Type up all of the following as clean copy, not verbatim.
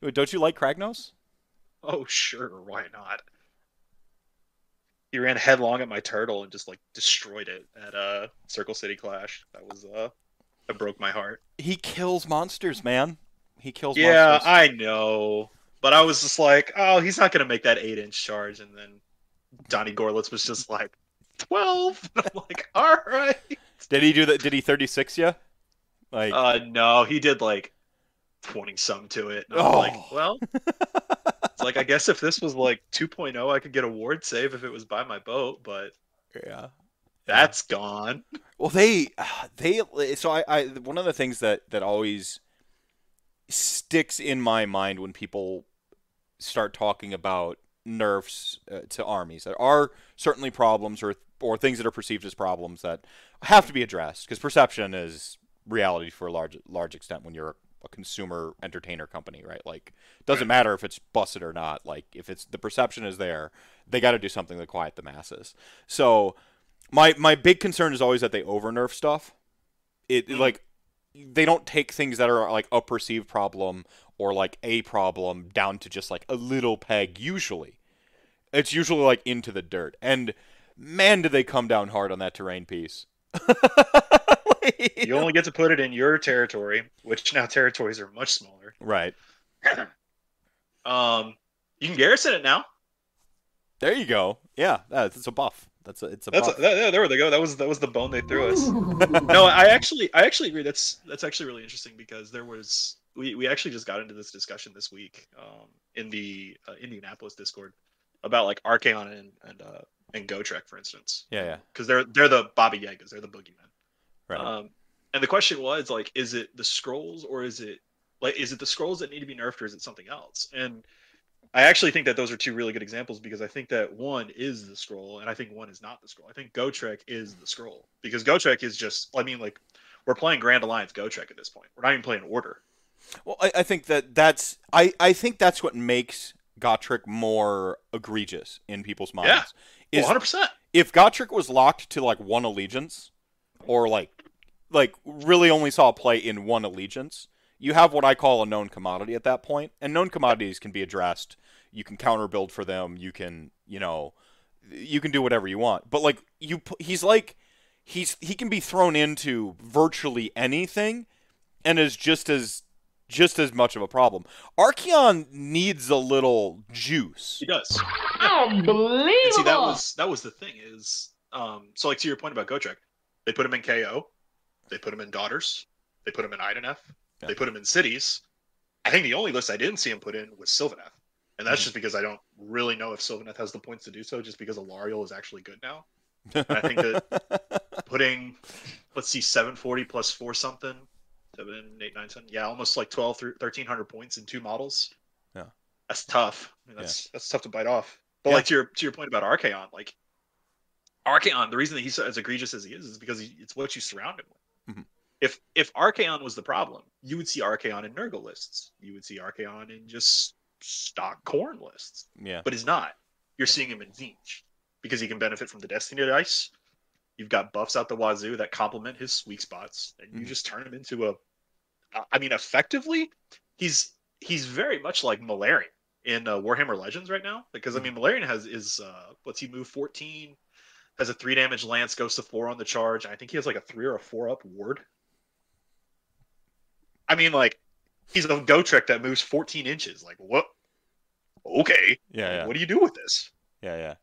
Don't you like Kragnos? Oh, sure. Why not? He ran headlong at my turtle and just, like, destroyed it at Circle City Clash. That was, that broke my heart. He kills monsters, man. He kills monsters. Yeah, I know. But I was just like, oh, he's not going to make that 8-inch charge. And then Donnie Gorlitz was just like, 12? And I'm like, all right. Did he do that? Did he 36 you? Like, no, he did, like, 20-some to it. And I was like, well... It's like, I guess if this was like 2.0, I could get a ward save if it was by my boat, but yeah, that's gone. Well, so one of the things that always sticks in my mind when people start talking about nerfs to armies, there are certainly problems or things that are perceived as problems that have to be addressed because perception is reality for a large extent when you're a consumer entertainer company, right? Like, doesn't matter if it's busted or not. Like, if it's the perception is there, they got to do something to quiet the masses. So, my big concern is always that they over nerf stuff. Like, they don't take things that are like a perceived problem or like a problem down to just like a little peg. Usually, it's usually like into the dirt. And man, do they come down hard on that terrain piece. You only get to put it in your territory, which now territories are much smaller. Right. You can garrison it now. There you go. Yeah, it's a buff. That's a buff. There they go. That was the bone they threw us. No, I actually agree. That's actually really interesting because we actually just got into this discussion this week in the Indianapolis Discord about like Archaon and Gotrek, for instance. Yeah. Because they're the Baba Yagas. They're the boogeymen. Right. And the question was like, is it the scrolls or is it the scrolls that need to be nerfed or is it something else? And I actually think that those are two really good examples because I think that one is the scroll and I think one is not the scroll. I think Gotrek is the scroll because Gotrek is just, I mean, like we're playing Grand Alliance Gotrek at this point. We're not even playing Order. Well, I think that that's what makes Gotrek more egregious in people's minds. Yeah, 100%. If Gotrek was locked to like one allegiance or like really only saw a play in one allegiance, you have what I call a known commodity at that point. And known commodities can be addressed. You can counterbuild for them. You can, you can do whatever you want. But like he can be thrown into virtually anything, and is just as much of a problem. Archaon needs a little juice. He does. Unbelievable. And see, that was the thing is, so like to your point about Gotrek, they put him in KO. They put him in Daughters. They put him in Idoneth. Yeah. They put him in Cities. I think the only list I didn't see him put in was Sylvaneth. And that's just because I don't really know if Sylvaneth has the points to do so, just because Alarial is actually good now. And I think that putting, let's see, 740 plus 4 something, 7, 8, 9, 10, yeah, almost like 1,300 points in 2 models. Yeah. That's tough. I mean, that's tough to bite off. But like to your point about Archaon, like, Archaon, the reason that he's as egregious as he is because it's what you surround him with. Mm-hmm. If Archaon was the problem, you would see Archaon in Nurgle lists. You would see Archaon in just stock corn lists. Yeah. But he's not. You're seeing him in Tzeentch because he can benefit from the Destiny Dice. You've got buffs out the wazoo that complement his weak spots, and you just turn him into a... I mean, effectively, he's very much like Malarian in Warhammer Legends right now because, I mean, Malarian has 14... has a 3 damage lance, goes to 4 on the charge. And I think he has like a 3 or a 4 up ward. I mean, like, he's a Gotrek that moves 14 inches. Like, what? Okay. Yeah. What do you do with this? Yeah.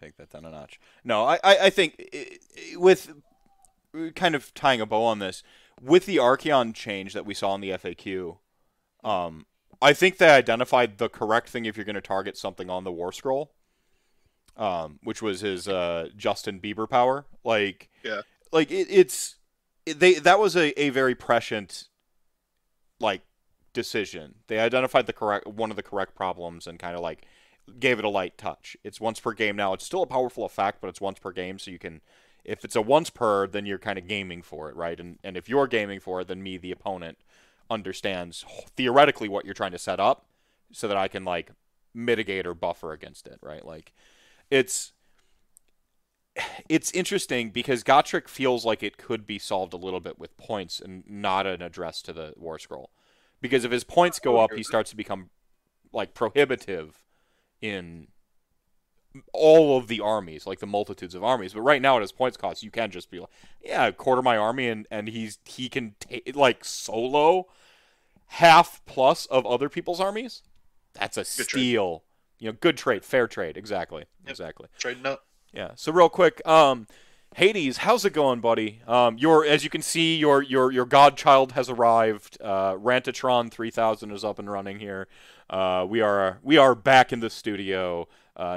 Take that down a notch. No, I think with kind of tying a bow on this, with the Archaon change that we saw in the FAQ, I think they identified the correct thing if you're going to target something on the War Scroll. Which was his Justin Bieber power, that was a very prescient like decision. They identified one of the correct problems and kind of like gave it a light touch. It's once per game now. It's still a powerful effect, but it's once per game, so you can, if it's a once per, then you're kind of gaming for it, right? And if you're gaming for it, then me, the opponent, understands theoretically what you're trying to set up, so that I can like mitigate or buffer against it, right? Like. It's interesting because Gotrek feels like it could be solved a little bit with points and not an address to the War Scroll. Because if his points go up, he starts to become like prohibitive in all of the armies, like the multitudes of armies. But right now at his points cost, you can just be like, yeah, quarter my army, and he can like solo half plus of other people's armies. That's a steal. You know, good trade, fair trade, exactly, yep. Exactly. Trading up. Yeah. So real quick, Hades, how's it going, buddy? As you can see, your godchild has arrived. Rantatron 3000 is up and running here. We are back in the studio.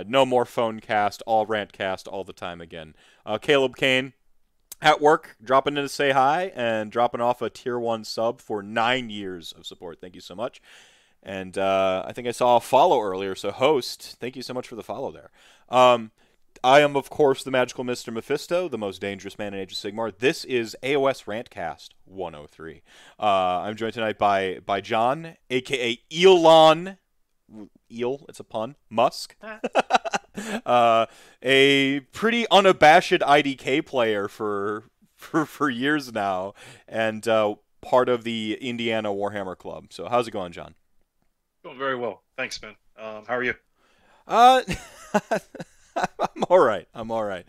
No more phone cast, all rant cast all the time again. Caleb Kane at work, dropping in to say hi and dropping off a tier 1 sub for 9 years of support. Thank you so much. And I think I saw a follow earlier, so host, thank you so much for the follow there. I am, of course, the magical Mr. Mephisto, the most dangerous man in Age of Sigmar. This is AOS Rantcast 103. I'm joined tonight by John, a.k.a. Elon, Eel, it's a pun, Musk, a pretty unabashed IDK player for years now, and part of the Indiana Warhammer Club. So how's it going, John? Doing very well. Thanks, man. How are you? I'm all right. I'm all right.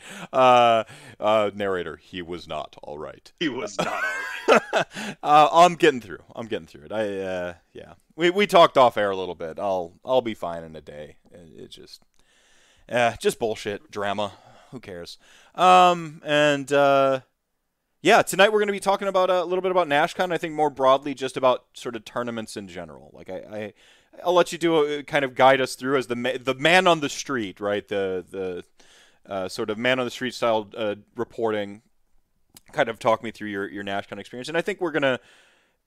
Narrator, he was not all right. He was not all right. I'm getting through. I'm getting through it. Yeah. We talked off air a little bit. I'll be fine in a day. It just bullshit drama. Who cares? Yeah, tonight we're going to be talking about a little bit about NashCon. I think more broadly, just about sort of tournaments in general. Like I'll let you kind of guide us through as the man on the street, right? The sort of man on the street style reporting. Kind of talk me through your NashCon experience, and I think we're gonna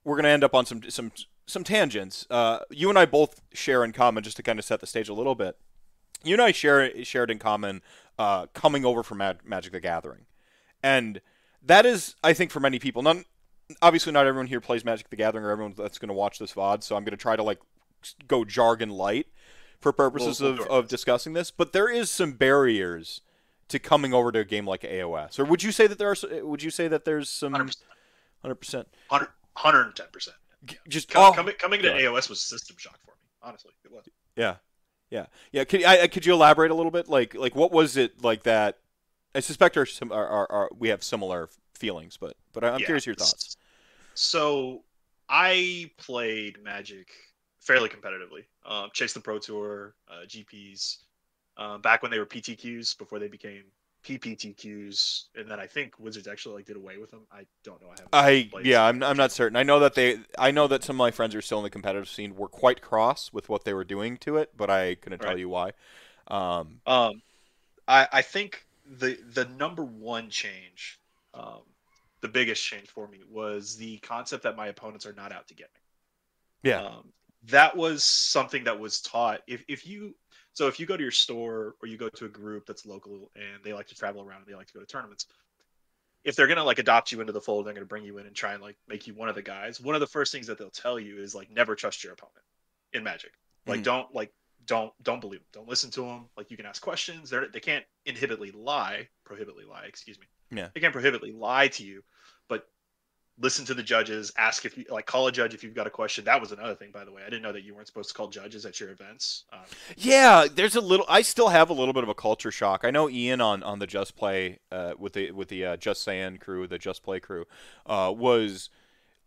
end up on some tangents. You and I both share in common, just to kind of set the stage a little bit. You and I shared in common coming over from Magic the Gathering, and that is, I think, for many people. Obviously, not everyone here plays Magic the Gathering, or everyone that's going to watch this VOD. So I'm going to try to like go jargon light for purposes of discussing this, but there is some barriers to coming over to a game like AOS. Or would you say that there's some 100%, 110%. Just coming to AOS was system shock for me, honestly. It was. Yeah. Could you elaborate a little bit? Like what was it like that? I suspect we have similar feelings, but I'm curious your thoughts. So I played Magic fairly competitively. Chased the Pro Tour, GPs, back when they were PTQs before they became PPTQs, and then I think Wizards actually like did away with them. I don't know. I'm not certain. I know that some of my friends who are still in the competitive scene were quite cross with what they were doing to it, but I couldn't tell you why. I think the number one change, the biggest change for me, was the concept that my opponents are not out to get me. Yeah. That was something that was taught. If you go to your store or you go to a group that's local and they like to travel around and they like to go to tournaments, if they're gonna like adopt you into the fold, they're gonna bring you in and try and like make you one of the guys. One of the first things that they'll tell you is like never trust your opponent in Magic. Like don't believe them. Don't listen to them. Like you can ask questions. They can't prohibitively lie. Excuse me. Yeah. They can't prohibitively lie to you, but listen to the judges, ask if you like call a judge if you've got a question. That was another thing, by the way. I didn't know that you weren't supposed to call judges at your events. Yeah, there's I still have a little bit of a culture shock. I know Ian on the Just Play with the Just Sayin crew, the Just Play crew, was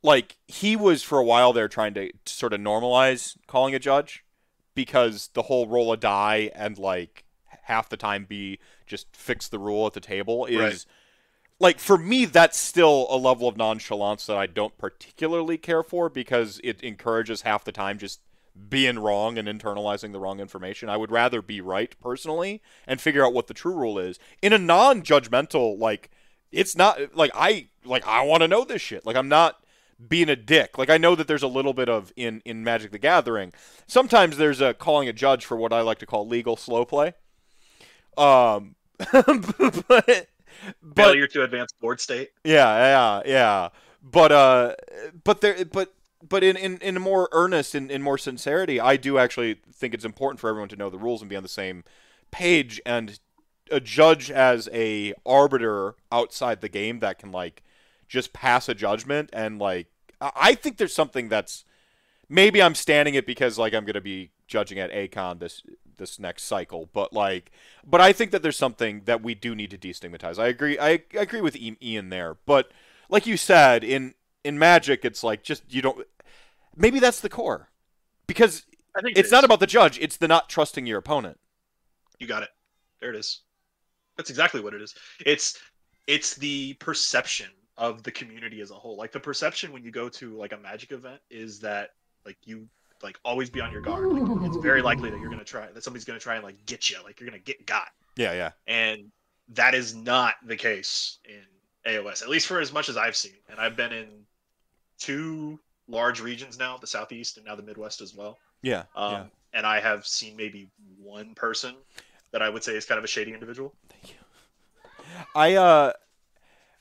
like he was for a while there trying to sort of normalize calling a judge because the whole roll a die and like half the time be just fix the rule at the table is. Right. Like, for me, that's still a level of nonchalance that I don't particularly care for because it encourages half the time just being wrong and internalizing the wrong information. I would rather be right, personally, and figure out what the true rule is. In a non-judgmental, like, it's not, like, I want to know this shit. Like, I'm not being a dick. Like, I know that there's a little bit of, in Magic the Gathering, sometimes there's a calling a judge for what I like to call legal slow play. But... failure to advance board state. Yeah. But in more earnest, in more sincerity, I do actually think it's important for everyone to know the rules and be on the same page. And a judge as a arbiter outside the game that can like just pass a judgment and like I think there's something that's maybe I'm standing it because like I'm going to be judging at ACON this next cycle, but I think that there's something that we do need to destigmatize. I agree with Ian there, but like you said, in Magic, it's like, just, you don't, maybe that's the core, because I think it's not about the judge. It's the not trusting your opponent. You got it. There it is. That's exactly what it is. It's the perception of the community as a whole. Like, the perception when you go to like a Magic event is that like you, like, always be on your guard. Like, it's very likely that somebody's gonna try and like get you, like you're gonna get got. Yeah, yeah. And that is not the case in AOS, at least for as much as I've seen. And I've been in two large regions now, the Southeast and now the Midwest as well. Yeah. And I have seen maybe one person that I would say is kind of a shady individual. Thank you.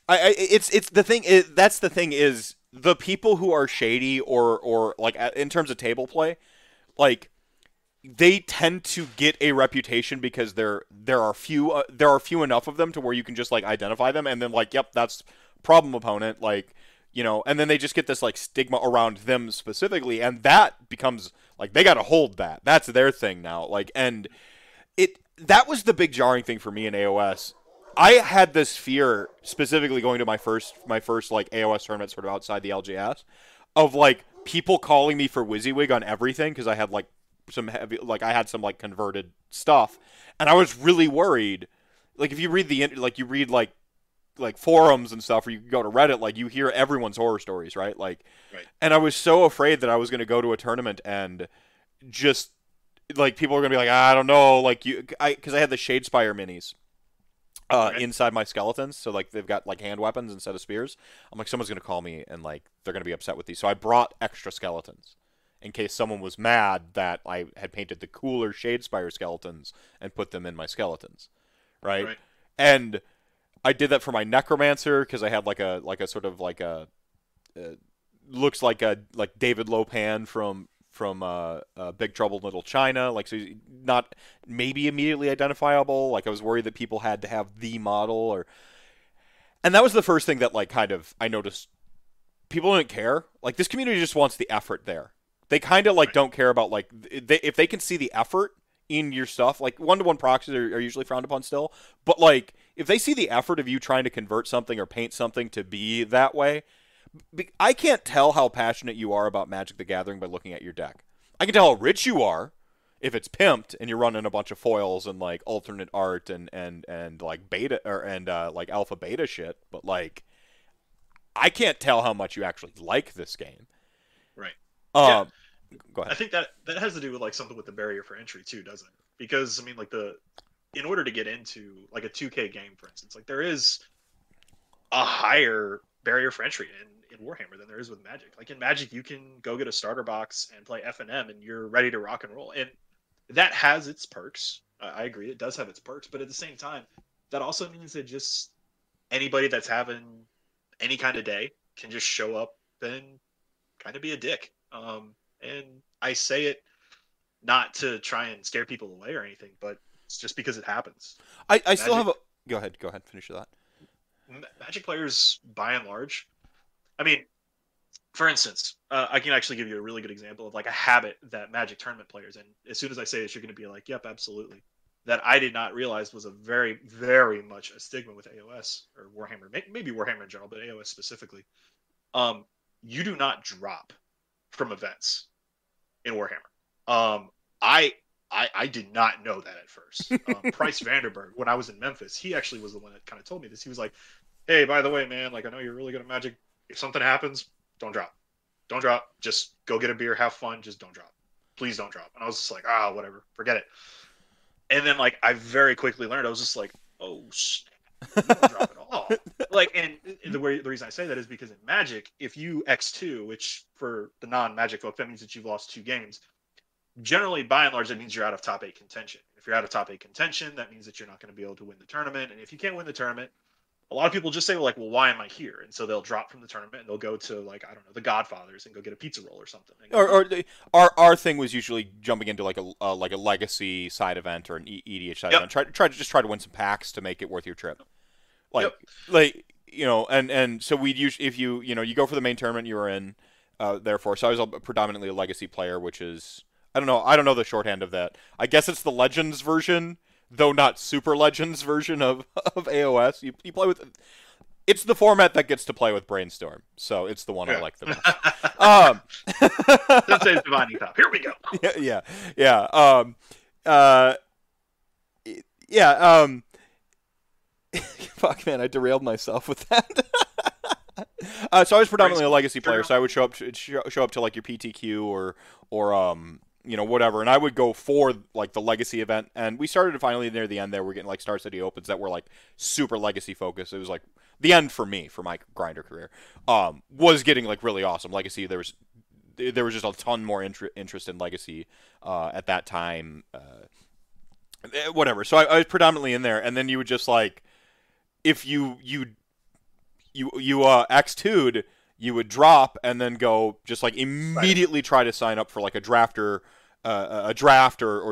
It's the thing. That's the thing is, the people who are shady or like in terms of table play, like, they tend to get a reputation because there are few enough of them to where you can just like identify them and then like, yep, that's problem opponent, like, you know, and then they just get this like stigma around them specifically, and that becomes like, they got to hold that. That's their thing now. Like, and that was the big jarring thing for me in AOS. I had this fear specifically going to my first like AOS tournament sort of outside the LGS of like people calling me for WYSIWYG on everything, because I had like some heavy, like I had some like converted stuff, and I was really worried. Like, if you read like forums and stuff, or you go to Reddit, like you hear everyone's horror stories, right? Like, right. And I was so afraid that I was going to go to a tournament and just like people are going to be like, I don't know, like because I had the Shadespire minis. Inside my skeletons, so like they've got like hand weapons instead of spears. I'm like, someone's gonna call me and like they're gonna be upset with these. So I brought extra skeletons in case someone was mad that I had painted the cooler Shadespire skeletons and put them in my skeletons, right? And I did that for my necromancer because I had like a looks like a David Lopan from Big Trouble in Little China, like, so he's not maybe immediately identifiable. Like, I was worried that people had to have the model, and that was the first thing that like kind of I noticed people didn't care. Like, this community just wants the effort there. They kind of like don't care about like if they can see the effort in your stuff. Like, one-to-one proxies are usually frowned upon still, but like if they see the effort of you trying to convert something or paint something to be that way. I can't tell how passionate you are about Magic the Gathering by looking at your deck. I can tell how rich you are if it's pimped and you're running a bunch of foils and like alternate art and like beta or like alpha beta shit. But like, I can't tell how much you actually like this game. Right. Yeah. Go ahead. I think that has to do with like something with the barrier for entry too, doesn't it? Because I mean, like in order to get into like a 2K game, for instance, like there is a higher barrier for entry in Warhammer than there is with Magic. Like in Magic, you can go get a starter box and play FNM and you're ready to rock and roll. And that has its perks. I agree. It does have its perks, but at the same time, that also means that just anybody that's having any kind of day can just show up and kind of be a dick. And I say it not to try and scare people away or anything, but it's just because it happens. I still have a... Go ahead. Finish that. Magic players, by and large, I mean, for instance, I can actually give you a really good example of like a habit that Magic tournament players, and as soon as I say this, you're going to be like, yep, absolutely, that I did not realize was a very, very much a stigma with AOS or Warhammer, maybe Warhammer in general, but AOS specifically. You do not drop from events in Warhammer. I did not know that at first. Price Vanderberg, when I was in Memphis, he actually was the one that kind of told me this. He was like, hey, by the way, man, like, I know you're really good at Magic. If something happens, don't drop. Don't drop. Just go get a beer, have fun. Just don't drop. Please don't drop. And I was just like, whatever. Forget it. And then, like, I very quickly learned. I was just like, oh, shit. You don't drop at all. Like, and the reason I say that is because in Magic, if you X2, which for the non-Magic folk, that means that you've lost 2 games. Generally, by and large, that means you're out of top 8 contention. If you're out of top 8 contention, that means that you're not going to be able to win the tournament. And if you can't win the tournament, a lot of people just say, well, like, well, why am I here? And so they'll drop from the tournament and they'll go to, like, I don't know, the Godfathers and go get a pizza roll or something. Our thing was usually jumping into like a legacy side event or an EDH side event. Try to win some packs to make it worth your trip. Like, you know, and so we'd usually, if you go for the main tournament you were in. therefore. So I was predominantly a Legacy player, which is... I don't know the shorthand of that. I guess it's the Legends version, though not Super Legends version of AOS. You play with... It's the format that gets to play with Brainstorm, so it's the one I like the most. Let's say it's Divining Top. Here we go. Fuck, man, I derailed myself with that. So I was predominantly a Legacy player, so I would show up to like your PTQ or you know, whatever, and I would go for like the Legacy event. And we started to finally near the end there. We're getting like Star City Opens that were like super Legacy focused. It was like the end for me for my grinder career was getting like really awesome Legacy. There was just a ton more interest in Legacy at that time. Whatever. So I was predominantly in there, and then you would just like if you X2'd, you would drop and then go just like immediately try to sign up for like a draft or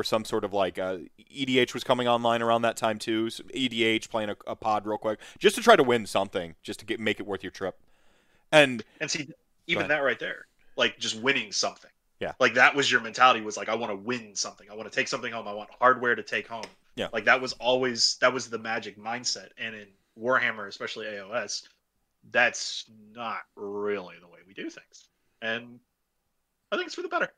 some sort of like EDH was coming online around that time too. So EDH playing a pod real quick just to try to win something, just to make it worth your trip. And see, even that right there, like just winning something. Yeah. Like that was your mentality, was like, I want to win something. I want to take something home. I want hardware to take home. Yeah. Like that was the Magic mindset. And in Warhammer, especially AOS, that's not really the way we do things, and I think it's for the better.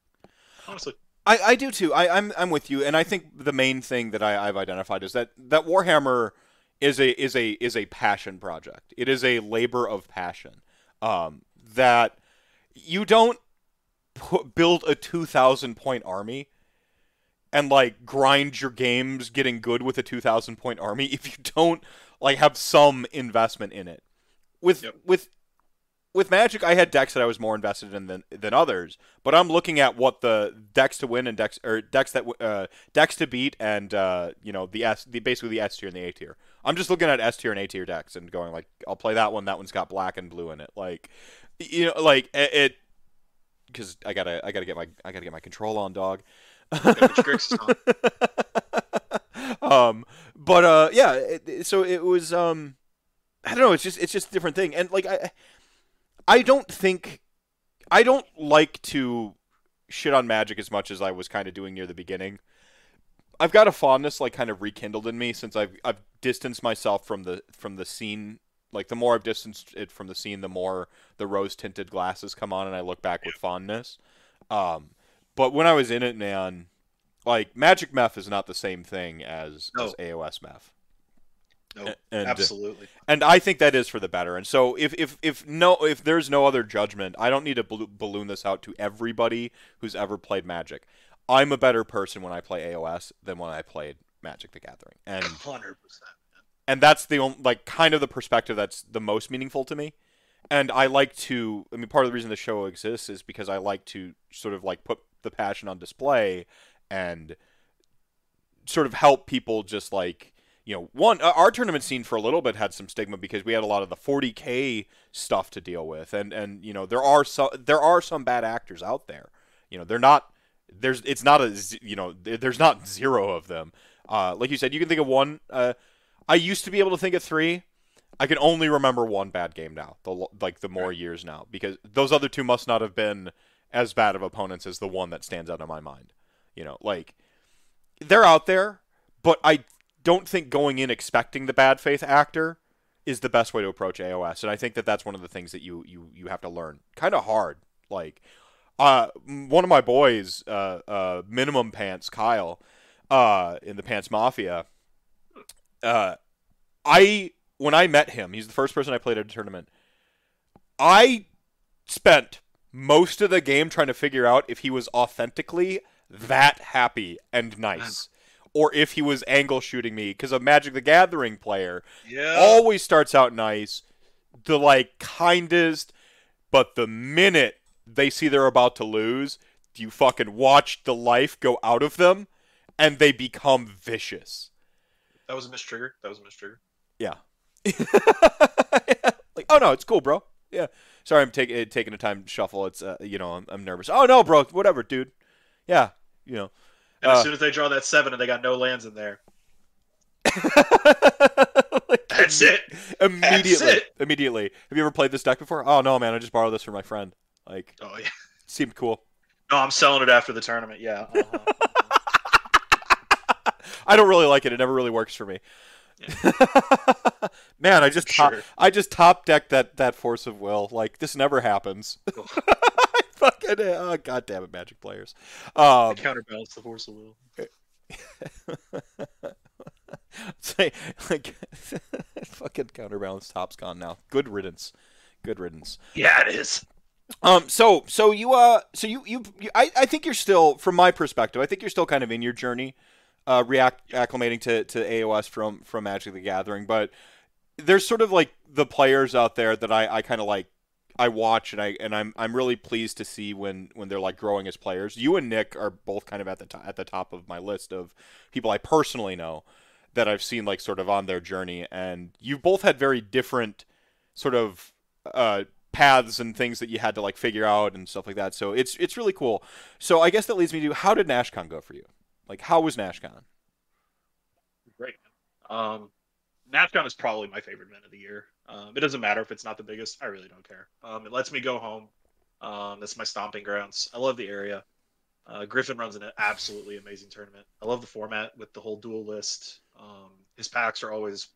Honestly, I do too. I'm with you, and I think the main thing that I've identified is that Warhammer is a passion project. It is a labor of passion. That you don't build a 2,000-point army and like grind your games getting good with a 2,000-point army if you don't like have some investment in it. With Magic, I had decks that I was more invested in than others, but I'm looking at what the decks to win and decks to beat and you know, basically the S tier and the A tier. I'm just looking at S tier and A tier decks and going like, I'll play that one. That one's got black and blue in it, like, you know, like it because I gotta get my control on, dog. So it was I don't know. It's just a different thing, and like I don't like to shit on Magic as much as I was kind of doing near the beginning. I've got a fondness like kind of rekindled in me since I've distanced myself from the scene. Like the more I've distanced it from the scene, the more the rose tinted glasses come on, and I look back with fondness. But when I was in it, man, like Magic Meth is not the same thing as AOS Meth. No, and, absolutely. And I think that is for the better. And so if there's no other judgment, I don't need to balloon this out to everybody who's ever played Magic. I'm a better person when I play AOS than when I played Magic the Gathering. And 100%. And that's the only, like, kind of the perspective that's the most meaningful to me. And I like to, I mean, part of the reason the show exists is because I like to sort of like put the passion on display and sort of help people just like, you know, one, our tournament scene for a little bit had some stigma because we had a lot of the 40K stuff to deal with, and you know, there are some bad actors out there. You know, there's not zero of them. Like you said, you can think of one. I used to be able to think of three. I can only remember one bad game now. The more years now, because those other two must not have been as bad of opponents as the one that stands out in my mind. You know, like they're out there, but I don't think going in expecting the bad faith actor is the best way to approach AOS, and I think that that's one of the things that you have to learn kind of hard. Like one of my boys, Minimum Pants Kyle, in the Pants Mafia, when I met him, he's the first person I played at a tournament. I spent most of the game trying to figure out if he was authentically that happy and nice. Or if he was angle shooting me, because a Magic the Gathering player always starts out nice, the like kindest, but the minute they see they're about to lose, you fucking watch the life go out of them, and they become vicious. That was a mistrigger. Yeah. Like, oh no, it's cool, bro. Yeah. Sorry, I'm taking a time to shuffle. It's you know, I'm nervous. Oh no, bro, whatever, dude. Yeah, you know. And as soon as they draw that 7 and they got no lands in there, like, that's it. Immediately. Have you ever played this deck before? Oh no, man! I just borrowed this from my friend. Like, oh yeah, seemed cool. No, I'm selling it after the tournament. Yeah. I don't really like it. It never really works for me. Yeah. Man, I just top decked that force of will. Like, this never happens. Cool. Fucking goddamn it, Magic players. Counterbalance the force of will. Say like fucking counterbalance top's gone now. Good riddance. Good riddance. Yeah, it is. So I think you're still, from my perspective, I think you're still kind of in your journey, acclimating to AOS from Magic the Gathering, but there's sort of like the players out there that I kind of like, I watch and I'm really pleased to see when they're like growing as players. You and Nick are both kind of at the top of my list of people I personally know that I've seen like sort of on their journey, and you both had very different sort of paths and things that you had to like figure out and stuff like that. So it's really cool. So I guess that leads me to, how did NashCon go for you? Like, how was NashCon? Great. NashCon is probably my favorite event of the year. It doesn't matter if it's not the biggest. I really don't care. It lets me go home. That's my stomping grounds. I love the area. Griffin runs an absolutely amazing tournament. I love the format with the whole dual list. His packs are always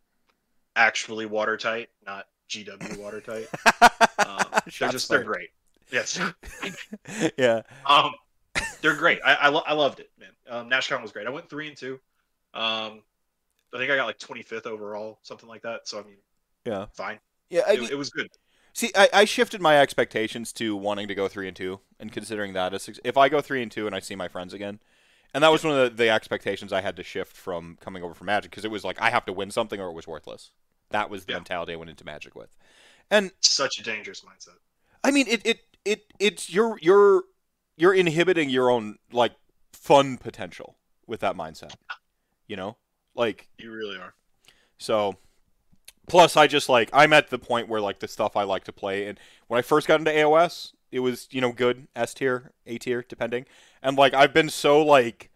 actually watertight, not GW watertight. They're great. Yes. Yeah. They're great. I loved it, man. NashCon was great. I went 3-2. I think I got like 25th overall, something like that. So I mean, yeah, fine. Yeah, it was good. See, I shifted my expectations to wanting to go 3-2 and considering that as, if I go 3-2 and I see my friends again, and that was one of the expectations I had to shift from coming over from Magic, because it was like I have to win something or it was worthless. That was the mentality I went into Magic with, and such a dangerous mindset. I mean, it's you're inhibiting your own like fun potential with that mindset, you know, like you really are. So, plus I just like, I'm at the point where like the stuff I like to play, and when I first got into AOS, it was, you know, good S tier, A tier, depending, and like I've been so like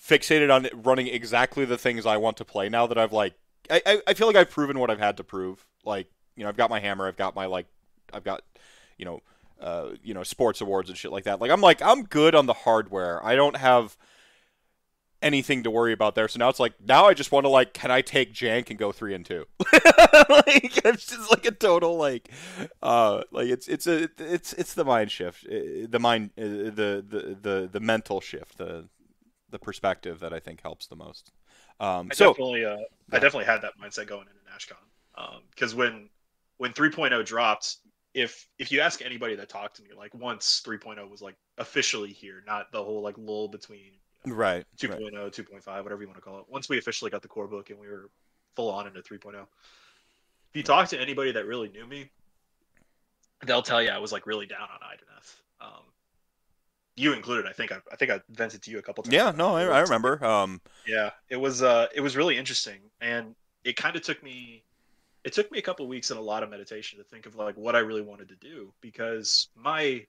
fixated on running exactly the things I want to play now that I've like. I feel like I've proven what I've had to prove. Like, you know, I've got my hammer, I've got my like, I've got, you know, sports awards and shit like that. Like, I'm good on the hardware. I don't have anything to worry about there. So now it's like, now I just want to like, can I take jank and go 3-2? Like, it's just like a total like it's the mind shift, the mental shift, the perspective that I think helps the most. I definitely had that mindset going into NashCon, because when 3.0 dropped, if you ask anybody that talked to me, like once 3.0 was like officially here, not the whole like lull between 2.0, 2.5, whatever you want to call it. Once we officially got the core book and we were full on into 3.0, if you talk to anybody that really knew me, they'll tell you I was like really down on IDNF. You included, I think. I vented to you a couple times. Yeah, no, I remember. Yeah, it was really interesting, and it kind of took me a couple of weeks and a lot of meditation to think of like what I really wanted to do, because my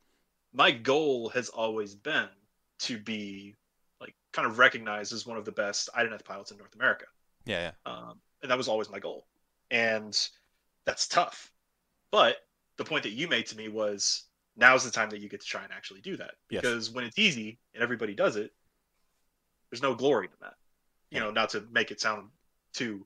goal has always been to be like kind of recognized as one of the best IDNF pilots in North America. Yeah, yeah. And that was always my goal, and that's tough. But the point that you made to me was, now's the time that you get to try and actually do that, because when it's easy and everybody does it, there's no glory to that. You know, not to make it sound too,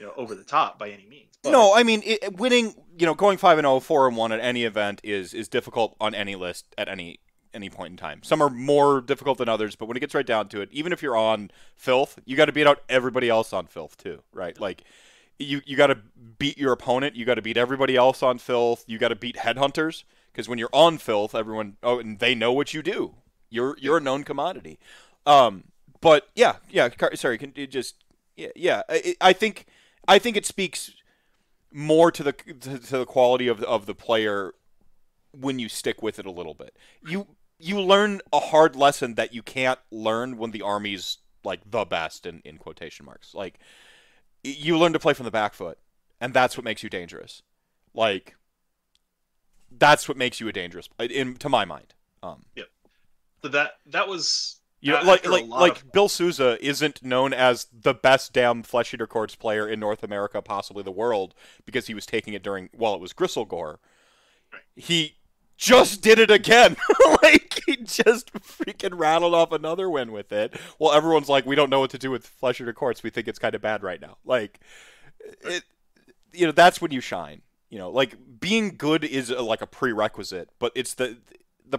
you know, over the top by any means. But no, I mean, winning, you know, going 5-0, 4-1 at any event is difficult on any list at any point in time. Some are more difficult than others, but when it gets right down to it, even if you're on filth, you got to beat out everybody else on filth too, right? Yeah. Like, you got to beat your opponent, you got to beat everybody else on filth, you got to beat headhunters. Because when you're on filth, everyone, and they know what you do. You're a known commodity. But yeah. Sorry, can you just yeah. I think it speaks more to the quality of the player when you stick with it a little bit. You learn a hard lesson that you can't learn when the army's like the best in quotation marks. Like, you learn to play from the back foot, and that's what makes you dangerous. Like. That's what makes you a dangerous, to my mind. Yep. So that was, you know, like Bill Sousa isn't known as the best damn Flesh Eater Courts player in North America, possibly the world, because he was taking it while it was Gristlegore. Right. He just did it again. Like, he just freaking rattled off another win with it. Well, everyone's like, we don't know what to do with Fletcher to Courts. We think it's kind of bad right now. Like, it, you know, that's when you shine. You know, like, being good is like a prerequisite, but it's the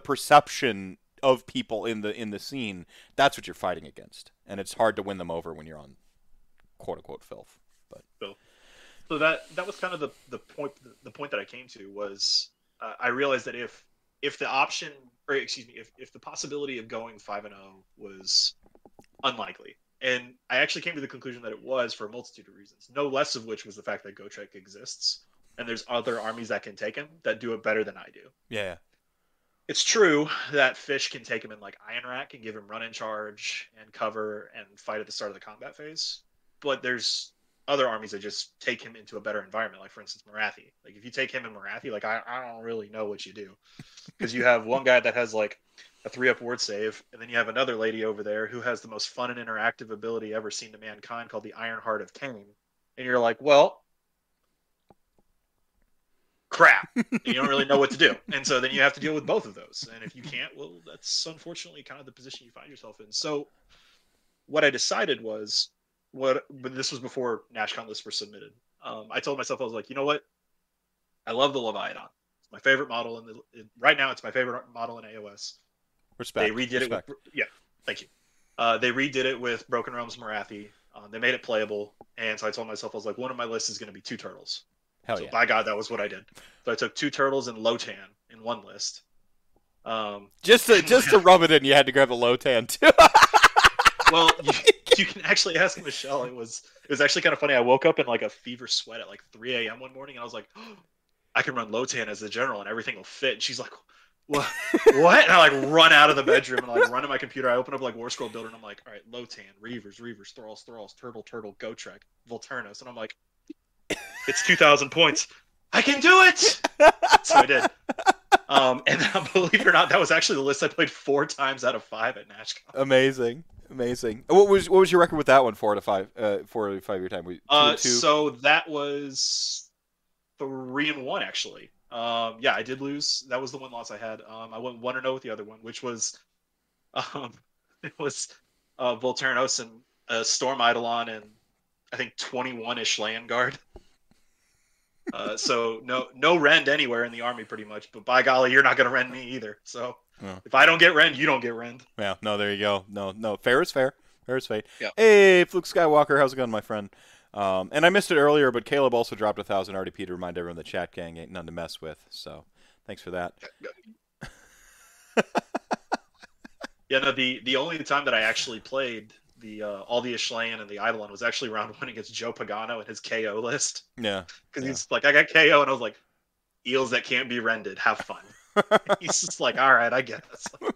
perception of people in the scene. That's what you're fighting against, and it's hard to win them over when you're on quote unquote filth. But so that was kind of the point that I came to was I realized that if the option, or excuse me, if the possibility of going 5-0 was unlikely. And I actually came to the conclusion that it was for a multitude of reasons, no less of which was the fact that Gotrek exists, and there's other armies that can take him that do it better than I do. Yeah. It's true that Fish can take him in like Iron Rack and give him run in charge and cover and fight at the start of the combat phase, but there's other armies that just take him into a better environment. Like, for instance, Morathi. Like, if you take him in Morathi, like, I don't really know what you do, because you have one guy that has like a 3-up ward save, and then you have another lady over there who has the most fun and interactive ability ever seen to mankind called the Iron Heart of Cain, and you're like, well, crap. You don't really know what to do, and so then you have to deal with both of those, and if you can't, well, that's unfortunately kind of the position you find yourself in. So what I decided was, but this was before NashCon lists were submitted. I told myself, I was like, you know what? I love the Leviathan. It's my favorite model, right now it's my favorite model in AOS. Respect. They redid it. Yeah, thank you. They redid it with Broken Realms Morathi. They made it playable, and so I told myself, I was like, one of my lists is going to be 2 turtles. Hell so yeah. By God, that was what I did. So I took 2 turtles and Lotan in one list. Just to rub it in, you had to grab a Lotan too. Well, you can actually ask Michelle. It was actually kind of funny. I woke up in like a fever sweat at like 3 a.m. one morning, and I was like, oh, I can run Lotan as the general, and everything will fit. And she's like, what? What? And I like run out of the bedroom and I like run to my computer. I open up like War Scroll Builder, and I'm like, all right, Lotan, Reavers, Thralls, Turtle, Gotrek, Volturnus, and I'm like, it's 2,000 points. I can do it. So I did. And believe it or not, that was actually the list I played 4 times out of 5 at NashCon. Amazing. What was your record with that one? 4 out of 5 your time. 2? So that was 3-1 actually. Yeah, I did lose. That was the one loss I had. I went 1-0 with the other one, which was it was Volturnus and Storm Eidolon and I think 21-ish Landguard. So no rend anywhere in the army pretty much, but by golly, you're not going to rend me either. So yeah. If I don't get rend, you don't get rend. Yeah, no, there you go. No, fair is fair. Fair is fate. Yeah. Hey, Fluke Skywalker, how's it going, my friend? And I missed it earlier, but Caleb also dropped 1,000 RDP to remind everyone the chat gang ain't none to mess with. So thanks for that. Yeah, no, the only time that I actually played all the Ashlayan and the Eidolon was actually round 1 against Joe Pagano and his KO list. Yeah. Because he's like, I got KO, and I was like, eels that can't be rended, have fun. He's just like, all right, I get this. Like,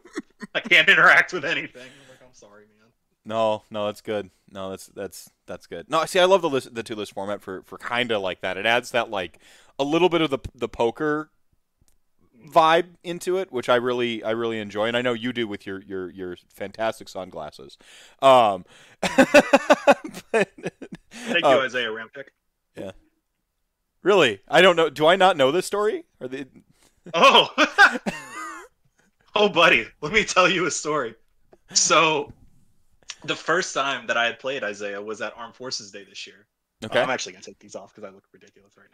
I can't interact with anything. I'm like, I'm sorry, man. No, that's good. No, that's good. No, see, I love the 2-list format for kind of like that. It adds that like a little bit of the poker vibe into it, which I really enjoy, and I know you do with your fantastic sunglasses. But, thank you, Isaiah Rampick. Yeah, really, I don't know. Do I not know this story? Or the oh, buddy, let me tell you a story. So, the first time that I had played Isaiah was at Armed Forces Day this year. Okay, I'm actually gonna take these off because I look ridiculous right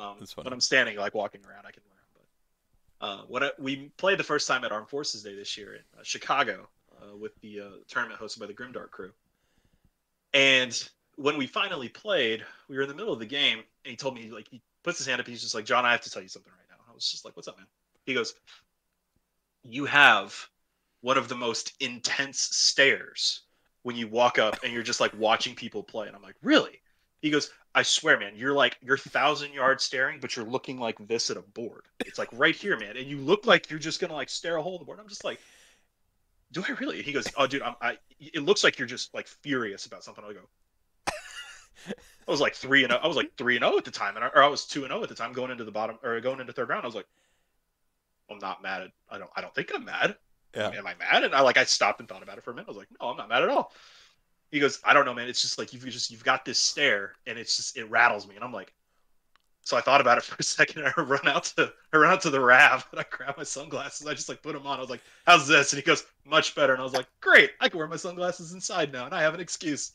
now. But I'm standing, like walking around, I can wear them. We played the first time at Armed Forces Day this year in Chicago with the tournament hosted by the Grimdark crew. And when we finally played, we were in the middle of the game, and he told me, like, he puts his hand up, he's just like, John, I have to tell you something right now. I was just like, what's up, man? He goes, you have one of the most intense stares when you walk up and you're just like watching people play. And I'm like, really? He goes, I swear, man, you're 1,000 yards staring, but you're looking like this at a board. It's like right here, man. And you look like you're just going to like stare a hole in the board. I'm just like, do I really? He goes, oh, dude, it looks like you're just like furious about something. I go, I was like 3-0. I was like 3-0 at the time. And I was 2-0 at the time going into 3rd round. I was like, I'm not mad. I don't think I'm mad. Yeah. Am I mad? And I stopped and thought about it for a minute. I was like, no, I'm not mad at all. He goes, I don't know, man. It's just like you've got this stare, and it rattles me. And I'm like, So I thought about it for a second. I run out to the RAV and I grabbed my sunglasses. I just like put them on. I was like, how's this? And he goes, much better. And I was like, great. I can wear my sunglasses inside now and I have an excuse.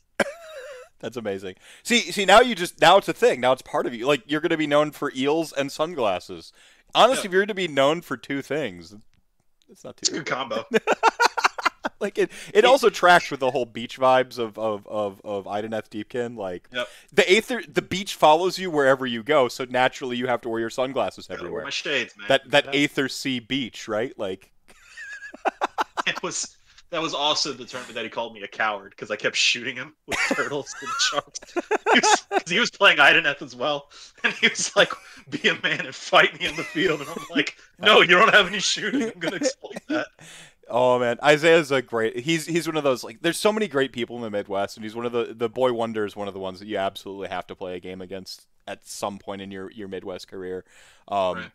That's amazing. See, now it's a thing. Now it's part of you. Like, you're going to be known for eels and sunglasses. Honestly, yeah. If you're going to be known for two things, it's not too bad. It's a good combo. Like, it also tracks with the whole beach vibes of Iden F. Deepkin. Like, yep. The Beach follows you wherever you go, so naturally you have to wear your sunglasses everywhere. My shades, man. That Aether Sea Beach, right? Like, that was also the term that he called me a coward, because I kept shooting him with turtles and sharks. Because he was playing Ideneth as well, and he was like, be a man and fight me in the field. And I'm like, no, you don't have any shooting. I'm going to exploit that. Oh, man. Isaiah's a great... He's one of those... like. There's so many great people in the Midwest, and he's one of the... The Boy Wonder is one of the ones that you absolutely have to play a game against at some point in your Midwest career. Right.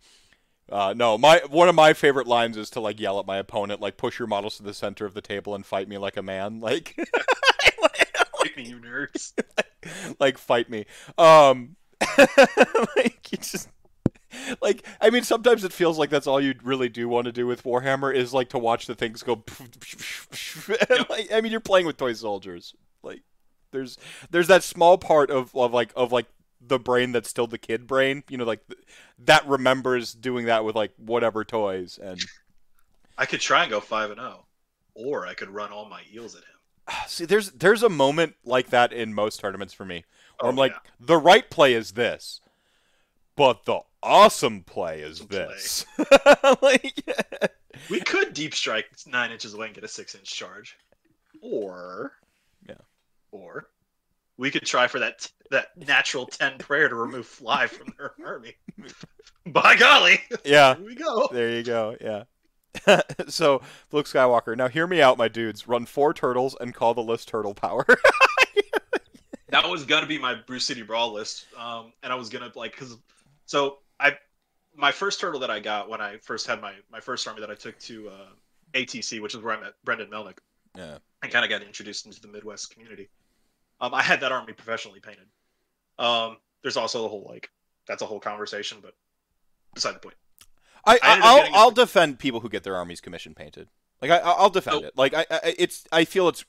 No, one of my favorite lines is to, like, yell at my opponent, like, push your models to the center of the table and fight me like a man. Like... Fight me, you nerds. Like, fight me. Like, you just... Like, I mean, sometimes it feels like that's all you really do want to do with Warhammer is, like, to watch the things go... And, like, I mean, you're playing with toy soldiers. Like, there's that small part of the brain that's still the kid brain, you know, like, that remembers doing that with, like, whatever toys. And I could try and go 5-0, or I could run all my eels at him. See, there's a moment like that in most tournaments for me. Where I'm like, yeah. The right play is this, but the awesome play is this. Like, yeah. We could deep strike 9 inches away and get a 6-inch charge, or we could try for that natural 10 prayer to remove fly from their army. By golly, yeah, here we go. There you go. Yeah. So Luke Skywalker, now hear me out, my dudes. Run 4 turtles and call the list Turtle Power. That was gonna be my Bruce City Brawl list, and I was gonna my first turtle that I got when I first had my first army that I took to ATC, which is where I met Brendan Melnick. Yeah. I kind of got introduced into the Midwest community. I had that army professionally painted. There's also the whole, like, that's a whole conversation, but beside the point. I'll defend people who get their armies commission painted. Like, I'll defend it. Like, I feel it's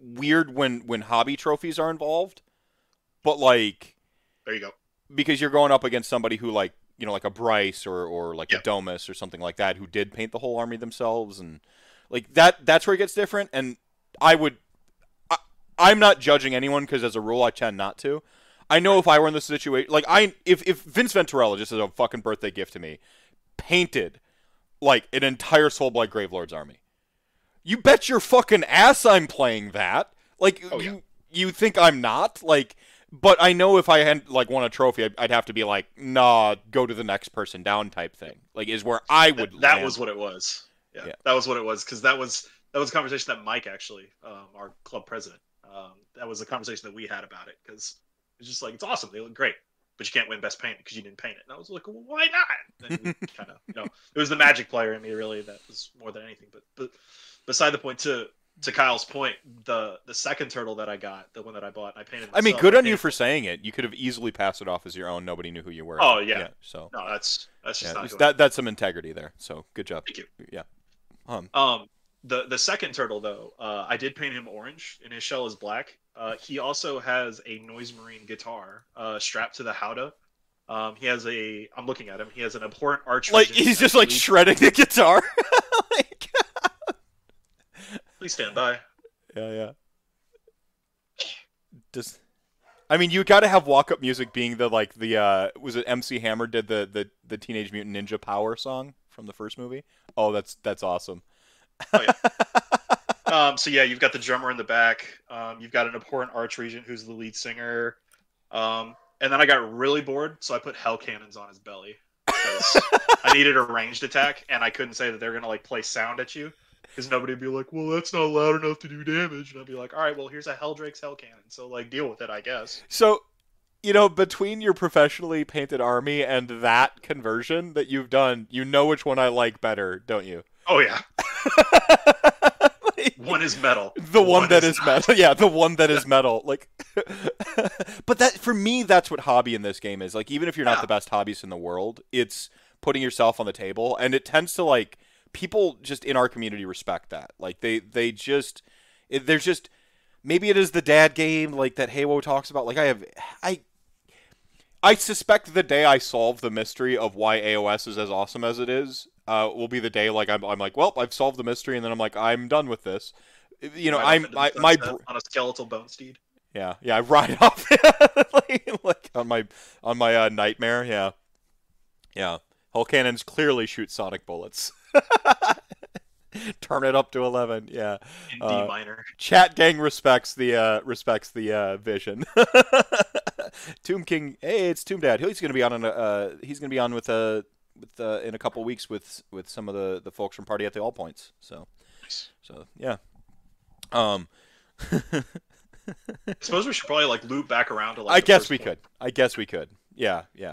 weird when hobby trophies are involved, but, like, there you go. Because you're going up against somebody who, like, you know, like a Bryce or like a Domus or something like that, who did paint the whole army themselves, and like that's where it gets different. And I'm not judging anyone, because as a rule I tend not to. I know if I were in this situation, like, if Vince Venturella, just as a fucking birthday gift to me, painted like an entire Soulblight Gravelord's army, you bet your fucking ass I'm playing that. Like, you think I'm not, like. But I know if I had, like, won a trophy, I'd have to be like, nah, go to the next person down type thing. Like, is where I would. That was what it was. Yeah, that was what it was, because that was a conversation that Mike, actually, our club president, that was a conversation that we had about it, because it's just like, it's awesome, they look great, but you can't win best paint because you didn't paint it. And I was like, well, why not? And we kind of, you know, it was the magic player in me, really, that was more than anything. But beside the point, to Kyle's point, the second turtle that I got, the one that I bought, and I painted myself. I mean, good on you for saying it. You could have easily passed it off as your own. Nobody knew who you were. Oh, yeah. So no, that's just not good. That's some integrity there. So good job. Thank you. Yeah. The second turtle, though, I did paint him orange, and his shell is black. He also has a Noise Marine guitar strapped to the howdah. He has a... I'm looking at him. He has an abhorrent arch. Like, he's just, like, shredding the guitar. Like... Please stand by. Yeah. Just, I mean, you got to have walk-up music being the, like, the was it MC Hammer did the Teenage Mutant Ninja Power song from the first movie? Oh, that's awesome. Oh, yeah. So yeah, you've got the drummer in the back. You've got an abhorrent archregent who's the lead singer. And then I got really bored, so I put hell cannons on his belly. I needed a ranged attack, and I couldn't say that they're gonna, like, play sound at you. Because nobody would be like, well, that's not loud enough to do damage. And I'd be like, all right, well, here's a Helldrake's Hell Cannon. So, like, deal with it, I guess. So, you know, between your professionally painted army and that conversion that you've done, you know which one I like better, don't you? Oh, yeah. Like, 100%. one is metal. The one that is metal. Yeah, the one that is metal. Like, but that for me, that's what hobby in this game is. Like, even if you're not the best hobbyist in the world, it's putting yourself on the table, and it tends to like people just in our community respect that. Like, they're just maybe it is the dad game like that Haywo talks about. Like, I suspect the day I solve the mystery of why AOS is as awesome as it is will be the day like I'm like, well, I've solved the mystery, and then I'm like, I'm done with this. You know, on a skeletal bone steed. Yeah, yeah, I ride off like on my nightmare. Yeah, yeah. Hull cannons clearly shoot sonic bullets. Turn it up to 11. Yeah, in D minor. Chat gang respects the vision. Tomb King, hey, it's Tomb Dad. He's going to be on in a couple weeks with some of the folks from Party at the All Points. So, nice. So yeah. I suppose we should probably like loop back around to like. I guess we could. Yeah, yeah.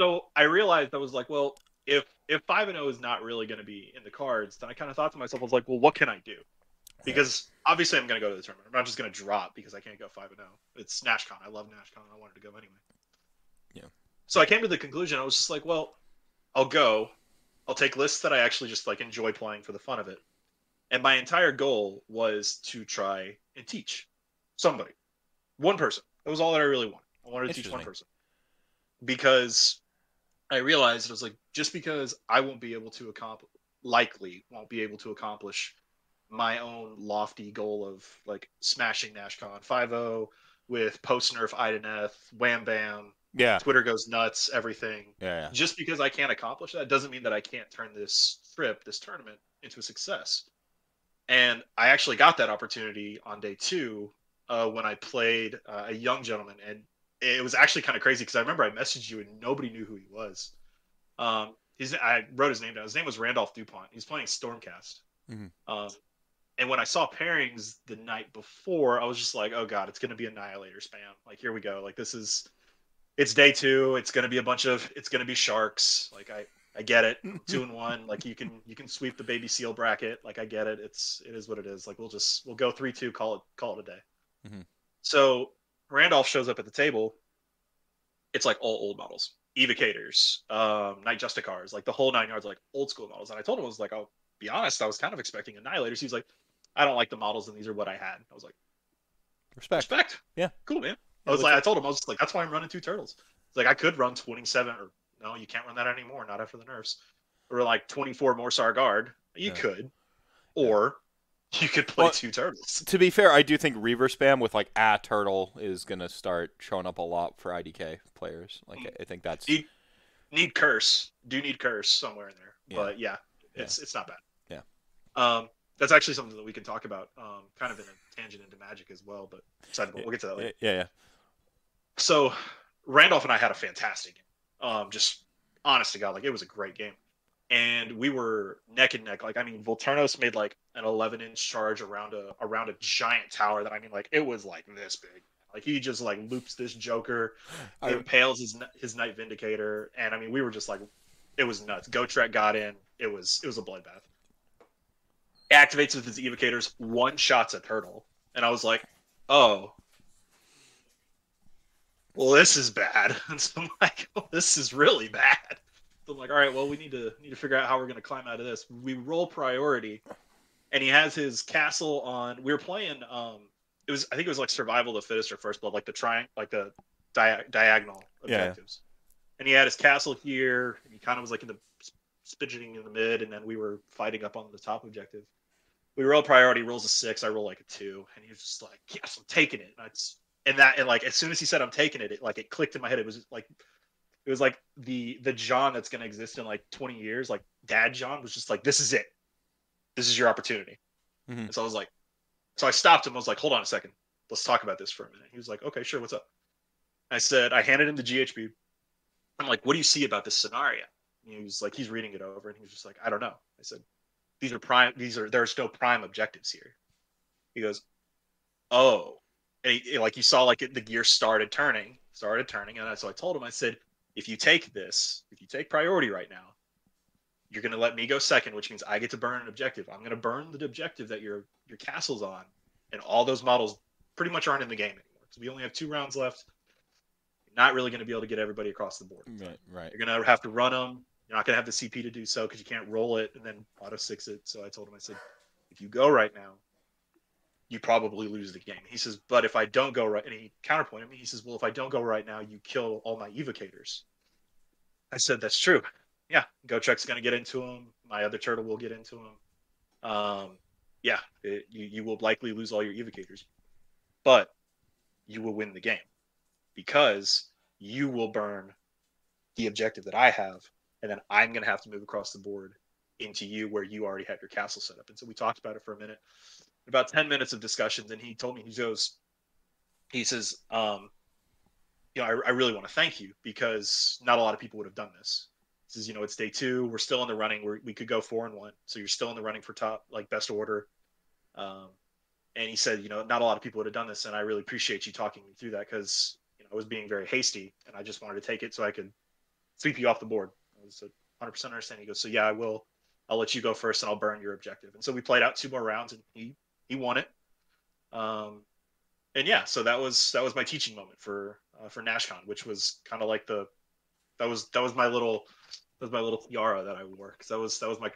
So I realized I was like, well, if 5-0 is not really going to be in the cards, then I kind of thought to myself, I was like, well, what can I do? Because obviously I'm going to go to the tournament. I'm not just going to drop because I can't go 5-0. It's NashCon. I love NashCon. I wanted to go anyway. Yeah. So I came to the conclusion. I was just like, well, I'll go. I'll take lists that I actually just like enjoy playing for the fun of it. And my entire goal was to try and teach somebody. One person. That was all that I really wanted. I wanted to teach one person. Because I realized it was like, just because I won't be able to accomplish, likely won't be able to accomplish my own lofty goal of like smashing NashCon 5-0 with post nerf IdenF, wham bam, yeah, Twitter goes nuts, everything. Yeah, yeah. Just because I can't accomplish that doesn't mean that I can't turn this trip, this tournament, into a success. And I actually got that opportunity on day two when I played a young gentleman, and it was actually kind of crazy because I remember I messaged you and nobody knew who he was. I wrote his name down. His name was Randolph DuPont. He's playing Stormcast. Mm-hmm. And when I saw pairings the night before, I was just like, oh God, it's going to be Annihilator spam. Like, here we go. Like, this is, it's day two. It's going to be it's going to be sharks. Like, I get it. 2-1. Like, you can sweep the baby seal bracket. Like, I get it. It is what it is. Like, we'll go 3-2, call it a day. Mm-hmm. So Randolph shows up at the table. It's like all old models, Evocators, Night Justicars, like the whole 9 yards, like old school models. And I told him, I was like, I'll be honest, I was kind of expecting Annihilators. He's like, I don't like the models, and these are what I had. I was like, respect. Yeah, cool, man. I was like, I told him, I was just like, that's why I'm running two turtles. It's like, I could run 27, or no, you can't run that anymore, not after the nerfs, or like 24 Morsar Guard. You could, or you could play two turtles. To be fair, I do think Reaver spam with like a turtle is gonna start showing up a lot for IDK players. Like, I think that's need curse. Do need curse somewhere in there, but yeah, it's not bad. Yeah. That's actually something that we can talk about, kind of in a tangent into Magic as well, but we'll get to that later. Yeah, yeah. So Randolph and I had a fantastic game. Just honest to God, like, it was a great game. And we were neck and neck. Like, I mean, Volturnos made like an 11-inch charge around a giant tower that, I mean, like, it was like this big. Like, he just like loops this Joker, impales his Knight Vindicator, and I mean, we were just like, it was nuts. Gotrek got in. It was a bloodbath. Activates with his Evocators, one-shots a turtle. And I was like, oh, well, this is bad. And so I'm like, oh, this is really bad. So I'm like, all right, well, we need to figure out how we're going to climb out of this. We roll priority, and he has his castle on. We were playing, I think it was like Survival of the Fittest or First Blood, like the triangle, like the diagonal objectives. Yeah. And he had his castle here, and he kind of was like in the spidgeting in the mid, and then we were fighting up on the top objective. We roll priority, rolls a 6, I roll like a 2, and he was just like, yes, I'm taking it. And like, as soon as he said I'm taking it, like, it clicked in my head. It was like the John that's gonna exist in like 20 years, like Dad John, was just like, this is it, this is your opportunity. Mm-hmm. And so I was like, so I stopped him. I was like, hold on a second, let's talk about this for a minute. He was like, okay, sure, what's up? I said, I handed him the GHB. I'm like, what do you see about this scenario? He was like, he's reading it over, and he was just like, I don't know. I said, there's no prime objectives here. He goes, oh. And he, like, you saw, like, the gear started turning. And so I told him, I said, if you take priority right now, you're going to let me go second, which means I get to burn an objective. I'm going to burn the objective that your castle's on, and all those models pretty much aren't in the game anymore. So we only have 2 rounds left. You're not really going to be able to get everybody across the board. Right, right. You're going to have to run them. You're not going to have the CP to do so because you can't roll it and then auto-6 it. So I told him, I said, if you go right now, you probably lose the game. He says, but if I don't go right, and he counterpointed me, he says, well, if I don't go right now, you kill all my evocators. I said, that's true. Yeah, Gotrek's going to get into him. My other turtle will get into him. Yeah, you will likely lose all your evocators. But you will win the game because you will burn the objective that I have, and then I'm going to have to move across the board into you where you already have your castle set up. And so we talked about it for a minute, about 10 minutes of discussions, and he told me, he says, you know, I really want to thank you because not a lot of people would have done this. He says, you know, it's day 2. We're still in the running. We could go 4-1. So you're still in the running for top, like best order. And he said, you know, not a lot of people would have done this. And I really appreciate you talking me through that because, you know, I was being very hasty and I just wanted to take it so I could sweep you off the board. I was 100% understanding. He goes, so yeah, I will. I'll let you go first and I'll burn your objective. And so we played out 2 more rounds and he won it. And yeah, so that was my teaching moment for NashCon, which was kind of like that was my little tiara that I wore. Cause that was my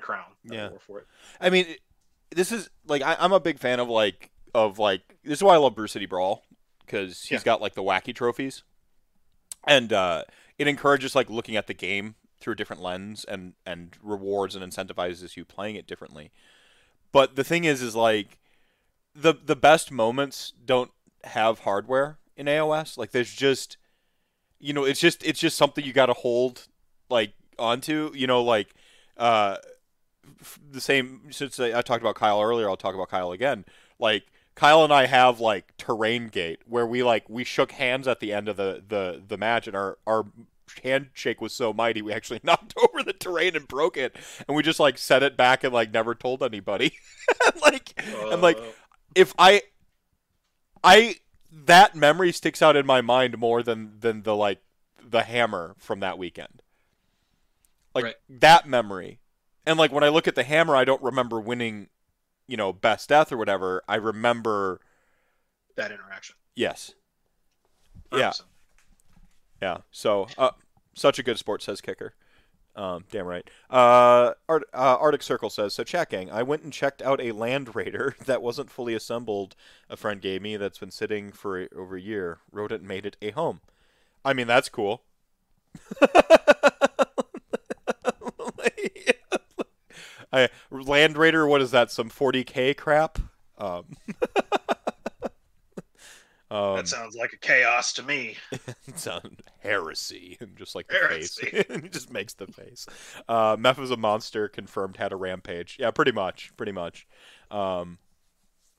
crown that I wore for it. I mean, this is like, I'm a big fan of this is why I love Brew City Brawl. Cause he's got like the wacky trophies and, it encourages like looking at the game through a different lens and rewards and incentivizes you playing it differently. But the thing is like the best moments don't have hardware in AOS. Like there's just, you know, it's just something you got to hold like onto, you know, like the same, since I talked about Kyle earlier, I'll talk about Kyle again. Like Kyle and I have like Terrain Gate where we shook hands at the end of the match and our handshake was so mighty we actually knocked over the terrain and broke it, and we just like set it back and like never told anybody. If I that memory sticks out in my mind more than the hammer from that weekend, like right. That memory, and like when I look at the hammer, I don't remember winning, you know, best death or whatever. I remember that interaction. Yes. 100%. Yeah. Yeah, so such a good sport, says Kicker. Damn right. Arctic Circle says, so chat gang, I went and checked out a Land Raider that wasn't fully assembled. A friend gave me that's been sitting for over a year. Wrote it and made it a home. I mean, that's cool. Land Raider, what is that, some 40K crap? That sounds like a chaos to me. It sounds heresy. Just like the heresy. Face. He just makes the face. Meph is a monster, confirmed, had a rampage. Yeah, pretty much. IRL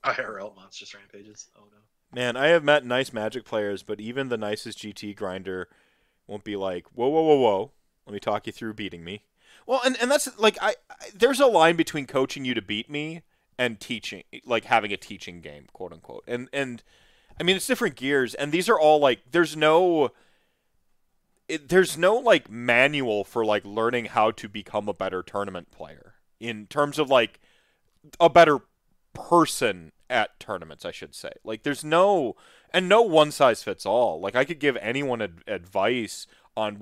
monsters rampages. Oh, no. Man, I have met nice Magic players, but even the nicest GT grinder won't be like, whoa, whoa, whoa, whoa. Let me talk you through beating me. Well, and that's like, there's a line between coaching you to beat me and teaching, like having a teaching game, quote unquote. And I mean, it's different gears, and these are all, like, there's no, like, manual for, like, learning how to become a better tournament player in terms of, like, a better person at tournaments, I should say. Like, there's no, and no one-size-fits-all. Like, I could give anyone advice on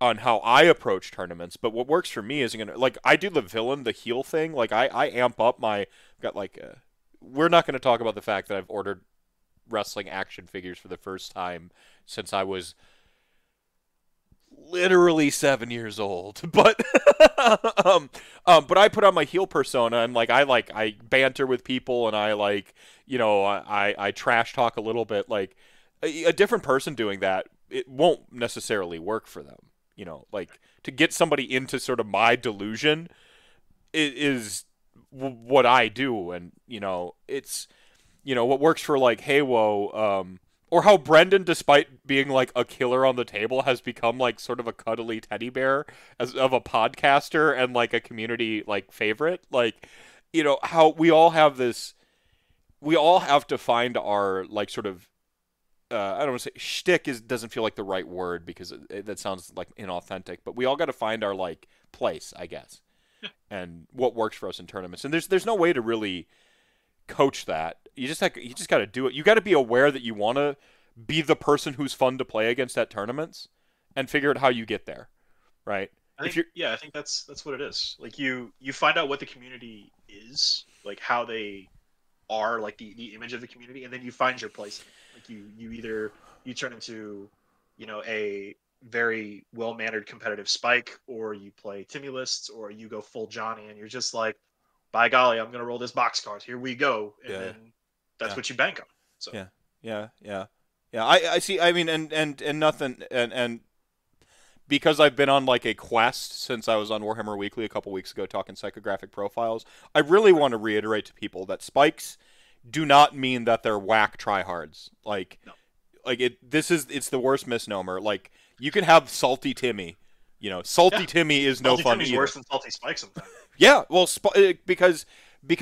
how I approach tournaments, but what works for me isn't going to, like, I do the villain, the heel thing. Like, I amp up my, got, like, we're not going to talk about the fact that I've ordered wrestling action figures for the first time since I was literally 7 years old, but but I put on my heel persona and I banter with people and I like, you know, I trash talk a little bit. Like a different person doing that, it won't necessarily work for them, you know. Like to get somebody into sort of my delusion is what I do, and you know, it's, you know, what works for, like, Haywo, or how Brendan, despite being, like, a killer on the table, has become, like, sort of a cuddly teddy bear of a podcaster and, like, a community, like, favorite. Like, you know, how we all have to find our, like, sort of I don't want to say shtick doesn't feel like the right word because that sounds like inauthentic. But we all got to find our like place, I guess, and what works for us in tournaments. And there's no way to really coach that. You just got to do it. You got to be aware that you want to be the person who's fun to play against at tournaments, and figure out how you get there, right? I think that's what it is. Like you find out what the community is, like how they are, like the image of the community, and then you find your place. Like you either turn into, you know, a very well-mannered competitive Spike, or you play Timulists, or you go full Johnny, and you're just like, by golly, I'm gonna roll this box card. Here we go, and then that's what you bank on. So yeah. I see. I mean, and nothing, and because I've been on like a quest since I was on Warhammer Weekly a couple weeks ago talking psychographic profiles, I really want to reiterate to people that Spikes do not mean that they're whack tryhards. Like, it's the worst misnomer. Like, you can have Salty Timmy, you know, Salty Timmy is no fun. Timmy's worse than Salty Spike sometimes. Yeah, well, because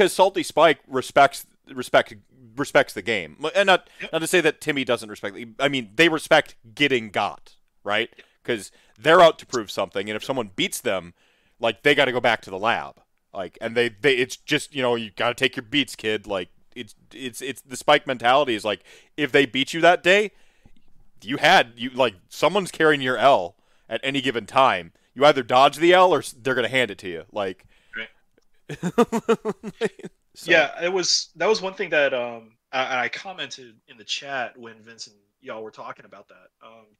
Salty Spike respects the game, and not to say that Timmy doesn't respect. I mean, they respect getting got, right? Because they're out to prove something, and if someone beats them, like, they got to go back to the lab, like, and they it's just, you know, you got to take your beats, kid. Like, it's the Spike mentality is like, if they beat you that day, you like, someone's carrying your L at any given time. You either dodge the L or they're gonna hand it to you, like. Right. So. Yeah, that was one thing that I commented in the chat when Vince and y'all were talking about that,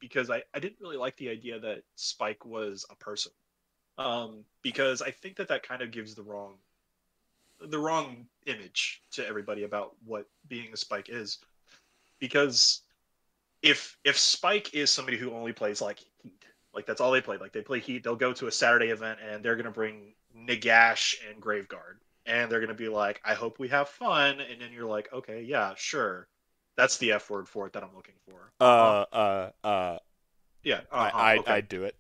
because I didn't really like the idea that Spike was a person, because I think that kind of gives the wrong image to everybody about what being a Spike is. Because if Spike is somebody who only plays like Heat, like that's all they play, like they play Heat, they'll go to a Saturday event and they're gonna bring Nagash and Graveguard. And they're going to be like, I hope we have fun. And then you're like, okay, yeah, sure. That's the F word for it that I'm looking for. I do it.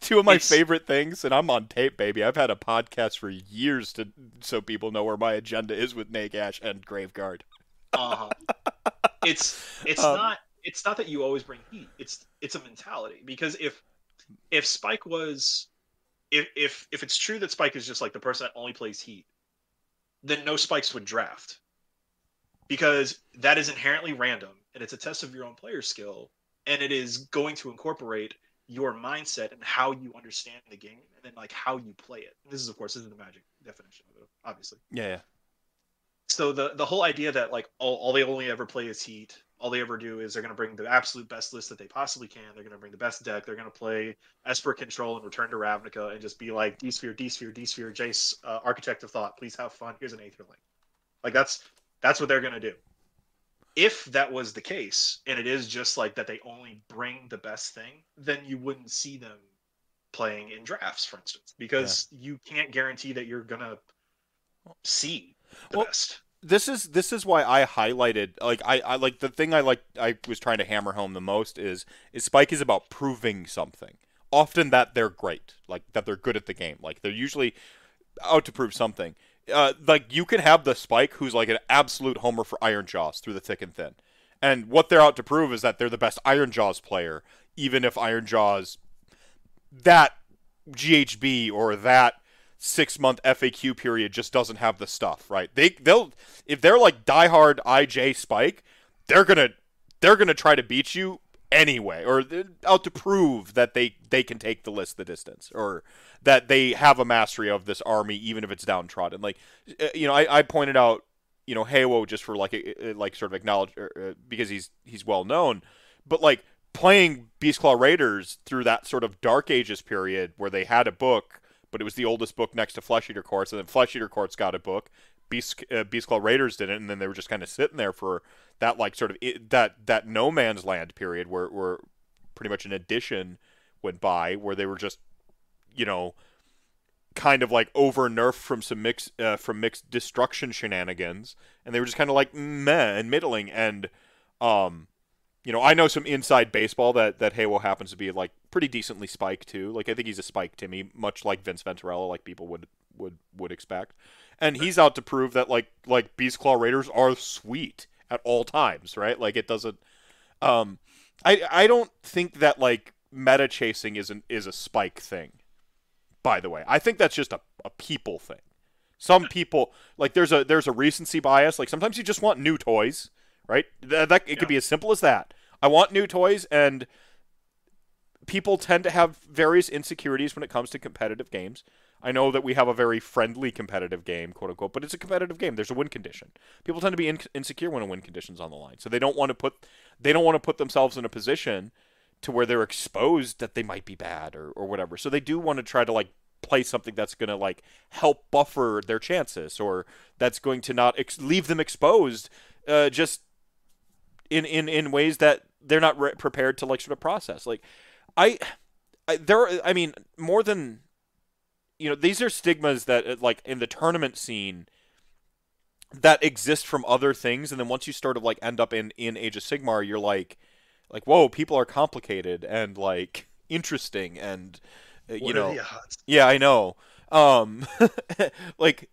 Two of my favorite things, and I'm on tape, baby. I've had a podcast for years so people know where my agenda is with Nagash and Graveguard. It's not that you always bring Heat. It's a mentality, because if Spike was... If it's true that Spike is just like the person that only plays Heat, then no Spikes would draft, because that is inherently random, and it's a test of your own player skill, and it is going to incorporate your mindset and how you understand the game, and then like how you play it. And this is the Magic definition of it, obviously. Yeah. So the whole idea that like all they only ever play is Heat, all they ever do is they're going to bring the absolute best list that they possibly can. They're going to bring the best deck. They're going to play Esper Control and Return to Ravnica and just be like, D-Sphere, D-Sphere, D-Sphere, Jace, Architect of Thought. Please have fun. Here's an Aetherling. Like, that's what they're going to do. If that was the case, and it is just like that they only bring the best thing, then you wouldn't see them playing in drafts, for instance, because you can't guarantee that you're going to see the best. This is why I highlighted, like, I like the thing I was trying to hammer home the most is Spike is about proving something, often that they're great, like that they're good at the game, like they're usually out to prove something. Like, you can have the Spike who's like an absolute homer for Ironjaws through the thick and thin, and what they're out to prove is that they're the best Ironjaws player, even if Ironjaws, that GHB or that 6-month FAQ period just doesn't have the stuff, right? They'll if they're like diehard IJ Spike, they're gonna try to beat you anyway, or they're out to prove that they can take the list the distance, or that they have a mastery of this army, even if it's downtrodden. Like, you know, I pointed out, you know, Heiwo just for like a sort of acknowledge, because he's well known, but like playing Beastclaw Raiders through that sort of Dark Ages period where they had a book, but it was the oldest book next to Flesh Eater Courts, and then Flesh Eater Courts got a book, Beastclaw Raiders didn't, and then they were just kind of sitting there for that, like, sort of that no man's land period where pretty much an edition went by, where they were just, you know, kind of like over nerfed from some mixed destruction shenanigans, and they were just kind of like meh and middling, and you know, I know some inside baseball that Heiwo happens to be like pretty decently Spike too. Like, I think he's a Spike Timmy, much like Vince Venturella, like people would expect. And he's out to prove that like Beastclaw Raiders are sweet at all times, right? Like, it doesn't. I don't think that like meta chasing is a Spike thing. By the way, I think that's just a people thing. Some people, like, there's a recency bias. Like, sometimes you just want new toys, right? That could be as simple as that. I want new toys, and people tend to have various insecurities when it comes to competitive games. I know that we have a very friendly competitive game, quote-unquote, but it's a competitive game. There's a win condition. People tend to be insecure when a win condition's on the line, so they don't want to put themselves in a position to where they're exposed that they might be bad or whatever. So they do want to try to, like, play something that's going to, like, help buffer their chances, or that's going to not leave them exposed just in ways that they're not prepared to, like, sort of process. Like, I mean, more than, you know, these are stigmas that, like, in the tournament scene that exist from other things. And then once you sort of, like, end up in Age of Sigmar, you're like, whoa, people are complicated and, like, interesting and, you know, yeah, I know. Like,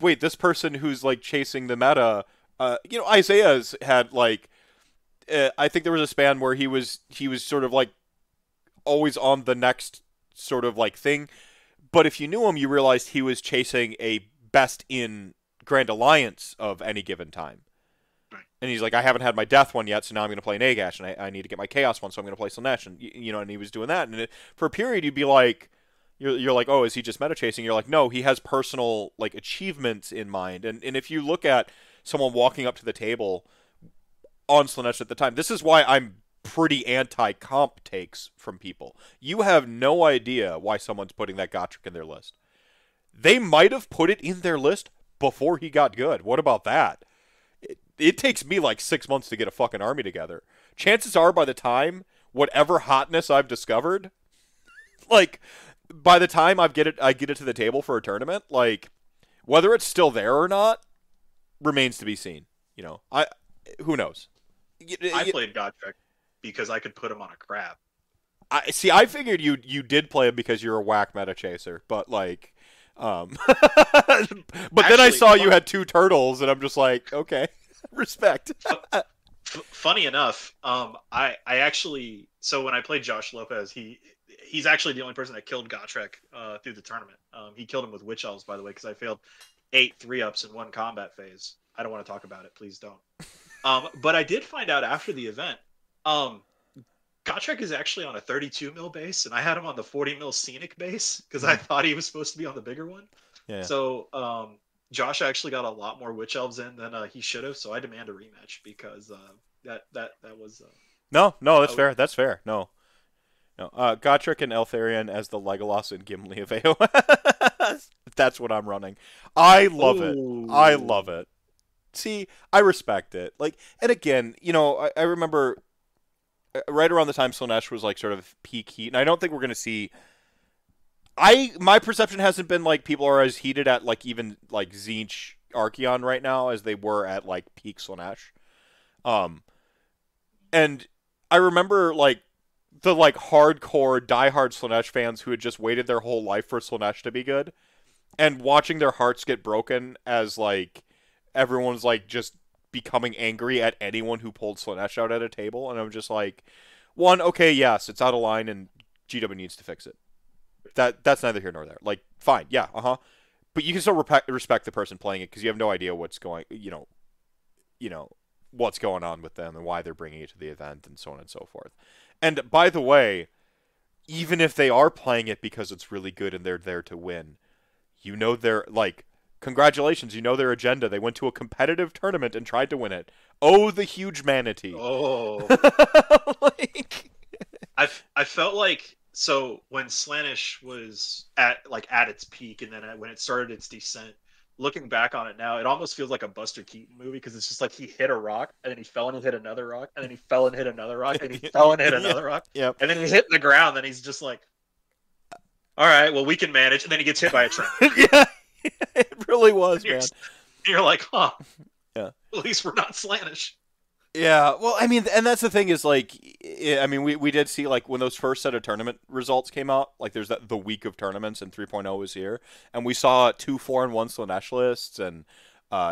wait, this person who's, like, chasing the meta, you know, Isaiah's had, like, I think there was a span where he was sort of, like, always on the next sort of, like, thing. But if you knew him, you realized he was chasing a best in Grand Alliance of any given time. Right. And he's like, I haven't had my death one yet, so now I'm going to play Nagash, and I need to get my chaos one, so I'm going to play Slaanesh, and you know, and he was doing that. And for a period, you'd be like, you're like, oh, is he just meta chasing? You're like, no, he has personal, like, achievements in mind. And if you look at someone walking up to the table on Slaanesh at the time, this is why I'm pretty anti-comp takes from people. You have no idea why someone's putting that Gotrek in their list. They might have put it in their list before he got good. What about that? It takes me like 6 months to get a fucking army together. Chances are by the time whatever hotness I've discovered, like, by the time I get it to the table for a tournament, like, whether it's still there or not remains to be seen. You know, who knows? I played Gotrek because I could put him on a crab. I see. I figured you did play him because you're a whack meta chaser, but like, then I saw you had two turtles, and I'm just like, okay, respect. Funny enough, I actually, so when I played Josh Lopez, he's actually the only person that killed Gotrek through the tournament. He killed him with Witch Elves, by the way, because I failed 8 3-ups in one combat phase. I don't want to talk about it. Please don't. But I did find out after the event. Gotrek is actually on a 32 mil base, and I had him on the 40 mil scenic base because I thought he was supposed to be on the bigger one. Yeah. So Josh actually got a lot more Witch Elves in than he should have. So I demand a rematch because that was no. That's fair. That's fair. No. Gotrek and Eltharion as the Legolas and Gimli of AOS. That's what I'm running. I love it. I love it. See, I respect it. Like, and again, you know, I remember. Right around the time Slaanesh was like sort of peak heat, and I don't think we're going to see. My perception hasn't been like people are as heated at like even like Tzeentch Archaon right now as they were at like peak Slaanesh. And I remember like the like hardcore diehard Slaanesh fans who had just waited their whole life for Slaanesh to be good, and watching their hearts get broken as like everyone's like just becoming angry at anyone who pulled Slaanesh out at a table, and I'm just like, one, okay, yes, it's out of line, and GW needs to fix it. That's neither here nor there. Like, fine, yeah, but you can still respect the person playing it because you have no idea what's going, you know, what's going on with them and why they're bringing it to the event and so on and so forth. And by the way, even if they are playing it because it's really good and they're there to win, you know, they're like. Congratulations, you know their agenda. They went to a competitive tournament and tried to win it. Oh, the huge manatee. Oh. Like... I felt like... So, when Slaanesh was at its peak, and then when it started its descent, looking back on it now, it almost feels like a Buster Keaton movie, because it's just like he hit a rock, and then he fell and hit another rock, and then he fell and hit another rock, and he fell and hit another rock. Yep. And then he hit the ground, and he's just like, all right, well, we can manage. And then he gets hit by a truck. Yeah. It really was, man. You're like, huh? Yeah. At least we're not Slaanesh. Yeah. Well, I mean, and that's the thing is, like, I mean, we did see like when those first set of tournament results came out, like there's that the week of tournaments and 3.0 was here, and we saw 2 4-1 Slaanesh lists and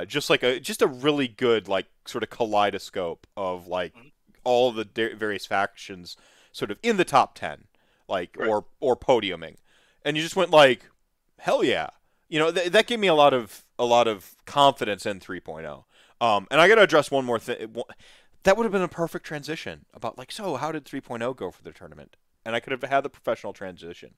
just a really good sort of kaleidoscope of all the various factions sort of in the top 10, right. or podiuming, and you just went hell yeah, that gave me a lot of confidence in 3.0. And I got to address one more thing. That would have been a perfect transition about so how did 3.0 go for the tournament? And I could have had the professional transition,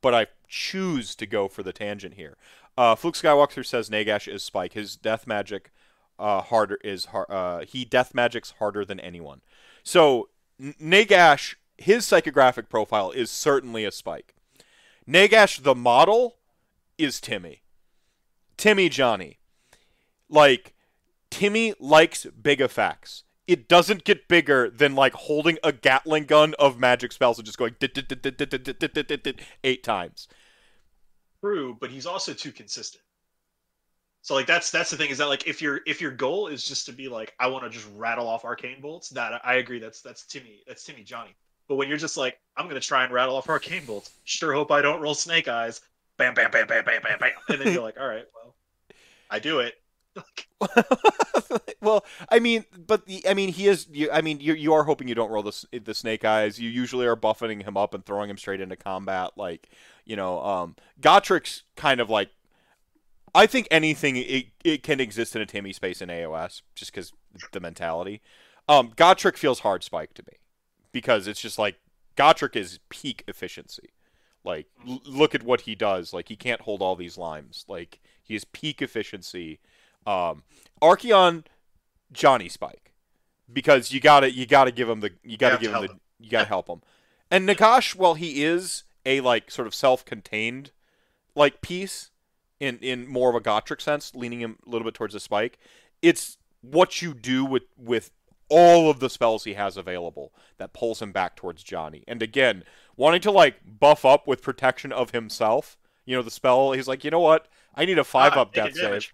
but I choose to go for the tangent here. Fluke Skywalker says Nagash is Spike. His death magic he death magics harder than anyone. So Nagash, his psychographic profile is certainly a Spike. Nagash, the model, is Timmy. Timmy Johnny. Timmy likes big effects. It doesn't get bigger than holding a Gatling gun of magic spells and just going 8 times. True, but he's also too consistent. So that's the thing, is that if your goal is just to be I want to just rattle off arcane bolts, that I agree, that's Timmy Johnny. But when you're just I'm gonna try and rattle off arcane bolts, sure hope I don't roll snake eyes, bam bam bam bam bam bam bam, and then you're all right, well, I do it. Well, I mean, he is. You are hoping you don't roll the snake eyes. You usually are buffeting him up and throwing him straight into combat, Gotrik's kind of I think anything it can exist in a Timmy space in AOS just because the mentality. Gotrik feels hard Spike to me because it's just Gotrik is peak efficiency. Look at what he does. He can't hold all these limes. He is peak efficiency. Archeon, Johnny Spike, because you gotta give him help him. And Nagash, well, he is a sort of self-contained piece in more of a Gotrek sense, leaning him a little bit towards the Spike. It's what you do with all of the spells he has available that pulls him back towards Johnny. And again, wanting to buff up with protection of himself, the spell. He's you know what? I need a 5+ death save.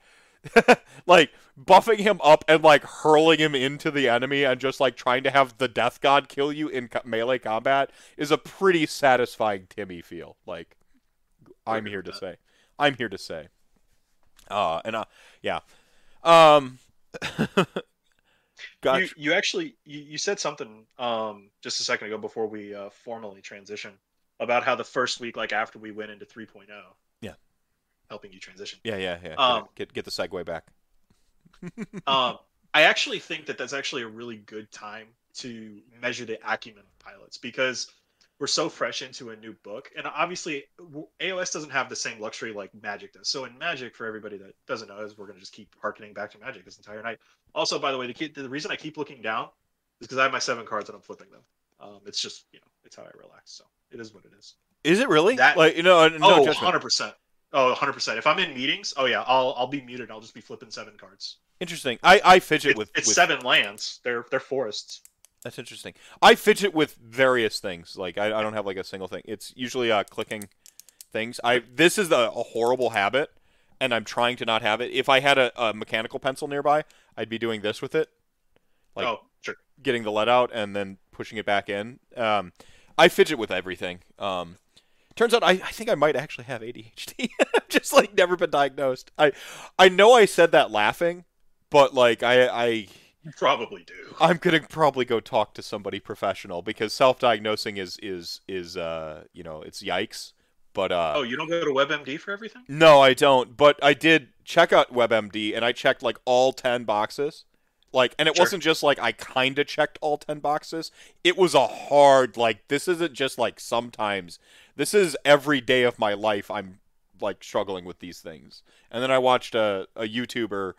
Buffing him up and hurling him into the enemy and just trying to have the death god kill you in melee combat is a pretty satisfying Timmy feel. I'm here to say. Yeah. Gotcha. You actually, you said something just a second ago before we formally transition about how the first week, after we went into 3.0. Yeah. Helping you transition. Yeah. Get the segue back. I actually think that's actually a really good time to measure the acumen of pilots because we're so fresh into a new book, and obviously AOS doesn't have the same luxury Magic does. So in Magic, for everybody that doesn't know, is we're going to just keep harkening back to Magic this entire night. Also, by the way, the reason I keep looking down is because I have my 7 cards and I'm flipping them. It's just it's how I relax. So it is what it is. Is it really? That, no, 100%. Oh, 100%. If I'm in meetings, oh yeah, I'll be muted. I'll just be flipping 7 cards. Interesting. I fidget with it's 7 lands. They're forests. That's interesting. I fidget with various things. I don't have a single thing. It's usually clicking things. This is a horrible habit, and I'm trying to not have it. If I had a mechanical pencil nearby, I'd be doing this with it. Oh, sure. Getting the lead out and then pushing it back in. I fidget with everything. Turns out I think I might actually have ADHD. I've just never been diagnosed. I know I said that laughing, but I probably do. I'm gonna probably go talk to somebody professional because self-diagnosing is it's yikes. But oh, you don't go to WebMD for everything? No, I don't. But I did check out WebMD, and I checked all 10 boxes. And it wasn't just I kind of checked all 10 boxes. It was a hard this isn't just sometimes. This is every day of my life I'm struggling with these things. And then I watched a YouTuber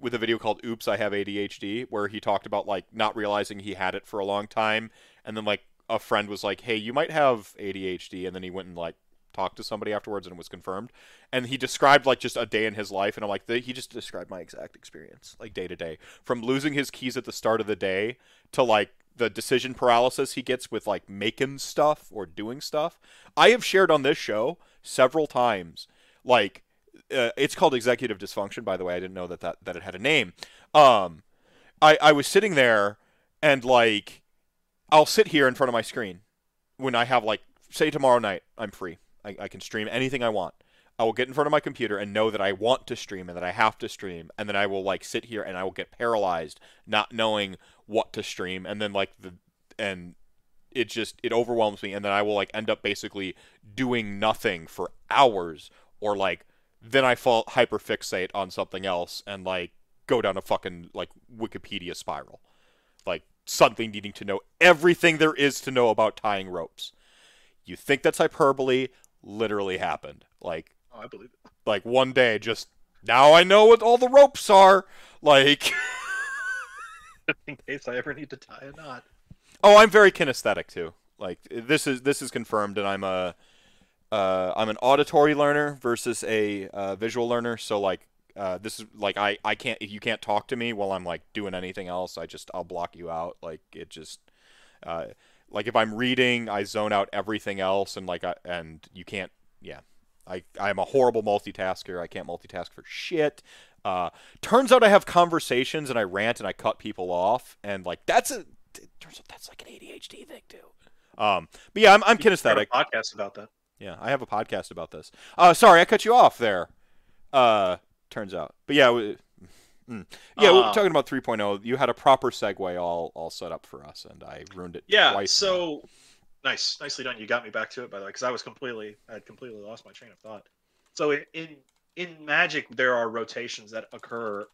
with a video called Oops, I Have ADHD, where he talked about not realizing he had it for a long time. And then a friend was hey, you might have ADHD. And then he went and talked to somebody afterwards and it was confirmed. And he described just a day in his life. And I'm he just described my exact experience, day to day, from losing his keys at the start of the day to the decision paralysis he gets with making stuff or doing stuff. I have shared on this show several times, it's called executive dysfunction, by the way. I didn't know that it had a name. I was sitting there and I'll sit here in front of my screen when I have say tomorrow night, I'm free. I can stream anything I want. I will get in front of my computer and know that I want to stream and that I have to stream, and then I will like sit here and I will get paralyzed not knowing what to stream, and then like it overwhelms me, and then I will like end up basically doing nothing for hours, or like then I fall hyperfixate on something else and like go down a fucking like Wikipedia spiral, like something needing to know everything there is to know about tying ropes. You think that's hyperbole? Literally happened. Like, oh, I believe it. Like one day, just now I know what all the ropes are. Like, in case I ever need to tie a knot. Oh, I'm very kinesthetic too. Like this is confirmed, and I'm a I'm an auditory learner versus a visual learner. So like this is like I can't, if you can't talk to me while I'm like doing anything else, I'll block you out. Like it just like if I'm reading, I zone out everything else, and like and you can't. Yeah, I'm a horrible multitasker. I can't multitask for shit. Turns out I have conversations and I rant and I cut people off, and like turns out that's like an ADHD thing too. But yeah, I'm kinesthetic. I have a podcast about that. Yeah, I have a podcast about this. Sorry, I cut you off there. Turns out, but yeah, we were talking about 3.0. You had a proper segue all set up for us, and I ruined it. Yeah, twice so. Now. Nicely done. You got me back to it, by the way, because I had completely lost my train of thought. So in Magic, there are rotations that occur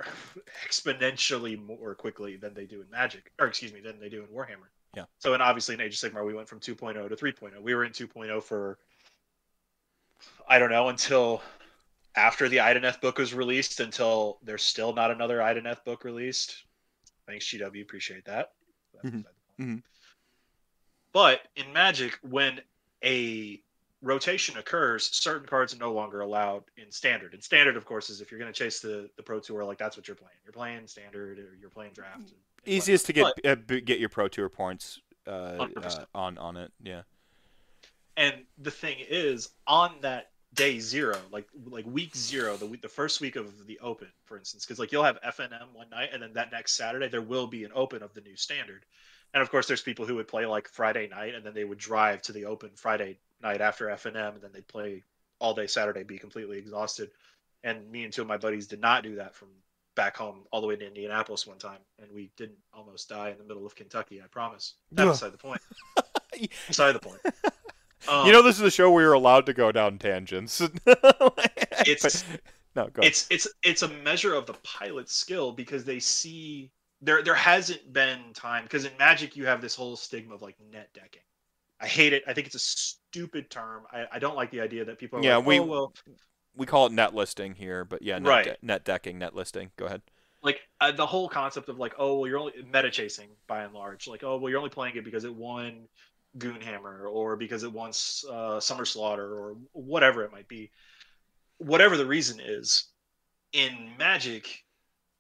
exponentially more quickly than they do in Magic, or excuse me, than they do in Warhammer. Yeah. So, and obviously in Age of Sigmar, we went from 2.0 to 3.0. We were in 2.0 for, I don't know, until after the Ideneth book was released, until there's still not another Ideneth book released. Thanks, GW. Appreciate that. Mm-hmm. But in Magic, when a rotation occurs, certain cards are no longer allowed in Standard. And Standard, of course, is if you're going to chase the Pro Tour, like that's what you're playing. You're playing Standard, or you're playing Draft. And easiest whatnot. To get your Pro Tour points on it, yeah. And the thing is, on that day zero, like week zero, the first week of the Open, for instance, because like you'll have FNM one night, and then that next Saturday there will be an Open of the new Standard. And of course, there's people who would play like Friday night, and then they would drive to the Open Friday night after FNM, and then they'd play all day Saturday, be completely exhausted. And me and two of my buddies did not do that from back home all the way to Indianapolis one time, and we didn't almost die in the middle of Kentucky, I promise. That's beside the point. Beside the point. You know, this is a show where you're allowed to go down tangents. It's a measure of the pilot's skill, because they see. There hasn't been time, because in Magic you have this whole stigma of like net decking. I hate it. I think it's a stupid term. I don't like the idea that people are like, we call it net listing here, but yeah, net decking, net listing. Go ahead. Like the whole concept of like, oh, well, you're only meta chasing by and large. Like, oh, well, you're only playing it because it won Goonhammer, or because it won Summer Slaughter, or whatever it might be. Whatever the reason is, in Magic,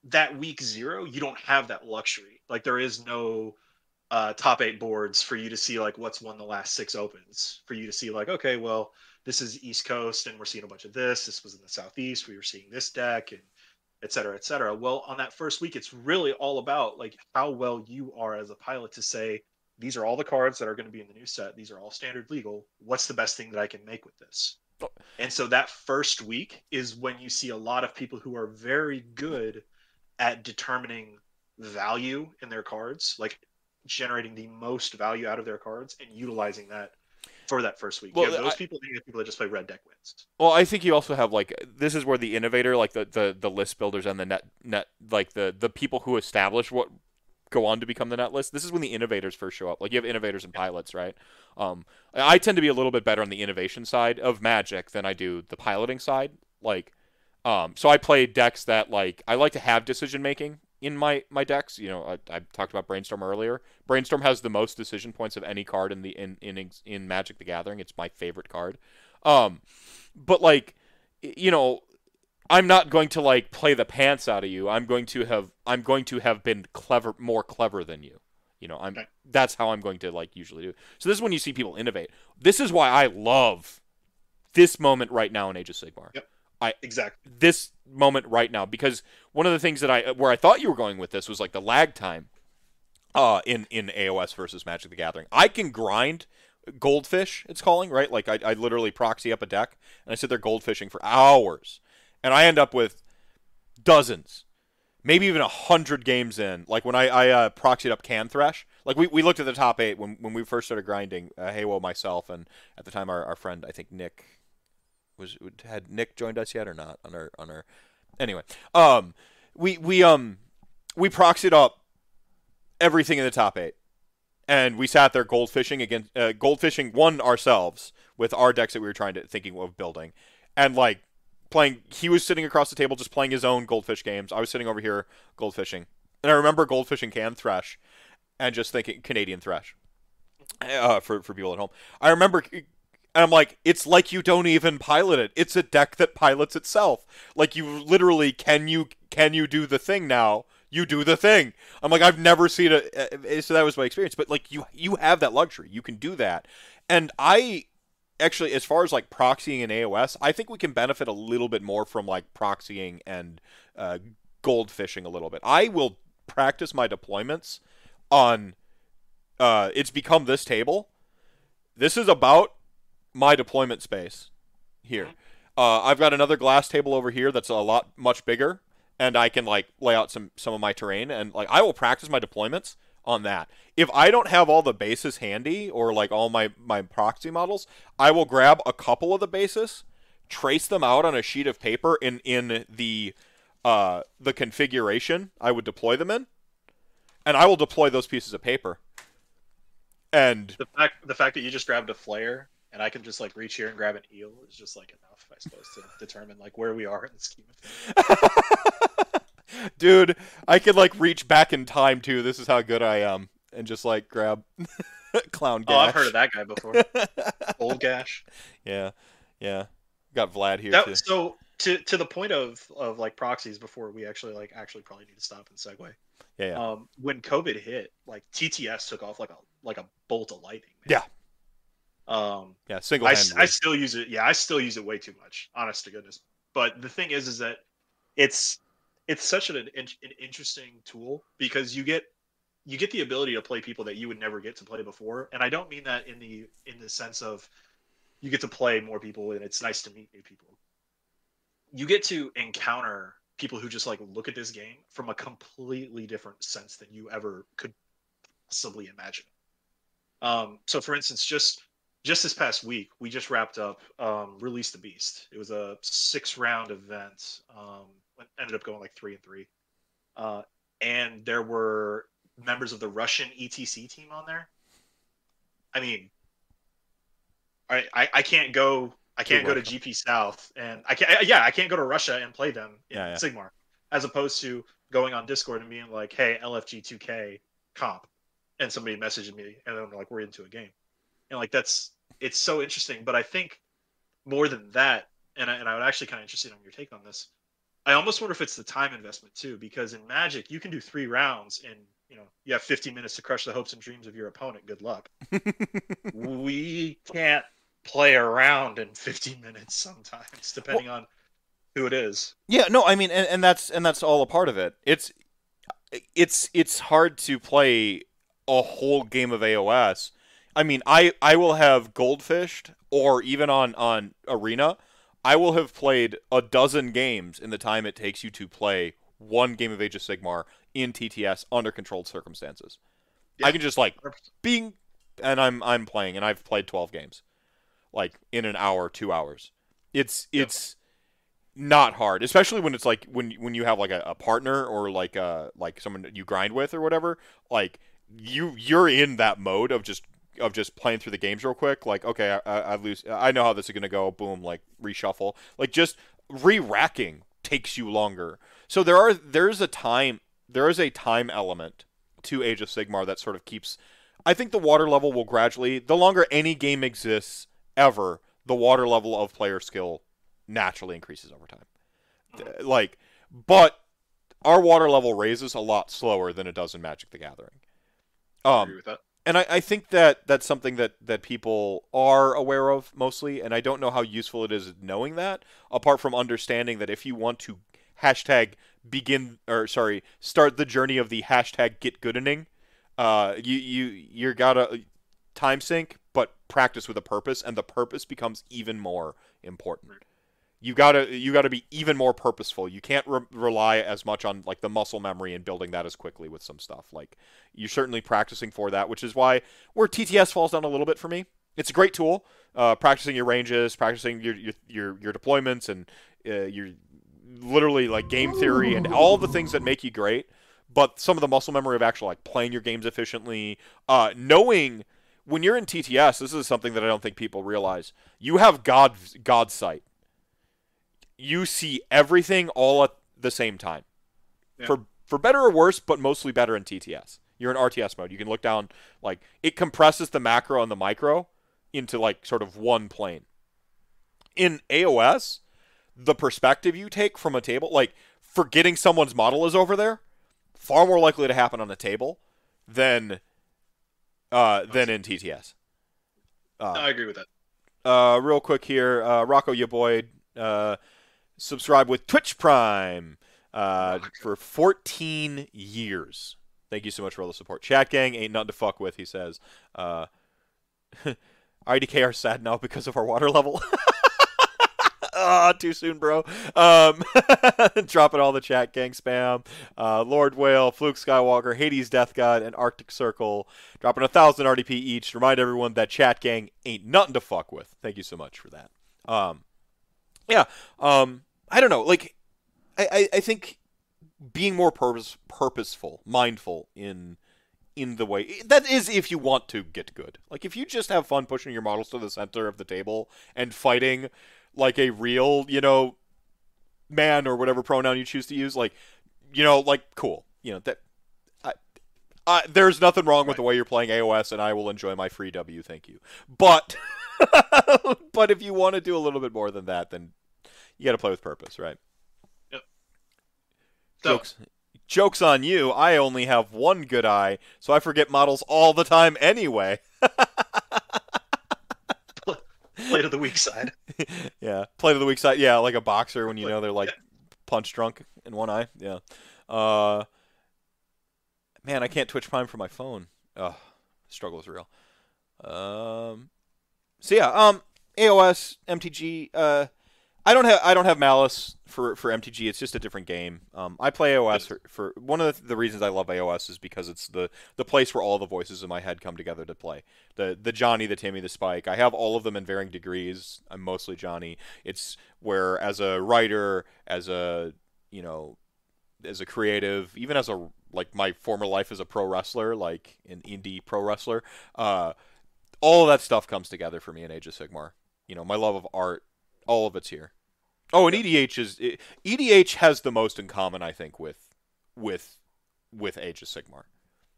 that week zero, you don't have that luxury. Like there is no top 8 boards for you to see like what's won the last 6 Opens, for you to see like, okay, well, this is East Coast and we're seeing a bunch of this. This was in the Southeast. We were seeing this deck, and et cetera, et cetera. Well, on that first week, it's really all about like how well you are as a pilot to say, these are all the cards that are going to be in the new set. These are all Standard legal. What's the best thing that I can make with this? And so that first week is when you see a lot of people who are very good at determining value in their cards, like generating the most value out of their cards and utilizing that for that first week. Well, yeah, those people that just play red deck wins. Well, I think you also have like, this is where the innovator, like the list builders and the net like the people who establish what go on to become the net list. This is when the innovators first show up. Like you have innovators and pilots, right? I tend to be a little bit better on the innovation side of Magic than I do the piloting side. Like, so I play decks that, like, I like to have decision-making in my decks. You know, I talked about Brainstorm earlier. Brainstorm has the most decision points of any card in Magic the Gathering. It's my favorite card. But, like, you know, I'm not going to, like, play the pants out of you. I'm going to have been more clever than you. You know, that's how I'm going to, like, usually do it. So this is when you see people innovate. This is why I love this moment right now in Age of Sigmar. Yep. Exactly this moment right now, because one of the things that I thought you were going with this was like the lag time in AOS versus Magic the Gathering. I can grind goldfish, it's calling, right? Like I literally proxy up a deck, and I sit there goldfishing for hours. And I end up with dozens, maybe even 100 games in. Like when I proxied up Can Thresh, like we looked at the top 8 when we first started grinding, Haywo, myself, and at the time our friend, I think Nick, had Nick joined us yet or not on our anyway. We proxied up everything in the top 8. And we sat there goldfishing one ourselves with our decks that we were thinking of building, and like playing. He was sitting across the table just playing his own goldfish games. I was sitting over here goldfishing, and I remember goldfishing Can Thresh, and just thinking Canadian Thresh, for people at home. I remember, and I'm like, it's like you don't even pilot it. It's a deck that pilots itself. Like you literally can you do the thing now? You do the thing. I'm like, I've never seen it. So that was my experience. But like, you have that luxury. You can do that. And I actually, as far as like proxying in AOS, I think we can benefit a little bit more from like proxying and goldfishing a little bit. I will practice my deployments on. It's become this table. This is about my deployment space here. I've got another glass table over here that's much bigger. And I can like lay out some of my terrain, and like I will practice my deployments on that. If I don't have all the bases handy or like all my proxy models, I will grab a couple of the bases, trace them out on a sheet of paper in the configuration I would deploy them in, and I will deploy those pieces of paper. And the fact that you just grabbed a flare and I can just like reach here and grab an eel is just like enough, I suppose, to determine like where we are in the scheme of things. Dude, I could like reach back in time too. This is how good I am, and just like grab Clown Gash. Oh, I've heard of that guy before. Old Gash. Yeah. Got Vlad here too. So to the point of like proxies before we actually probably need to stop and segue. Yeah. When COVID hit, like TTS took off like a bolt of lightning, man. Yeah. I still use it. Yeah, I still use it way too much, honest to goodness. But the thing is that it's such an interesting tool, because you get the ability to play people that you would never get to play before. And I don't mean that in the sense of you get to play more people and it's nice to meet new people. You get to encounter people who just like look at this game from a completely different sense than you ever could possibly imagine. So for instance, just this past week, we just wrapped up Release the Beast. It was a 6-round event. Ended up going like 3-3. And there were members of the Russian ETC team on there. I mean, I can't go. I can't go to GP South, and I can't go to Russia and play them in Sigmar, as opposed to going on Discord and being like, "Hey, LFG2K comp," and somebody messaged me, and I'm like, "We're into a game," and like it's so interesting. But I think more than that, and I would actually kind of interested on your take on this. I almost wonder if it's the time investment too, because in Magic you can do 3 rounds and you have 50 minutes to crush the hopes and dreams of your opponent. Good luck. We can't play a round in 50 minutes sometimes, depending on who it is. Yeah, no, I mean, and that's all a part of it. It's hard to play a whole game of AOS. I mean, I will have goldfished, or even on Arena, I will have played a dozen games in the time it takes you to play one game of Age of Sigmar in TTS under controlled circumstances. Yeah. I can just like bing, and I'm playing, and I've played 12 games, like in an hour, 2 hours. It's not hard, especially when it's like when you have like a partner or like someone you grind with or whatever. Like you're in that mode of just playing through the games real quick. Like, okay, I lose. I know how this is going to go. Boom, like reshuffle. Like just re-racking takes you longer. So there is a time element to Age of Sigmar that sort of keeps, I think the water level will gradually, the longer any game exists ever, the water level of player skill naturally increases over time. Like, but our water level raises a lot slower than it does in Magic the Gathering. I agree with that. And I think that that's something that people are aware of mostly, and I don't know how useful it is knowing that, apart from understanding that if you want to start the journey of the #getgoodening, you gotta time sink, but practice with a purpose, and the purpose becomes even more important. You gotta be even more purposeful. You can't rely as much on like the muscle memory and building that as quickly with some stuff. Like, you're certainly practicing for that, which is why where TTS falls down a little bit for me. It's a great tool, practicing your ranges, practicing your deployments, and your literally like game theory and all the things that make you great. But some of the muscle memory of actually like playing your games efficiently, knowing when you're in TTS, this is something that I don't think people realize. You have God sight. You see everything all at the same time, yeah. for better or worse, but mostly better in TTS. You're in RTS mode. You can look down, like, it compresses the macro and the micro into, like, sort of one plane. In AOS, the perspective you take from a table, like, forgetting someone's model is over there, far more likely to happen on a table than in TTS. No, I agree with that. Real quick here, Rocco, your boy, subscribe with Twitch Prime for 14 years. Thank you so much for all the support. Chat gang ain't nothing to fuck with, he says. IDK are sad now because of our water level. Too soon, bro. Dropping all the chat gang spam. Lord Whale, Fluke Skywalker, Hades Death God, and Arctic Circle. Dropping 1,000 RDP each. Remind everyone that chat gang ain't nothing to fuck with. Thank you so much for that. I don't know. Like, I think being more purposeful, mindful in the way that is, if you want to get good. Like, if you just have fun pushing your models to the center of the table and fighting like a real, man or whatever pronoun you choose to use, cool. There's nothing wrong with the way you're playing AOS, and I will enjoy my free W, thank you. But but if you want to do a little bit more than that, then you got to play with purpose, right? Yep. Joke's on you. I only have one good eye, so I forget models all the time anyway. Play to the weak side. Yeah, play to the weak side. Yeah, like a boxer when they're like punch drunk in one eye. Yeah. Man, I can't Twitch Prime for my phone. Ugh, struggle is real. AOS, MTG. I don't have malice for MTG. It's just a different game. I play AOS for one of the reasons I love AOS is because it's the place where all the voices in my head come together to play. The Johnny, the Timmy, the Spike. I have all of them in varying degrees. I'm mostly Johnny. It's where, as a writer, as a creative, even as a my former life as a pro wrestler, like an indie pro wrestler, all of that stuff comes together for me in Age of Sigmar. My love of art. All of it's here. Oh, and EDH has the most in common, I think, with Age of Sigmar,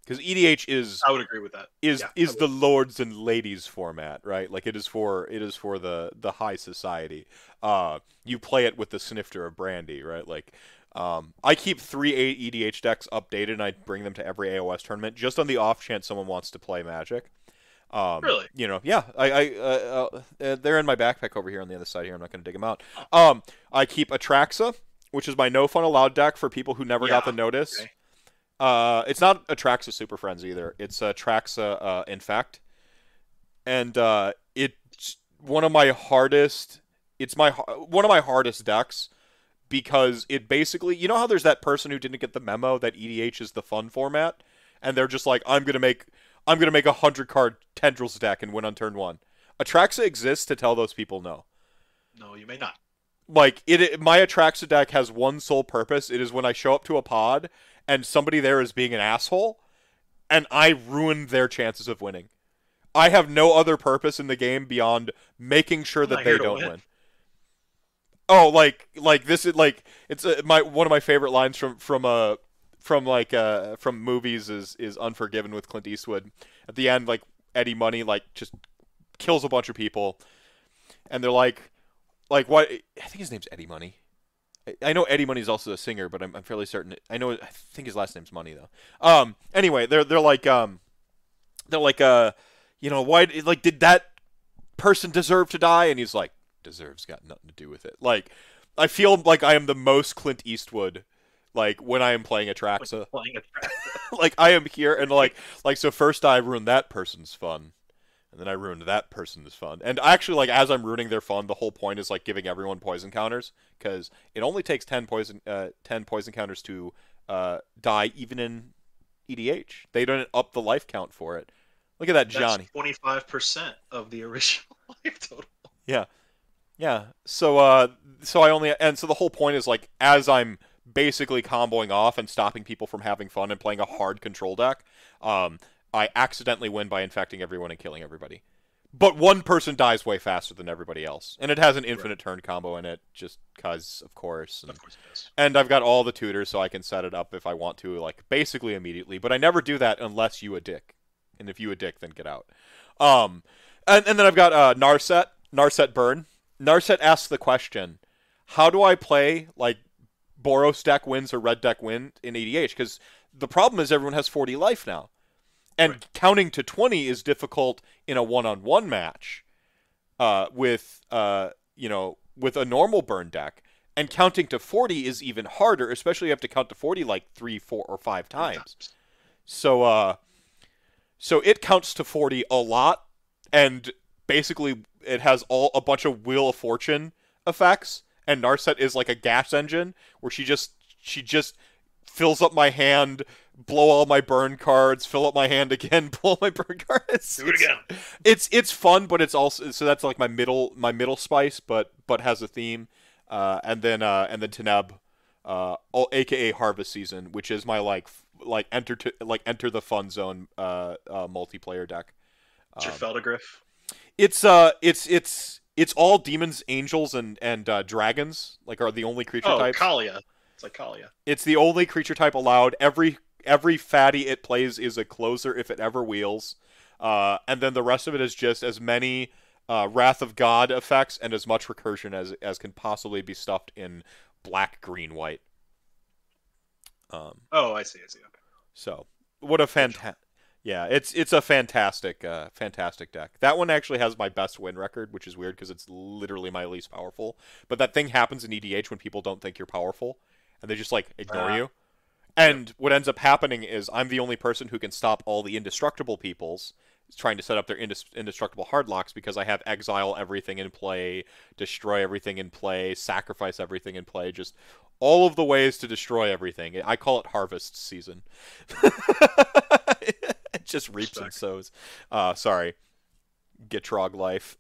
because EDH is. I would agree with that. Is the lords and ladies format, right? Like, it is for the high society. You play it with the snifter of brandy, right? Like, I keep 3 EDH decks updated, and I bring them to every AOS tournament just on the off chance someone wants to play Magic. Really? They're in my backpack over here on the other side here. I'm not going to dig them out. I keep Atraxa, which is my no fun allowed deck for people who never got the notice. Okay. It's not Atraxa Super Friends either. It's Atraxa Infect, and it's one of my hardest decks because it basically, how there's that person who didn't get the memo that EDH is the fun format, and they're just like, I'm going to make a 100-card Tendrils deck and win on turn 1. Atraxa exists to tell those people no. No, you may not. Like, my Atraxa deck has one sole purpose. It is when I show up to a pod and somebody there is being an asshole, and I ruin their chances of winning. I have no other purpose in the game beyond making sure that they don't win. Oh, one of my favorite lines from movies is Unforgiven with Clint Eastwood. At the end, Eddie Money just kills a bunch of people, and they're like what? I think his name's Eddie Money. I know Eddie Money's also a singer, but I'm fairly certain. I think his last name's Money though. Anyway, they're like why? Like, did that person deserve to die? And he's like, deserve's got nothing to do with it. Like, I feel like I am the most Clint Eastwood. Like, when I am playing Atraxa. I am here, and so first I ruin that person's fun. And then I ruined that person's fun. And actually, like, as I'm ruining their fun, the whole point is, like, giving everyone poison counters. Because it only takes 10 poison counters to die, even in EDH. They don't up the life count for it. Look at that, Johnny. That's 25% of the original life total. Yeah. Yeah. So, so the whole point is, like, as I'm basically comboing off and stopping people from having fun and playing a hard control deck, I accidentally win by infecting everyone and killing everybody. But one person dies way faster than everybody else. And it has an infinite turn combo in it, just because, of course. And, of course it does. And I've got all the tutors, so I can set it up if I want to, like, basically immediately. But I never do that unless you a dick. And if you a dick, then get out. And then I've got Narset Burn. Narset asks the question, how do I play, like, Boros deck wins or red deck win in EDH? Because the problem is everyone has 40 life now. And right. Counting to 20 is difficult in a one-on-one match with a normal burn deck. And counting to 40 is even harder, especially if you have to count to 40 like 3, 4, or 5 times. So it counts to 40 a lot, and basically it has a bunch of Wheel of Fortune effects. And Narset is like a gas engine where she just fills up my hand, blow all my burn cards, fill up my hand again, blow my burn cards. Do it again. It's fun, but it's also, so that's like my middle spice, but has a theme. And then Teneb, aka Harvest Season, which is my enter the fun zone multiplayer deck. It's your Feldegriff. It's all demons, angels, and dragons. Like, are the only creature types. Kalia. It's like Kalia. It's the only creature type allowed. Every fatty it plays is a closer if it ever wheels. And then the rest of it is just as many Wrath of God effects and as much recursion as can possibly be stuffed in black, green, white. I see. Okay. So, what a fantastic... Yeah, it's a fantastic deck. That one actually has my best win record, which is weird because it's literally my least powerful. But that thing happens in EDH when people don't think you're powerful, and they just, like, ignore you. And what ends up happening is I'm the only person who can stop all the indestructible peoples trying to set up their indestructible hardlocks because I have exile everything in play, destroy everything in play, sacrifice everything in play, just all of the ways to destroy everything. I call it Harvest Season. It just reaps and sows. Sorry. Gitrog life.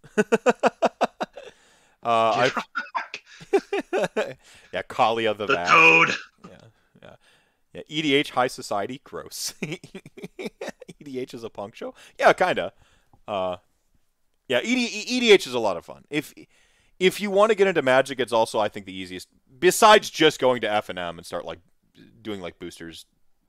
Gitrog. Yeah, Kalia the Vat. Toad. Yeah. EDH High Society. Gross. EDH is a punk show? Yeah, kinda. EDH is a lot of fun. If you want to get into Magic, it's also, I think, the easiest. Besides just going to F&M and start, like, doing, like, boosters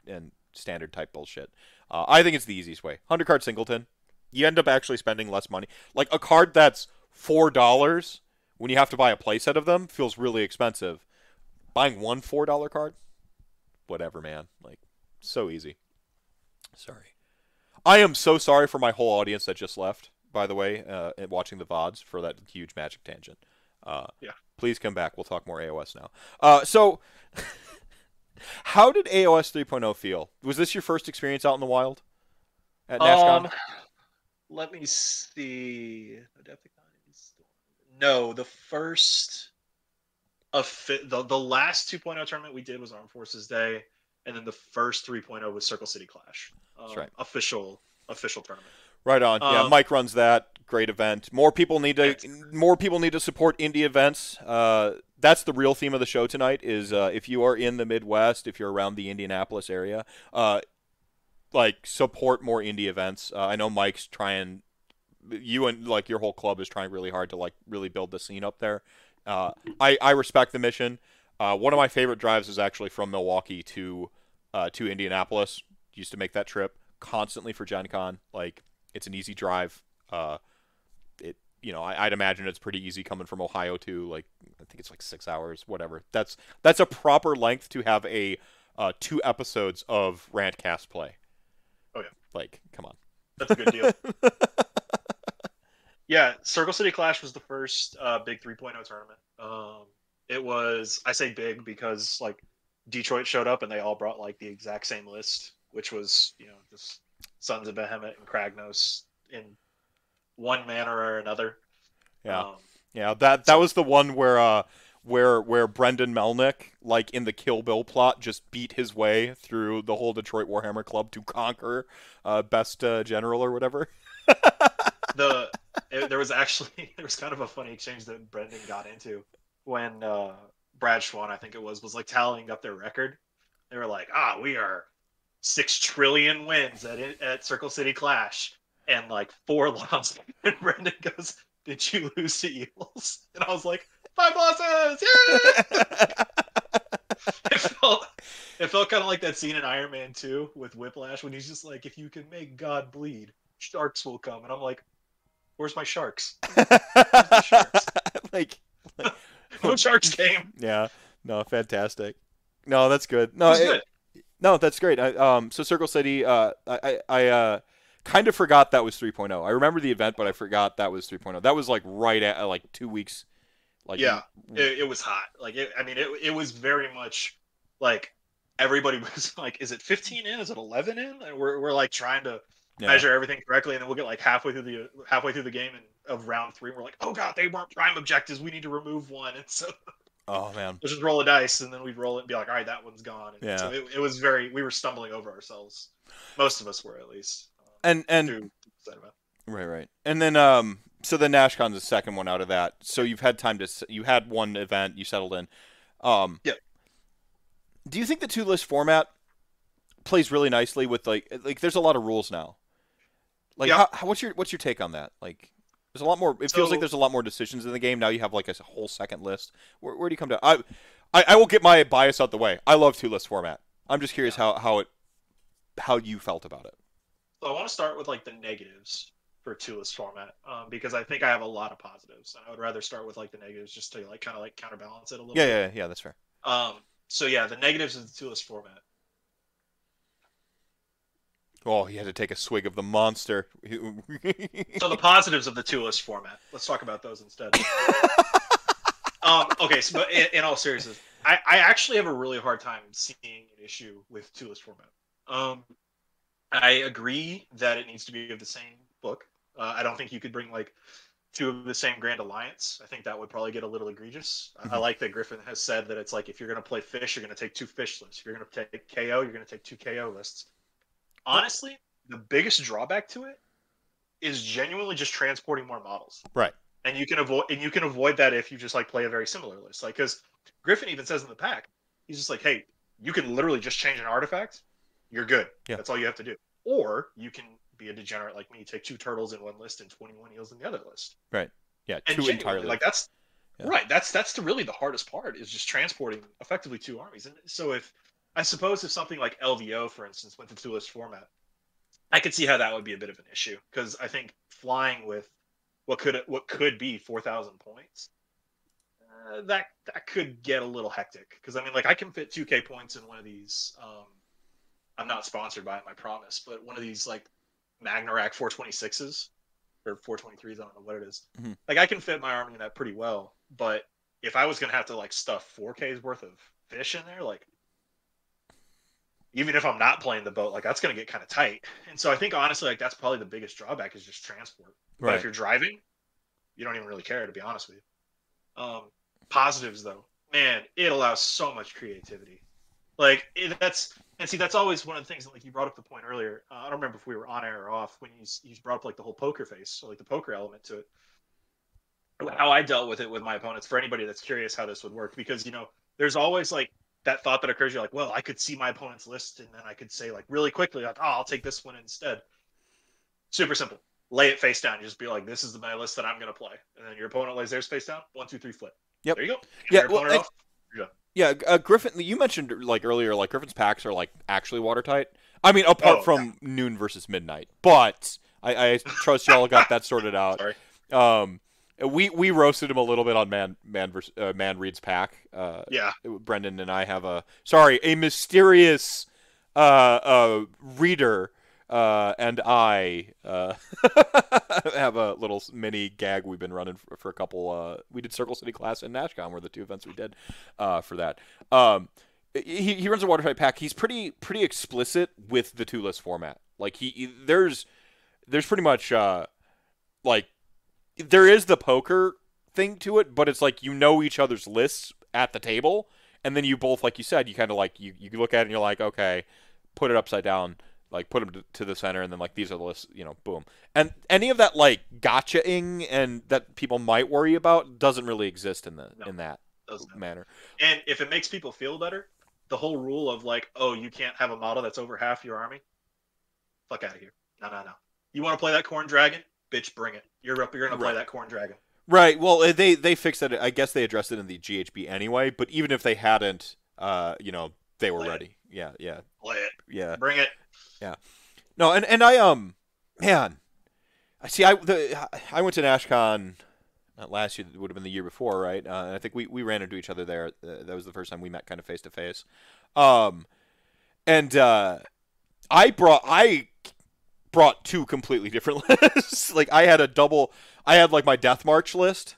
and standard type bullshit. I think it's the easiest way. 100-card singleton. You end up actually spending less money. Like, a card that's $4 when you have to buy a playset of them feels really expensive. Buying one $4 card? Whatever, man. Like, so easy. Sorry. I am so sorry for my whole audience that just left, by the way, watching the VODs for that huge Magic tangent. Yeah. Please come back. We'll talk more AOS now. How did AOS 3.0 feel? Was this your first experience out in the wild at NashCon? Let me see. No, the first of the last 2.0 tournament we did was Armed Forces Day, and then the first 3.0 was Circle City Clash. That's right. Official tournament. Right on. Yeah, Mike runs that. Great event. More people need to support indie events. That's the real theme of the show tonight is if you are in the Midwest, if you're around the Indianapolis area, support more indie events. I know Mike's trying, you and like your whole club is trying really hard to like really build the scene up there. I respect the mission. One of my favorite drives is actually from Milwaukee to Indianapolis. Used to make that trip constantly for Gen Con. Like, it's an easy drive. I'd imagine it's pretty easy coming from Ohio to, like, I think it's like 6 hours, whatever. That's a proper length to have a 2 episodes of Rantcast play. Oh yeah, like, come on, that's a good deal. Yeah, Circle City Clash was the first big 3.0 tournament. It was, I say big because like Detroit showed up and they all brought like the exact same list, which was just Sons of Behemoth and Kragnos in one manner or another. Yeah, yeah. That was the one where Brendan Melnick, like in the Kill Bill plot, just beat his way through the whole Detroit Warhammer Club to conquer best general or whatever. There was kind of a funny exchange that Brendan got into when Brad Schwan, I think it was like tallying up their record. They were like, ah, we are 6 trillion wins at Circle City Clash and like 4 losses. And Brendan goes, did you lose to Eels? And I was like, 5 losses! Yeah! It felt kind of like that scene in Iron Man 2 with Whiplash when he's just like, if you can make God bleed, sharks will come. And I'm like, where's my sharks? Where's my sharks? like no sharks came. Yeah. No, fantastic. No, that's good. No, no, that's great. So Circle City, I kind of forgot that was 3.0. I remember the event, but I forgot that was 3.0. That was like right at like 2 weeks. Like, yeah, it was hot. Like, it was very much like everybody was like, is it 15 in? Is it 11 in? And we're like trying to measure everything correctly, and then we'll get like halfway through the game of round 3. And we're like, oh god, they weren't prime objectives. We need to remove one. And so, oh man, we'll just roll a dice, and then we'd roll it and be like, all right, that one's gone. And yeah, so it was very. We were stumbling over ourselves. Most of us were, at least. And right, and then so then NashCon's the second one out of that. So you've had time to you had one event you settled in. Yep. Do you think the 2-list format plays really nicely with like there's a lot of rules now? Like, yeah. What's your take on that? Like, there's a lot more. It feels like there's a lot more decisions in the game now. You have like a whole second list. Where do you come down? I will get my bias out the way. I love 2-list format. I'm just curious how you felt about it. So I want to start with like the negatives for 2-list format because I think I have a lot of positives, and I would rather start with like the negatives just to like kind of like counterbalance it a little. Yeah, bit. Yeah, that's fair. So yeah, the negatives of the 2-list format. Oh, he had to take a swig of the monster. So the positives of the 2-list format. Let's talk about those instead. Okay, so but in all seriousness, I actually have a really hard time seeing an issue with 2-list format. I agree that it needs to be of the same book. I don't think you could bring like 2 of the same Grand Alliance. I think that would probably get a little egregious. Mm-hmm. I like that Griffin has said that it's like if you're going to play Fish, you're going to take 2 Fish lists. If you're going to take KO, you're going to take 2 KO lists. Honestly, the biggest drawback to it is genuinely just transporting more models. Right. And you can avoid that if you just like play a very similar list. Like, because Griffin even says in the pack, he's just like, hey, you can literally just change an artifact, you're good. Yeah. That's all you have to do. Or you can be a degenerate like me, take 2 turtles in one list and 21 eels in the other list. Right. Yeah. And 2 entirely. Like that's right. That's really the hardest part is just transporting effectively 2 armies. And so I suppose if something like LVO, for instance, went to 2-list format, I could see how that would be a bit of an issue because I think flying with what could be 4,000 points, that could get a little hectic. Because I mean, like I can fit 2K points in one of these. I'm not sponsored by it, I promise, but one of these like Magnarak 426s or 423s, I don't know what it is. Mm-hmm. Like I can fit my army in that pretty well, but if I was gonna have to like stuff 4K's worth of fish in there, like. Even if I'm not playing the boat, like that's going to get kind of tight. And so I think honestly, like that's probably the biggest drawback is just transport. Right. But if you're driving, you don't even really care, to be honest with you. Positives though, man, it allows so much creativity. Like that's always one of the things that like you brought up the point earlier. I don't remember if we were on air or off when you brought up like the whole poker face, so like the poker element to it. How I dealt with it with my opponents. For anybody that's curious how this would work, because you know, there's always like. That thought that occurs, you're like, well, I could see my opponent's list, and then I could say, like, really quickly, like, oh, I'll take this one instead. Super simple. Lay it face down. You just be like, this is my list that I'm going to play. And then your opponent lays theirs face down. 1, 2, 3, flip. Yep. There you go. Yeah, well, Griffin, you mentioned, like, earlier, like, Griffin's packs are, like, actually watertight. I mean, apart from Noon versus Midnight. But I trust y'all got that sorted out. Sorry. We roasted him a little bit on Man Reed's pack. Brendan and I have a mysterious reader and I have a little mini gag we've been running for a couple. We did Circle City Class and NashCon were the 2 events we did for that. He runs a watertight pack. He's pretty explicit with the 2-list format. Like there's pretty much. like, there is the poker thing to it, but it's like you know each other's lists at the table, and then you both, like you said, you kind of like, you look at it and you're like, okay, put it upside down, like put them to the center, and then like these are the lists, you know, boom. And any of that like gotcha-ing and that people might worry about doesn't really exist in the in that manner. And if it makes people feel better, the whole rule of like, oh, you can't have a model that's over half your army, fuck out of here. No. You want to play that Khorne Dragon? Bitch, bring it. You're gonna play that Khorne Dragon. Right. Well, they fixed it. I guess they addressed it in the GHB anyway. But even if they hadn't, you know, they were ready. Yeah. Play it. Yeah. Bring it. Yeah. No, and I man, I see. I went to NashCon not last year. It would have been the year before, right? And I think we ran into each other there. That was the first time we met, kind of face to face. And I brought two completely different lists. Like I had like my Death March list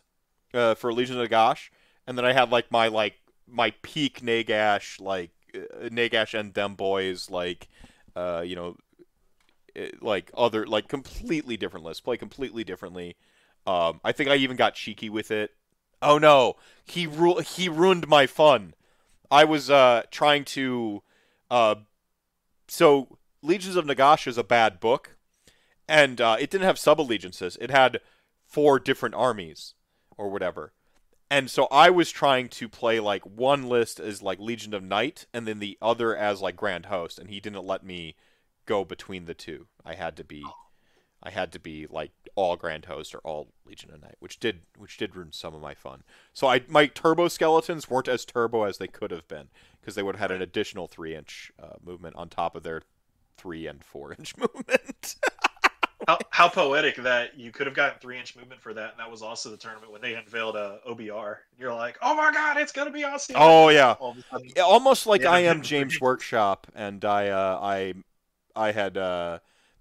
for Legion of Nagash, and then I had like my peak Nagash, like Nagash and them boys, like you know, like other, like completely different lists, play completely differently. I think I even got cheeky with it. Oh no, he ruined my fun. I was trying to so Legions of Nagash is a bad book, and it didn't have sub-allegiances. It had 4 different armies, or whatever. And so I was trying to play, like, one list as, like, Legion of Night, and then the other as, like, Grand Host, and he didn't let me go between the two. I had to be, like, all Grand Host or all Legion of Night, which did ruin some of my fun. So my turbo skeletons weren't as turbo as they could have been, because they would have had an additional 3-inch movement on top of their 3- and 4-inch movement. how poetic that you could have gotten 3-inch movement for that, and that was also the tournament when they unveiled a OBR. You're like, oh my god, it's gonna be awesome! Oh yeah, almost like I am James Workshop, and I had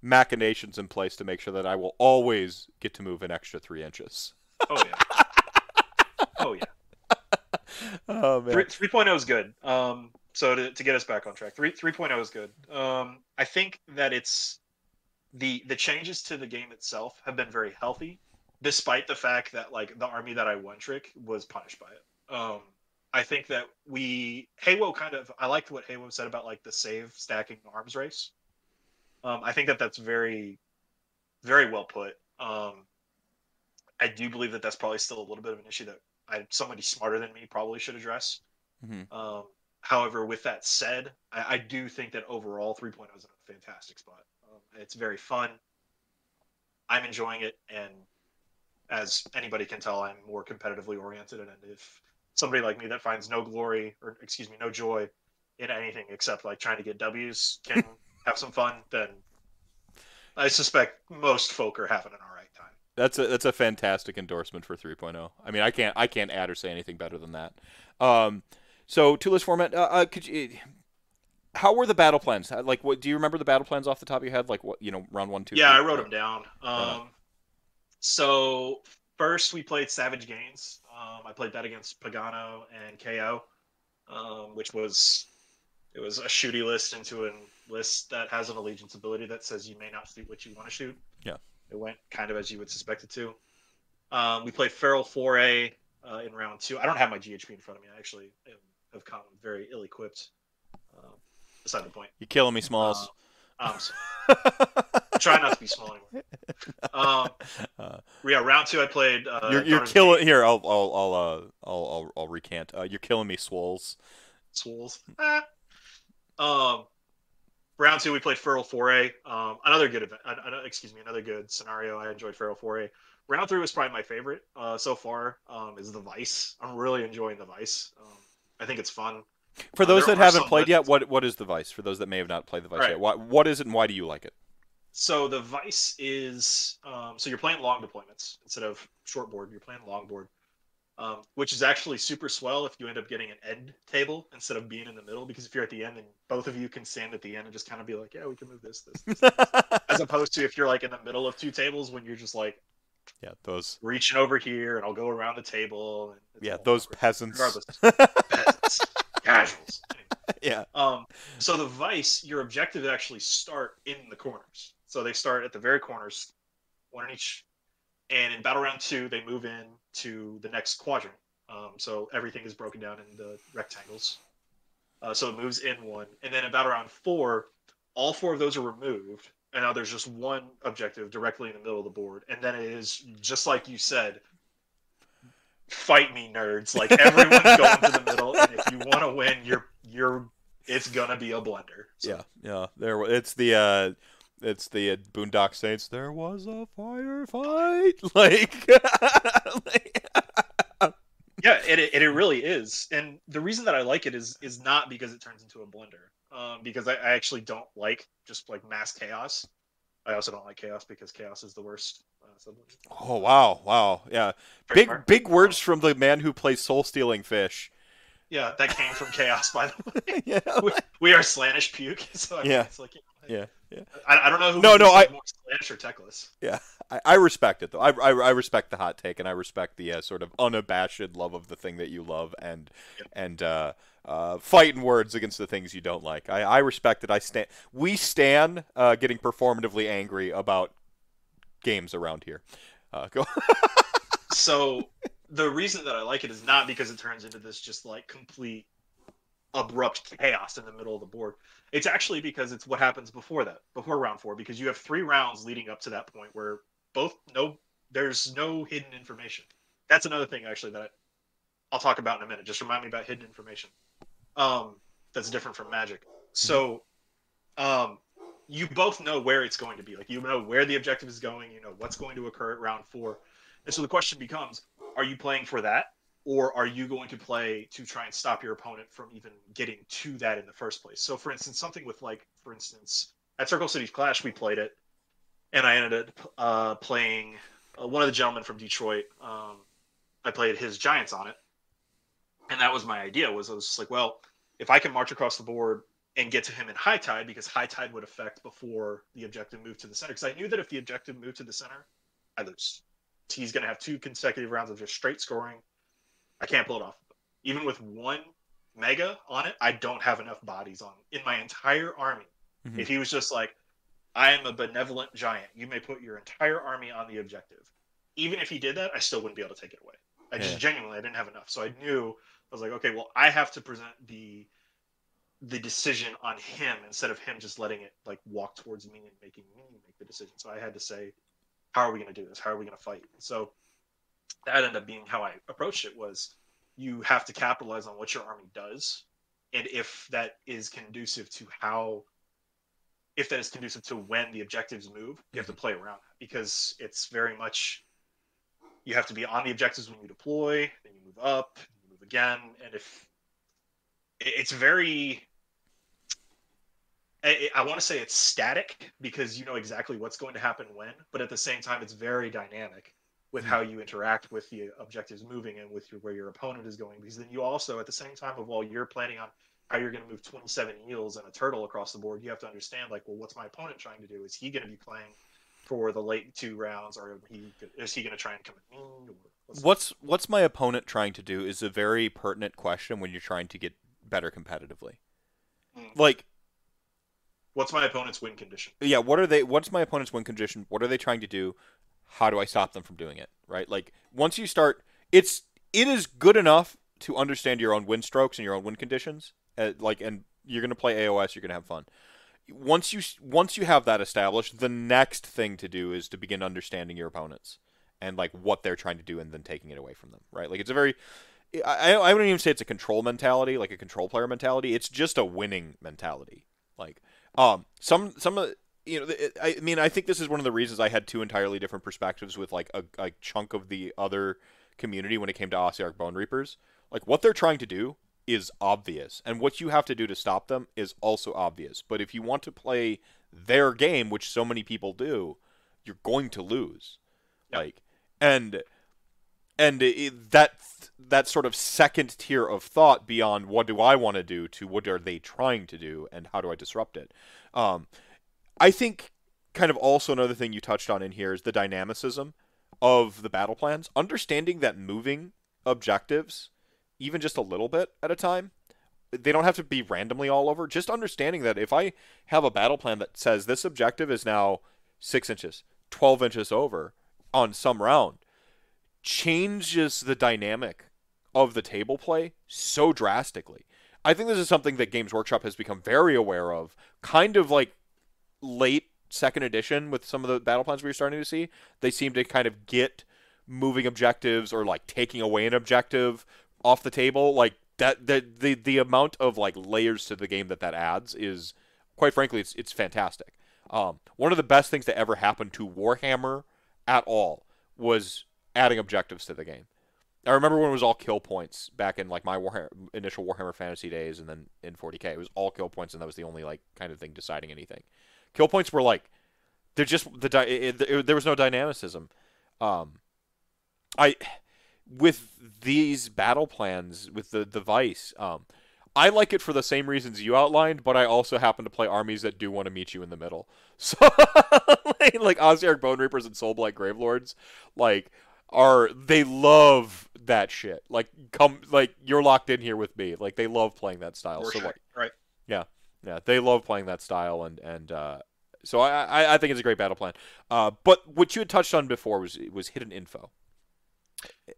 machinations in place to make sure that I will always get to move an extra 3 inches. Oh yeah, oh yeah. Oh man, 3.0 is good. So to get us back on track, 3.0 is good. I think that it's the changes to the game itself have been very healthy, despite the fact that like the army that I one-trick was punished by it. I think that Haywo kind of, I liked what Haywo said about like the save stacking arms race. I think that that's very, very well put. I do believe that that's probably still a little bit of an issue that somebody smarter than me probably should address. Mm-hmm. However, with that said, I do think that overall 3.0 is a fantastic spot. It's very fun. I'm enjoying it, and as anybody can tell, I'm more competitively oriented. And if somebody like me that finds no joy in anything except like trying to get W's can have some fun, then I suspect most folk are having an all right time. That's a fantastic endorsement for 3.0. I mean, I can't add or say anything better than that. So two-list format. How were the battle plans? Like, what do you remember the battle plans off the top of your head? Like, what, you know, round 1, 2. Yeah, three, I wrote them down. So first we played Savage Gains. I played that against Pagano and KO, which was a shooty list into a list that has an allegiance ability that says you may not shoot what you want to shoot. Yeah, it went kind of as you would suspect it to. We played Feral Foray in round 2. I don't have my GHP in front of me. I actually have come very ill-equipped. Beside the point. You're killing me, Smalls. Try not to be small anymore. Yeah, round 2 I played. You're killing here. I'll recant. You're killing me, Swoles. Swoles. Round 2 we played Feral Foray. Another good event. Another good scenario. I enjoyed Feral Foray. Round 3 was probably my favorite so far. Is the Vice. I'm really enjoying the Vice. I think it's fun. For those that haven't played yet, what is the Vice? For those that may have not played the Vice yet, what is it and why do you like it? So the Vice is so you're playing long deployments instead of short board. You're playing long board, which is actually super swell if you end up getting an end table instead of being in the middle. Because if you're at the end, then both of you can stand at the end and just kind of be like, yeah, we can move this. As opposed to if you're like in the middle of 2 tables when you're just like, yeah, those reaching over here and I'll go around the table. And yeah, those peasants. Peasants. Casuals. Anyway. Yeah. So the Vice, your objectives actually start in the corners. So they start at the very corners, one in each And in Battle Round 2, they move in to the next quadrant. So everything is broken down in the rectangles. So it moves in one. And then in Battle Round 4, all four of those are removed. And now there's just one objective directly in the middle of the board. And then it is, just like you said, fight me, nerds. Like, everyone's going to the middle. And if you want to win, you're it's going to be a blender. So. Yeah. There, it's the Boondock Saints. There was a firefight. Yeah, it really is. And the reason that I like it is not because it turns into a blender. Because I actually don't like just like mass chaos. I also don't like chaos because chaos is the worst. Oh, wow. Yeah. Big words from the man who plays Soul Stealing Fish. Yeah, that came from chaos, by the way. Yeah, we are Slanish puke. So it's like, yeah. I don't know who is more Slanish or Techless. Yeah, I respect it, though. I respect the hot take, and I respect the sort of unabashed love of the thing that you love and fighting words against the things you don't like. I respect it. We stan getting performatively angry about games around here. Go. So... The reason that I like it is not because it turns into this just like complete abrupt chaos in the middle of the board. It's actually because it's what happens before that, before round 4, because you have 3 rounds leading up to that point where there's no hidden information. That's another thing actually that I'll talk about in a minute. Just remind me about hidden information. That's different from Magic. So, you both know where it's going to be. Like, you know where the objective is going, you know what's going to occur at round 4. And so the question becomes, are you playing for that, or are you going to play to try and stop your opponent from even getting to that in the first place? So, for instance, something with, like, for instance, at Circle City Clash, we played it, and I ended up playing one of the gentlemen from Detroit. I played his Giants on it, and that was my idea. I was just like, well, if I can march across the board and get to him in high tide, because high tide would affect before the objective moved to the center, because I knew that if the objective moved to the center, I lose. He's going to have 2 consecutive rounds of just straight scoring. I can't pull it off. Even with 1 mega on it, I don't have enough bodies on it in my entire army. Mm-hmm. If he was just like, I am a benevolent giant, you may put your entire army on the objective. Even if he did that, I still wouldn't be able to take it away. I didn't have enough. So I knew, I was like, okay, well, I have to present the decision on him instead of him just letting it like walk towards me and making me make the decision. So I had to say, how are we going to do this? How are we going to fight? So that ended up being how I approached it, was you have to capitalize on what your army does. And if that is conducive to when the objectives move, you have to play around that, because it's very much, you have to be on the objectives when you deploy, then you move up, you move again. And I want to say it's static, because you know exactly what's going to happen when, but at the same time, it's very dynamic with how you interact with the objectives moving and with where your opponent is going. Because then you also, at the same time, while you're planning on how you're going to move 27 eels and a turtle across the board, you have to understand, like, well, what's my opponent trying to do? Is he going to be playing for the late 2 rounds, or is he going to try and come at me? What's my opponent trying to do is a very pertinent question when you're trying to get better competitively. Like, what's my opponent's win condition? Yeah, what's my opponent's win condition? What are they trying to do? How do I stop them from doing it? Right? Like, once you start, it is good enough to understand your own win strokes and your own win conditions. And you're going to play AOS, you're going to have fun. Once you have that established, the next thing to do is to begin understanding your opponents and like what they're trying to do and then taking it away from them, right? Like, it's a very I wouldn't even say it's a control mentality, like a control player mentality. It's just a winning mentality. Like, I think this is one of the reasons I had 2 entirely different perspectives with like a chunk of the other community when it came to Ossiarch Bone Reapers. Like, what they're trying to do is obvious, and what you have to do to stop them is also obvious. But if you want to play their game, which so many people do, you're going to lose. Yep. Like, that sort of second tier of thought beyond what do I want to do to what are they trying to do and how do I disrupt it. I think kind of also another thing you touched on in here is the dynamicism of the battle plans. Understanding that moving objectives, even just a little bit at a time, they don't have to be randomly all over. Just understanding that if I have a battle plan that says this objective is now 6 inches, 12 inches over, on some round changes the dynamic of the table play so drastically. I think this is something that Games Workshop has become very aware of, kind of like late second edition with some of the battle plans we were starting to see. They seem to kind of get moving objectives or like taking away an objective off the table. Like that, the amount of like layers to the game that adds is, quite frankly, it's fantastic. One of the best things that ever happened to Warhammer at all was adding objectives to the game. I remember when it was all kill points back in like my initial Warhammer Fantasy days, and then in 40K, it was all kill points, and that was the only like kind of thing deciding anything. Kill points were like, they're just there was no dynamicism. With these battle plans, with the device, I like it for the same reasons you outlined, but I also happen to play armies that do want to meet you in the middle. So, like Ossiarch Bone Reapers and Soulblight Gravelords, like, they love that shit. Like, come, like, you're locked in here with me. Like, they love playing that style. For so, sure. Like, right. Yeah. Yeah, they love playing that style, and so I think it's a great battle plan. But what you had touched on before was hidden info.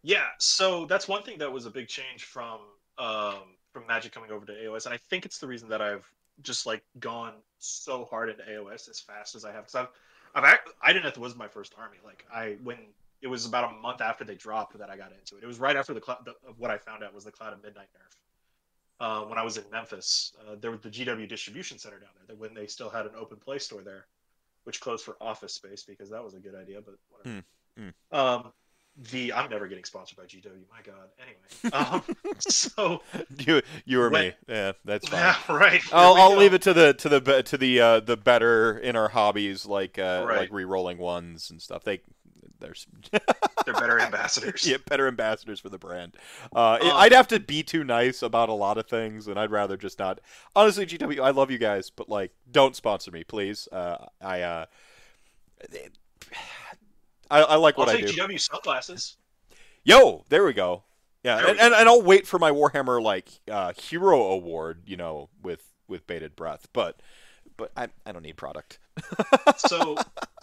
Yeah, so that's one thing that was a big change from Magic coming over to AOS, and I think it's the reason that I've just like gone so hard into AOS as fast as I have, because I didn't know if it was my first army. Like when it was about a month after they dropped that I got into it. It was right after what I found out was the Cloud of Midnight nerf. When I was in Memphis, there was the GW distribution center down there, that when they still had an open play store there, which closed for Office Space because that was a good idea, but whatever. I'm never getting sponsored by GW. My God. Anyway, so you or me, yeah, that's fine. Yeah, right. I'll leave it to the better in our hobbies, like re-rolling ones and stuff. They're better ambassadors. Yeah, better ambassadors for the brand. I'd have to be too nice about a lot of things, and I'd rather just not. Honestly, GW, I love you guys, but like, don't sponsor me, please. I like what I do. I'll take GW sunglasses. Yo, there we go. Yeah, and I'll wait for my Warhammer hero award, you know, with bated breath. But I don't need product. So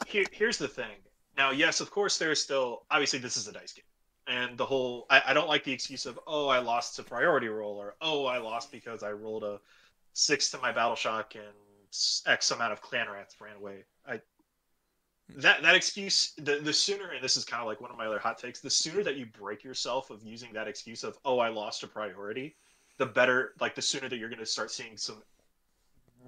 here's the thing. Now, yes, of course, there's still... Obviously, this is a dice game. And the whole... I don't like the excuse of, oh, I lost to priority roll, or, oh, I lost because I rolled a 6 to my battle shock and X amount of clan rats ran away. That excuse, the sooner... And this is kind of like one of my other hot takes. The sooner that you break yourself of using that excuse of, oh, I lost to priority, the better... Like, the sooner that you're going to start seeing some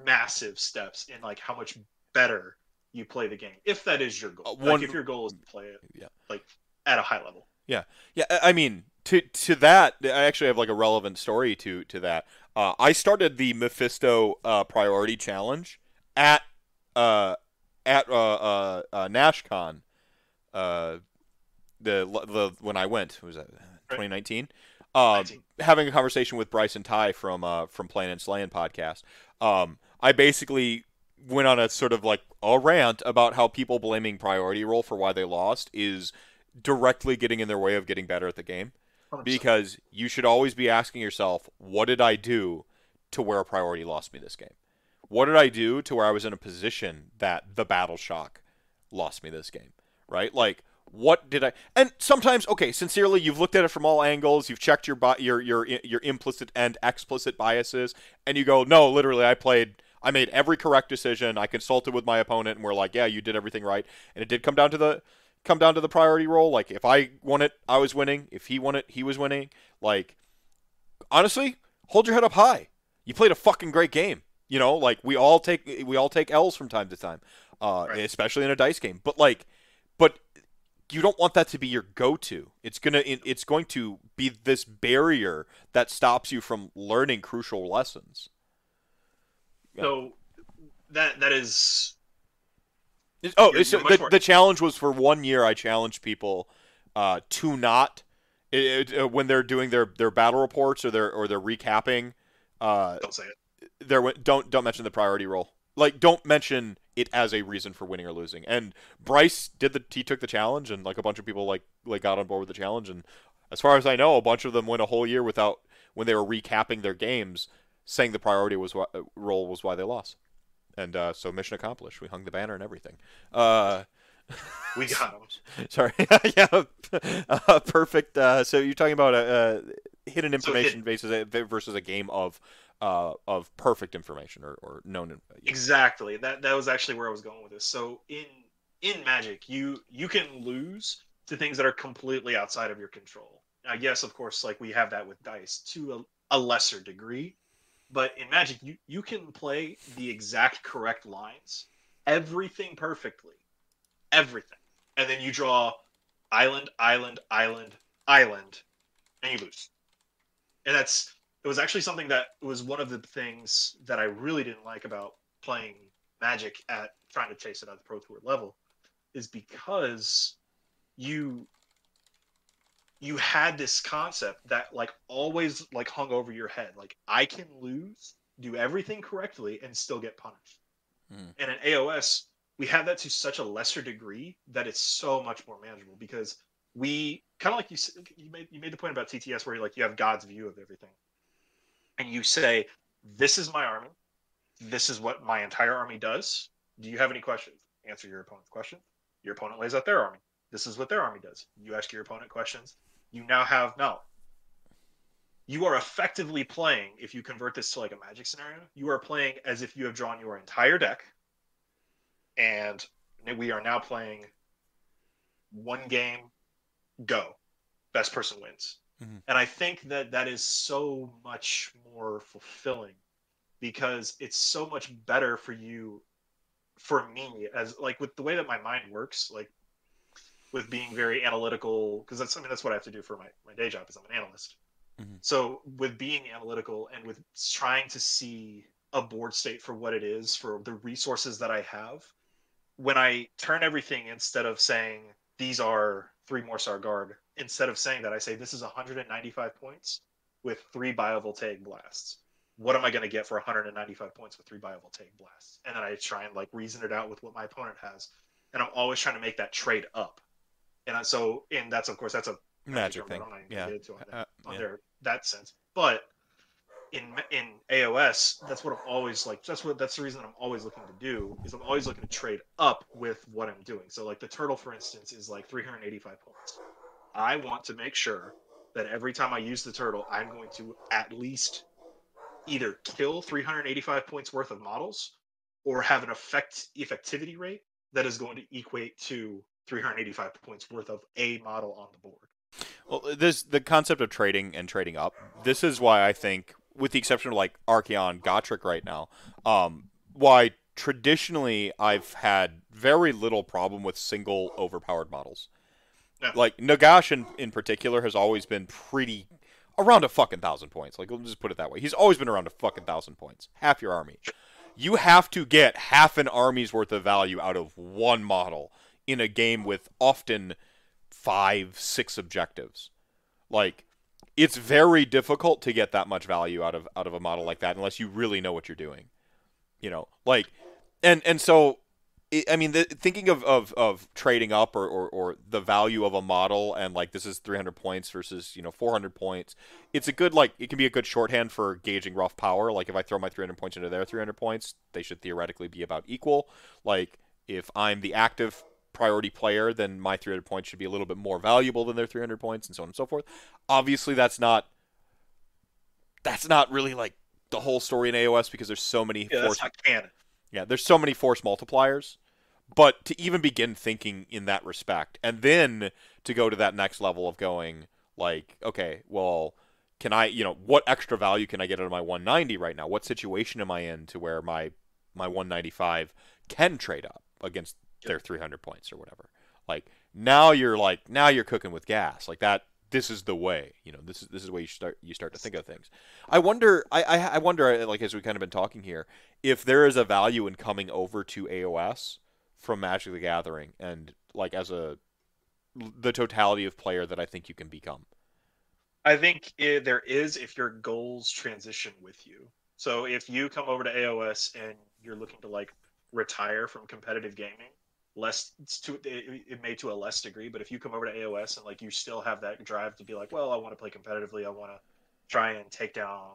massive steps in, like, how much better... you play the game, if that is your goal. If your goal is to play it, yeah, like at a high level. Yeah, yeah. I mean, to that, I actually have like a relevant story to that. I started the Mephisto priority challenge at NashCon. The when I went, was that 2019? Having a conversation with Bryce and Ty from Playin' and Slayin' podcast. I basically went on a sort of like a rant about how people blaming priority roll for why they lost is directly getting in their way of getting better at the game. 100%. Because you should always be asking yourself, what did I do to where a priority lost me this game? What did I do to where I was in a position that the battle shock lost me this game, right? Like, what did I... And sometimes, okay, sincerely, you've looked at it from all angles, you've checked your implicit and explicit biases, and you go, no, literally, I made every correct decision. I consulted with my opponent, and we're like, "Yeah, you did everything right." And it did come down to the priority roll. Like, if I won it, I was winning. If he won it, he was winning. Like, honestly, hold your head up high. You played a fucking great game. You know, like we all take L's from time to time, right, especially in a dice game. But you don't want that to be your go-to. It's going to be this barrier that stops you from learning crucial lessons. So that is... The challenge was for 1 year. I challenged people to not when they're doing their battle reports or their recapping. Don't say it. Don't mention the priority roll. Like, don't mention it as a reason for winning or losing. And Bryce took the challenge, and like a bunch of people like got on board with the challenge. And as far as I know, a bunch of them went a whole year without, when they were recapping their games, saying the priority roll was why they lost. And so mission accomplished. We hung the banner and everything. We got him. Sorry. Yeah. Perfect. So you're talking about hidden information versus a game of perfect information or known. Yeah. Exactly. That was actually where I was going with this. So in Magic, you can lose to things that are completely outside of your control. Now, yes, of course, like we have that with dice to a lesser degree, but in Magic, you can play the exact correct lines, everything perfectly, everything, and then you draw island, island, island, island, and you lose. And it was actually something that was one of the things that I really didn't like about playing Magic at trying to chase it at the Pro Tour level, is because you had this concept that always hung over your head. I can lose, do everything correctly, and still get punished. Mm. And in AOS, we have that to such a lesser degree that it's so much more manageable, because we kind of like you made the point about TTS where you have God's view of everything, and you say, "This is my army. This is what my entire army does. Do you have any questions?" Answer your opponent's question. Your opponent lays out their army. This is what their army does. You ask your opponent questions. You now have knowledge. You are effectively playing, if you convert this to a Magic scenario, you are playing as if you have drawn your entire deck, and we are now playing one game, go. Best person wins. Mm-hmm. And I think that is so much more fulfilling, because it's so much better for you, for me, as with the way that my mind works, with being very analytical, because that's what I have to do for my day job, is I'm an analyst. Mm-hmm. So with being analytical and with trying to see a board state for what it is, for the resources that I have, when I turn everything, instead of saying, these are 3 Morsar Guard, instead of saying that, I say, this is 195 points with 3 Biovoltaic Blasts. What am I going to get for 195 points with 3 Biovoltaic Blasts? And then I try and reason it out with what my opponent has. And I'm always trying to make that trade up. And so, and that's, of course, that's a Magic thing. Yeah. That sense. But in AOS, that's what I'm always that's the reason I'm always looking to do, is I'm always looking to trade up with what I'm doing. So the turtle, for instance, is 385 points. I want to make sure that every time I use the turtle, I'm going to at least either kill 385 points worth of models or have an effectivity rate that is going to equate to 385 points worth of a model on the board. Well, the concept of trading and trading up, this is why I think, with the exception of Archaon Gotrek right now, why traditionally I've had very little problem with single overpowered models. No. Nagash in particular has always been pretty around a fucking 1,000 points. Let's just put it that way. He's always been around a fucking 1,000 points. Half your army. You have to get half an army's worth of value out of one model in a game with often 5-6 objectives. It's very difficult to get that much value out of a model like that unless you really know what you're doing. And so, I mean, thinking of trading up or the value of a model and this is 300 points versus 400 points. It's a good it can be a good shorthand for gauging rough power. If I throw my 300 points into their 300 points, they should theoretically be about equal. If I'm the active priority player, then my 300 points should be a little bit more valuable than their 300 points, and so on and so forth. Obviously, that's not really the whole story in AOS, because there's so many. Yeah, that's not canon. Yeah, there's so many force multipliers, but to even begin thinking in that respect, and then to go to that next level of going okay, well, can I, what extra value can I get out of my 190 right now? What situation am I in to where my 195 can trade up against their 300 points or whatever? Now you're cooking with gas that. This is the way, This is the way you start to think of things. I wonder, as we've kind of been talking here, if there is a value in coming over to AOS from Magic the Gathering, and as the totality of player that I think you can become. I think there is, if your goals transition with you. So if you come over to AOS and you're looking to retire from competitive gaming, to a less degree, but if you come over to AOS and you still have that drive to be well, I want to play competitively, I want to try and take down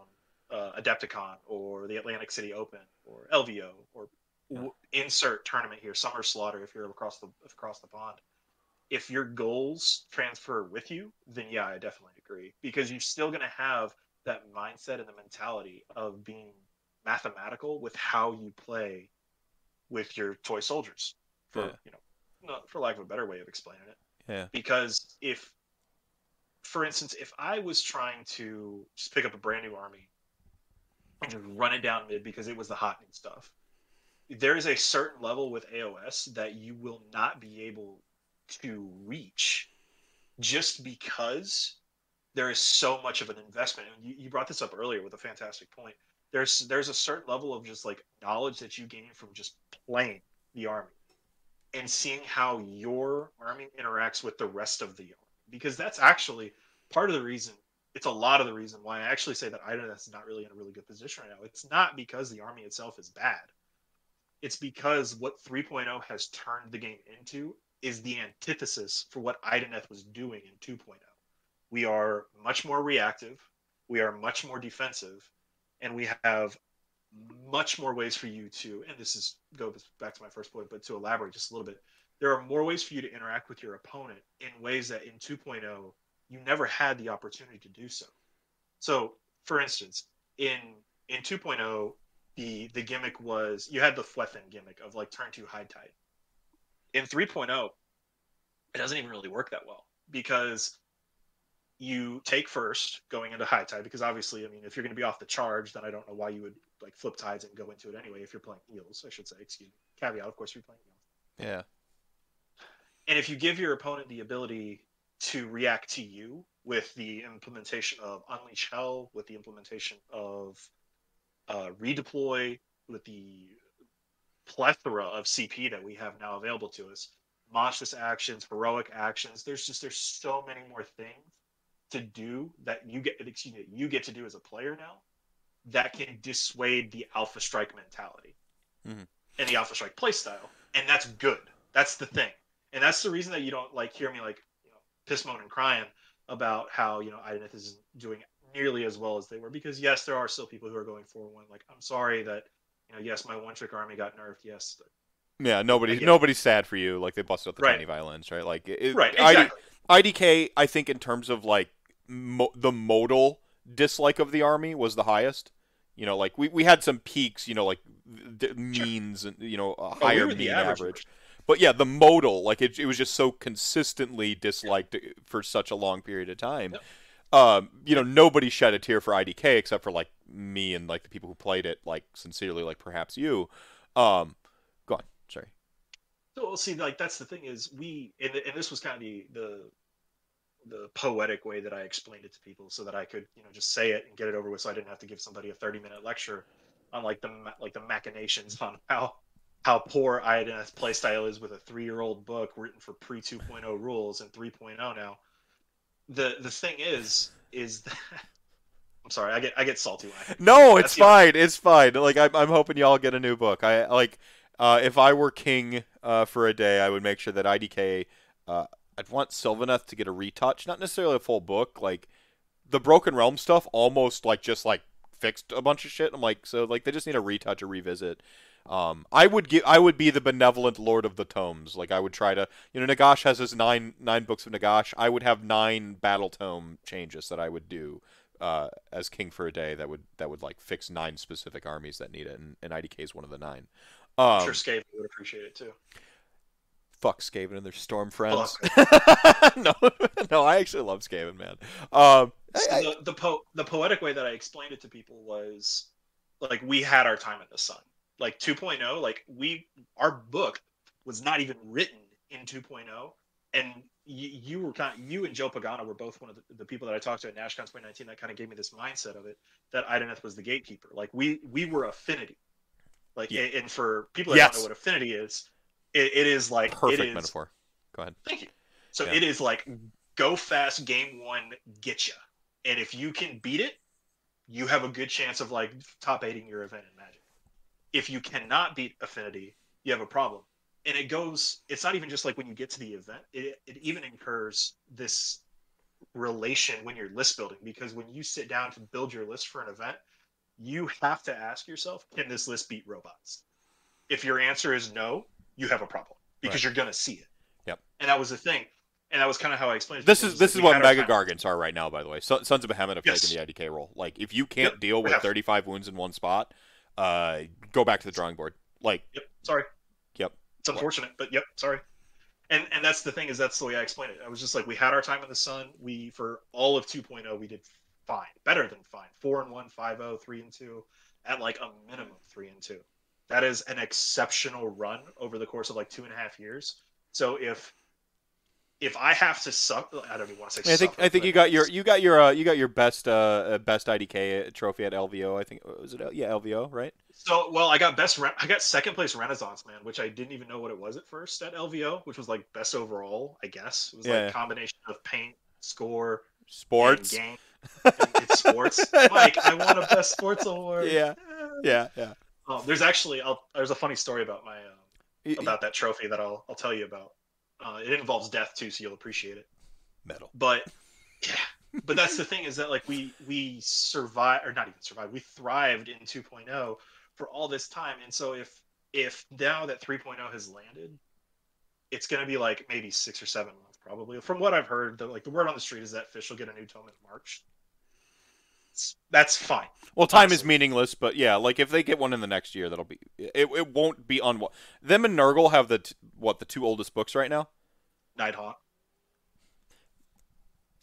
Adepticon or the Atlantic City Open or LVO or insert tournament here, Summer Slaughter, if you're across the pond. If your goals transfer with you, then yeah, I definitely agree, because you're still going to have that mindset and the mentality of being mathematical with how you play with your toy soldiers, for for lack of a better way of explaining it. Yeah. Because if, for instance, if I was trying to just pick up a brand new army and just run it down mid because it was the hot new stuff, there is a certain level with AOS that you will not be able to reach, just because there is so much of an investment. And you brought this up earlier with a fantastic point. There's a certain level of just like knowledge that you gain from just playing the army and seeing how your army interacts with the rest of the army, because that's actually part of the reason. It's a lot of the reason why I actually say that Ida's not really in a really good position right now. It's not because the army itself is bad. It's because what 3.0 has turned the game into is the antithesis for what Ideneth was doing in 2.0. We are much more reactive, we are much more defensive, and we have much more ways for you to, and this is go back to my first point, but to elaborate just a little bit, there are more ways for you to interact with your opponent in ways that in 2.0 you never had the opportunity to do so. So, for instance, in 2.0, the gimmick was, you had the Fwethen gimmick of like turn 2 high tide. In 3.0, it doesn't even really work that well, because you take first going into high tide, because obviously, I mean, if you're going to be off the charge, then I don't know why you would like flip tides and go into it anyway if you're playing eels, I should say. Excuse me. Caveat, of course, if you're playing eels. Yeah. And if you give your opponent the ability to react to you with the implementation of Unleash Hell, with the implementation of Redeploy, with the plethora of CP that we have now available to us, monstrous actions, heroic actions, there's so many more things to do that you get to do as a player now that can dissuade the Alpha Strike mentality and the Alpha Strike playstyle. And that's good. That's the thing. And that's the reason that you don't like hear me like piss, moan, and crying about how Ideneth isn't doing nearly as well as they were, because yes, there are still people who are going 4-1. Like, I'm sorry that yes, my one-trick army got nerfed. Yes. Yeah, nobody's sad for you. Like, they busted up the tiny violins, right? Like, exactly. IDK, I think, in terms of, like, the modal dislike of the army was the highest. Like, we had some peaks, like, means, and, higher mean average. But, yeah, the modal, like, it was just so consistently disliked for such a long period of time. Yep. Nobody shed a tear for IDK except for, like, me and, like, the people who played it, like, sincerely, like, perhaps you. Go on. Sorry. So, we'll see, like, that's the thing is and this was kind of the poetic way that I explained it to people so that I could, just say it and get it over with, so I didn't have to give somebody a 30-minute lecture on, like, the machinations on how poor Ideneth's playstyle is with a 3-year-old book written for pre-2.0 rules and 3.0 now. The thing is that, I'm sorry, I get salty when I... No, it's fine. It's fine. Like, I'm hoping y'all get a new book. I like, if I were king for a day, I would make sure that IDK, I'd want Sylvaneth to get a retouch, not necessarily a full book. Like, the Broken Realm stuff almost like just like fixed a bunch of shit. I'm like, so like they just need a retouch, a revisit. I would be the benevolent lord of the tomes. Like, I would try to, Nagash has his nine books of Nagash. I would have 9 battle tome changes that I would do as king for a day that would like fix 9 specific armies that need it, and IDK is one of the 9. I'm sure Skaven would appreciate it too. Fuck Skaven and their storm friends. No, I actually love Skaven, man. The poetic way that I explained it to people was like, we had our time in the sun. Like, 2.0, like, our book was not even written in 2.0, and you and Joe Pagano were both one of the people that I talked to at NashCon 2019 that kind of gave me this mindset of it, that Ideneth was the gatekeeper. Like, we were affinity. Like, yeah. And for people that don't know what affinity is, it is like... Perfect metaphor. Go ahead. Thank you. So it is like, go fast, game one, get ya. And if you can beat it, you have a good chance of, like, top-8ing your event in Magic. If you cannot beat affinity, you have a problem. And it goes, it's not even just like when you get to the event, it even incurs this relation when you're list building, because when you sit down to build your list for an event, you have to ask yourself, can this list beat robots? If your answer is no, you have a problem because you're going to see it. Yep. And that was the thing. And that was kind of how I explained it. This is what Mega Gargants are right now, by the way. Sons of Behemoth have taken the IDK role. Like, if you can't deal with 35 wounds in one spot, go back to the drawing board. Like, it's unfortunate, but sorry. And that's the thing, is that's the way I explained it. I was just like, we had our time in the sun. We, for all of 2.0, we did fine, better than fine. 4-1, 5-0, 3-2, at like a minimum 3-2. That is an exceptional run over the course of like 2.5 years. So if I have to suck, I don't even want to say. I think you got your best IDK trophy at LVO. I think was it LVO, right? So I got second place Renaissance Man, which I didn't even know what it was at first at LVO, which was like best overall, I guess. It was like a combination of paint, score, sports, game. It's sports. Like, I won a best sports award. Yeah. There's actually there's a funny story about my about that trophy that I'll tell you about. It involves death too, so you'll appreciate it. Metal. But that's the thing, is that like we survived, or not even survived, we thrived in 2.0 for all this time. And so if now that 3.0 has landed, it's going to be like maybe 6 or 7 months probably. From what I've heard, the word on the street is that Fish will get a new tome in March. That's fine. Well, time is meaningless, but yeah, like if they get one in the next year, that'll be it won't be on them. And Nurgle have the two oldest books right now. Nighthawk.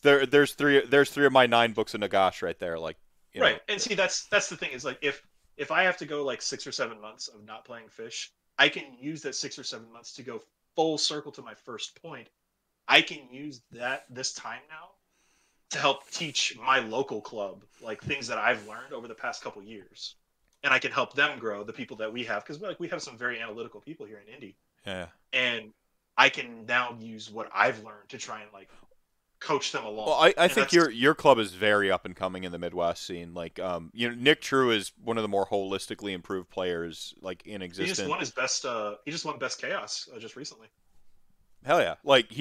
There's three of my 9 books in Nagash right there. Like, you know. And see, that's the thing, is like if I have to go like 6 or 7 months of not playing Fish, I can use that 6 or 7 months to go full circle to my first point. I can use that this time now to help teach my local club, like, things that I've learned over the past couple years. And I can help them grow, the people that we have, because like, we have some very analytical people here in Indy. Yeah. And I can now use what I've learned to try and, like, coach them along. Well, I think your club is very up and coming in the Midwest scene. Like, Nick True is one of the more holistically improved players, like, in existence. He just won his best. He just won Best Chaos just recently. Hell yeah! Like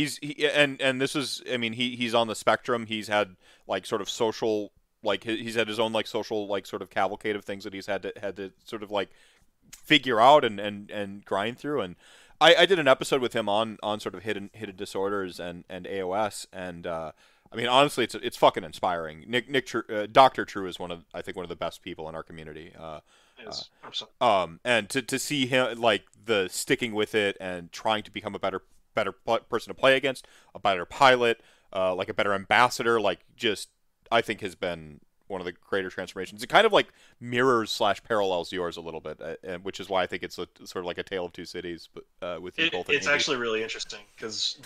and this is, I mean, he's on the spectrum. He's had like sort of social, like he's had his own like social, like sort of cavalcade of things that he's had to sort of like figure out and grind through. And I did an episode with him on sort of hidden disorders and AOS. And I mean, honestly, it's fucking inspiring. Dr. True is one of the best people in our community. And to see him like the sticking with it and trying to become a better person to play against, a better pilot, like a better ambassador, like just, I think has been one of the greater transformations. It kind of like mirrors / parallels yours a little bit, which is why I think it's sort of like a tale of two cities. But with you both, it's actually really interesting because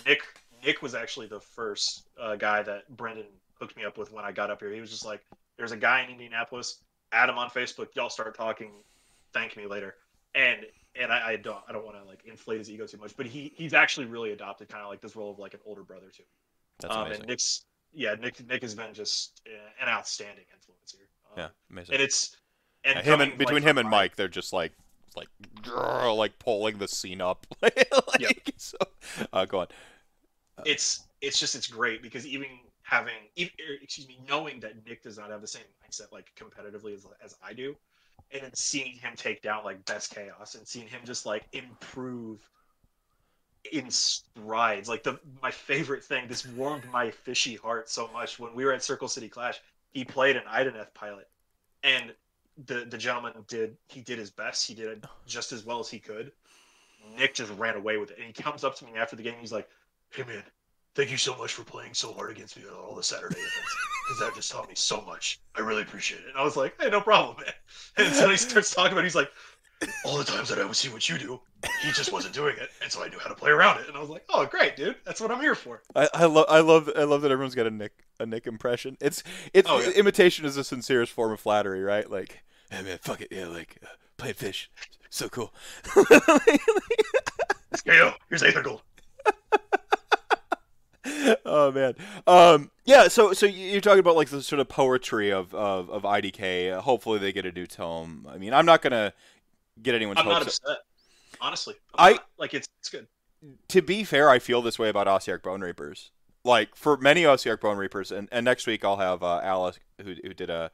Nick was actually the first guy that Brendan hooked me up with when I got up here. He was just like, "There's a guy in Indianapolis. Add him on Facebook. Y'all start talking. Thank me later." And I don't want to like inflate his ego too much, but he's actually really adopted kind of like this role of like an older brother too. That's amazing. And Nick has been just an outstanding influence here. Amazing. And it's between him and Mike, they're just like pulling the scene up. So, go on. It's great because knowing that Nick does not have the same mindset like competitively as I do. And then seeing him take down like Best Chaos and seeing him just like improve in strides. Like my favorite thing, this warmed my fishy heart so much. When we were at Circle City Clash, he played an Ideneth pilot, and the gentleman did his best. He did it just as well as he could. Nick just ran away with it, and he comes up to me after the game. He's like, "Hey man, thank you so much for playing so hard against me on all the Saturday events, because that just taught me so much. I really appreciate it." And I was like, "Hey, no problem, man." And so he starts talking about it. He's like, "All the times that I would see what you do, he just wasn't doing it, and so I knew how to play around it." And I was like, "Oh, great, dude. That's what I'm here for." I love that everyone's got a Nick impression. It's imitation is the sincerest form of flattery, right? Like, "Hey man, fuck it, yeah, like playing Fish, so cool." Yo, here's Aethergold. Oh man, So you're talking about like the sort of poetry of IDK. Hopefully they get a new tome. I mean, I'm not gonna get anyone's hopes. I'm not upset, honestly. It's good. To be fair, I feel this way about Ossiarch Bone Reapers. Like for many Ossiarch Bone Reapers, and next week I'll have Alice who did a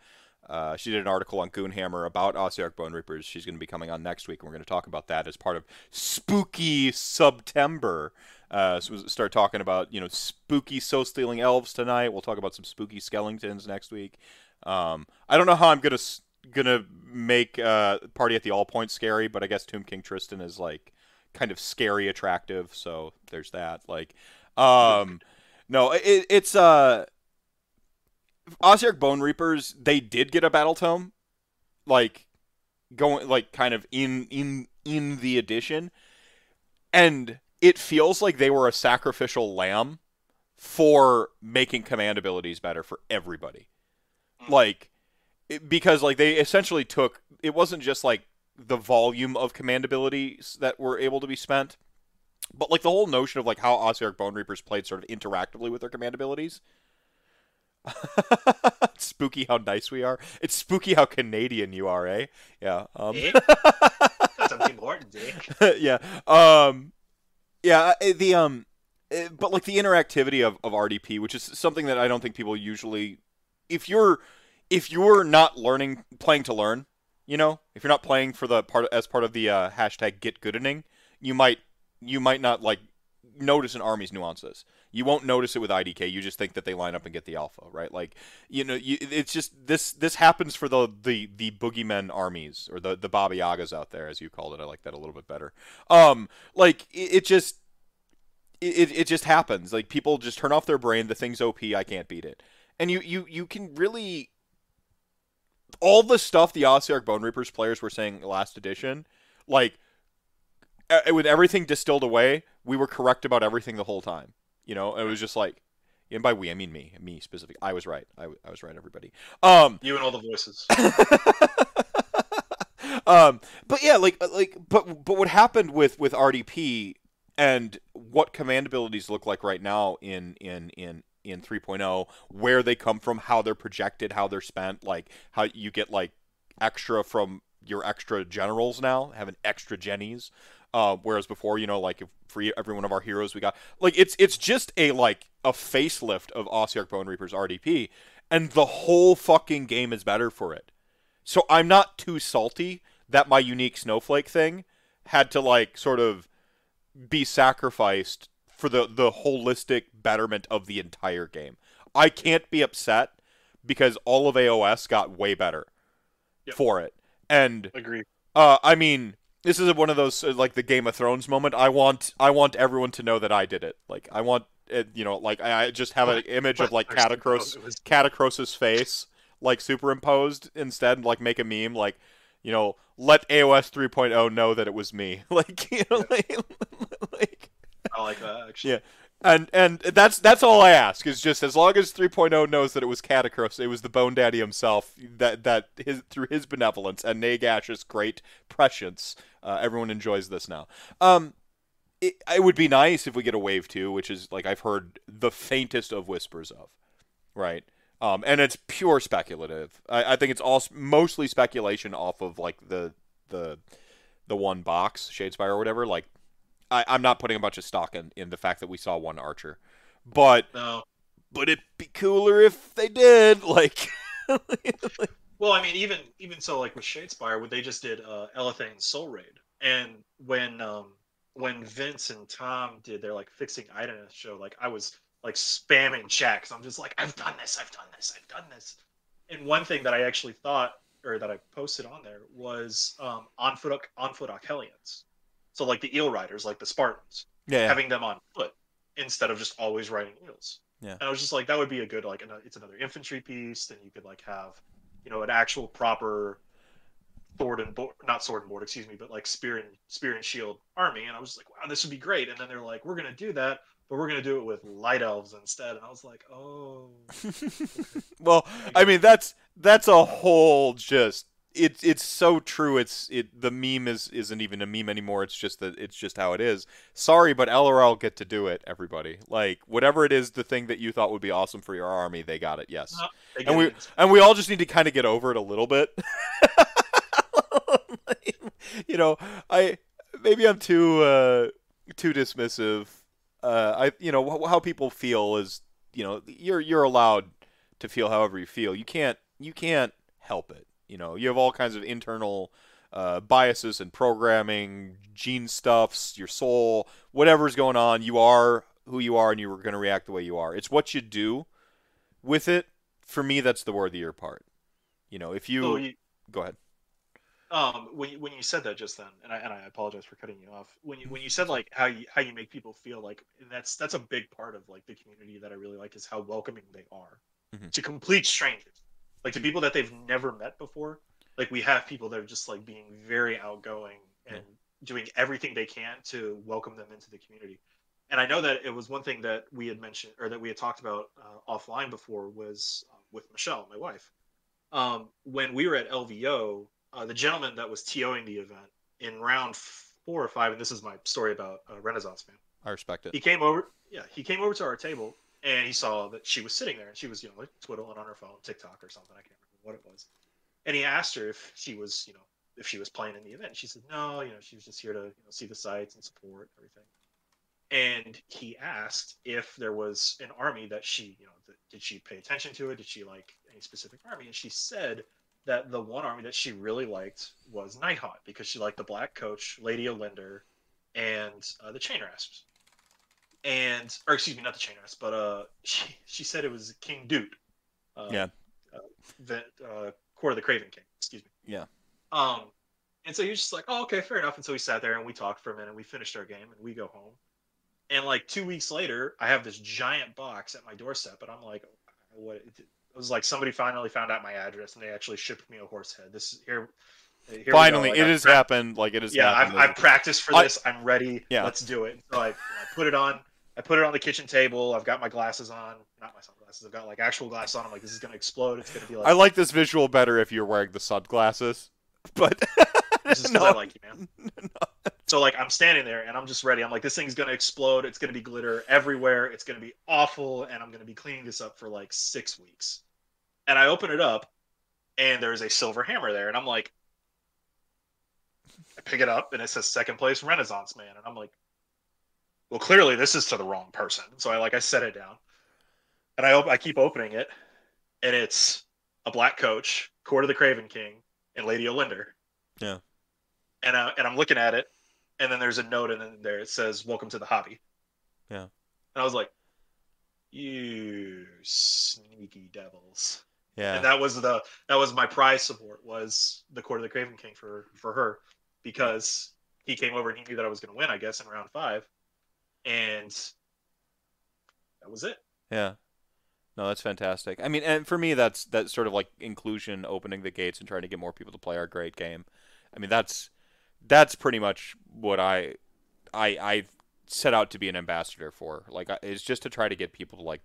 She did an article on Goonhammer about Ossiarch Bone Reapers. She's going to be coming on next week, and we're going to talk about that as part of Spooky September. So we'll start talking about, you know, spooky soul-stealing elves tonight. We'll talk about some spooky skeletons next week. I don't know how I'm gonna make Party at the All Point scary, but I guess Tomb King Tristan is like kind of scary attractive, so there's that. Like, no, it's Ossiarch Bone Reapers. They did get a battle tome, like going like kind of in the edition, and it feels like they were a sacrificial lamb for making command abilities better for everybody. Like, because like they essentially took, it wasn't just like the volume of command abilities that were able to be spent, but like the whole notion of like how Ossiarch Bone Reapers played sort of interactively with their command abilities. It's spooky how nice we are. It's spooky how Canadian you are, eh? Yeah. That's a Martin, Dick. Yeah. Yeah. The but like the interactivity of RDP, which is something that I don't think people usually. If you're not learning, playing to learn, you know, if you're not playing for the part as part of the hashtag get goodening, you might not like notice an army's nuances. You won't notice it with IDK. You just think that they line up and get the alpha, right? Like, you know, it's just this happens for the boogeymen armies, or the Baba Yagas out there, as you called it. I like that a little bit better. Like it just happens. Like, people just turn off their brain. The thing's OP. I can't beat it. And you can really. All the stuff the Ossiarch Bone Reapers players were saying last edition, like, with everything distilled away, we were correct about everything the whole time. You know, it was just like, and by we, I mean me specifically. I was right. I was right, everybody. You and all the voices. But yeah, but what happened with RDP and what command abilities look like right now in 3.0, where they come from, how they're projected, how they're spent, like how you get like extra from your extra generals now, having extra jennies, whereas before, you know, like if for every one of our heroes we got, like, it's just a like a facelift of Ossiarch Bone Reapers RDP, and the whole fucking game is better for it. So I'm not too salty that my unique snowflake thing had to like sort of be sacrificed for the holistic betterment of the entire game. I can't be upset because all of AOS got way better for it. And agree. I mean, this is one of those like the Game of Thrones moment. I want everyone to know that I did it. Like, I want it, you know, like I just have an image of like Catacross's face like superimposed instead, like make a meme like, you know, let AOS 3.0 know that it was me. Like, you know, like I like that, actually. Yeah, and that's all I ask, is just as long as 3.0 knows that it was Catacross, it was the Bone Daddy himself that through his benevolence and Nagash's great prescience, everyone enjoys this now. It would be nice if we get a wave 2, which is like I've heard the faintest of whispers of, right? And it's pure speculative. I think it's all mostly speculation off of like the one box, Shadespire or whatever, like. I'm not putting a bunch of stock in the fact that we saw one archer, but no. But it'd be cooler if they did. Like, well, I mean, even so, like with Shadespire, when they just did Elethang's Soul Raid, and when Vince and Tom did their like fixing Idina show, like I was like spamming chat because I'm just like, I've done this. And one thing that I actually thought, or that I posted on there, was on foot Occelians. So, like, the eel riders, like the Spartans, having them on foot instead of just always riding eels. Yeah. And I was just like, that would be a good, like, it's another infantry piece. Then you could, like, have, you know, an actual proper spear and shield army. And I was just like, wow, this would be great. And then they're like, we're going to do that, but we're going to do it with light elves instead. And I was like, oh. Well, I mean, that's a whole just. It's so true. The meme isn't even a meme anymore. It's just how it is. Sorry, but LRL get to do it, everybody. Like, whatever it is, the thing that you thought would be awesome for your army, they got it. Yes, oh, and we all just need to kind of get over it a little bit. You know, maybe I'm too dismissive. You know how people feel is, you know, you're allowed to feel however you feel. You can't help it. You know, you have all kinds of internal biases and programming, gene stuffs, your soul, whatever's going on. You are who you are, and you are going to react the way you are. It's what you do with it. For me, that's the worthier part. You know, if you, go ahead. When you said that just then, and I apologize for cutting you off. When you said like how you make people feel, like that's a big part of like the community that I really like, is how welcoming they are to complete strangers, like to people that they've never met before. Like, we have people that are just like being very outgoing and doing everything they can to welcome them into the community. And I know that it was one thing that we had mentioned, or that we had talked about offline before, was with Michelle, my wife. When we were at LVO, the gentleman that was TOing the event in round 4 or 5, and this is my story about Renaissance Man. I respect it. He came over to our table, and he saw that she was sitting there, and she was, you know, like twiddling on her phone, TikTok or something. I can't remember what it was. And he asked her if she was, you know, if she was playing in the event. She said, no, you know, she was just here to, you know, see the sights and support and everything. And he asked if there was an army that she, you know, did she pay attention to it? Did she like any specific army? And she said that the one army that she really liked was Nighthawk, because she liked the Black Coach, Lady Olinder, and the Chain Rasps. And, or excuse me, not the Chain Rasps, but she said it was King Dude. Court of the Craven King, excuse me. Yeah. And so he was just like, oh, okay, fair enough. And so we sat there and we talked for a minute, and we finished our game, and we go home. And like 2 weeks later, I have this giant box at my doorstep, and I'm like, what? It was like somebody finally found out my address, and they actually shipped me a horse head. This is here. Here finally, like, it has happened. Like, it has. Yeah, I've practiced for this. I'm ready. Yeah, let's do it. So I put it on. I put it on the kitchen table. I've got my glasses on. Not my sunglasses. I've got like actual glasses on. I'm like, this is gonna explode. It's gonna be like. I like this visual better if you're wearing the sunglasses, but. This is because I like you, man. No. So like, I'm standing there and I'm just ready. I'm like, this thing's gonna explode. It's gonna be glitter everywhere. It's gonna be awful, and I'm gonna be cleaning this up for like 6 weeks. And I open it up, and there's a silver hammer there, and I'm like, I pick it up, and it says 2nd place Renaissance Man, and I'm like, well, clearly this is to the wrong person. So I set it down, and I keep opening it, and it's a Black Coach, Court of the Craven King, and Lady Olinder. Yeah. And I'm looking at it, and then there's a note in there. It says, welcome to the hobby. Yeah. And I was like, you sneaky devils. Yeah. And that was my prize support, was the Court of the Craven King for her, because he came over and he knew that I was going to win, I guess, in round 5. And that was it. Yeah. No, that's fantastic. I mean, and for me, that's sort of like inclusion, opening the gates and trying to get more people to play our great game. I mean, that's pretty much what I set out to be an ambassador for. Like, it's just to try to get people to, like,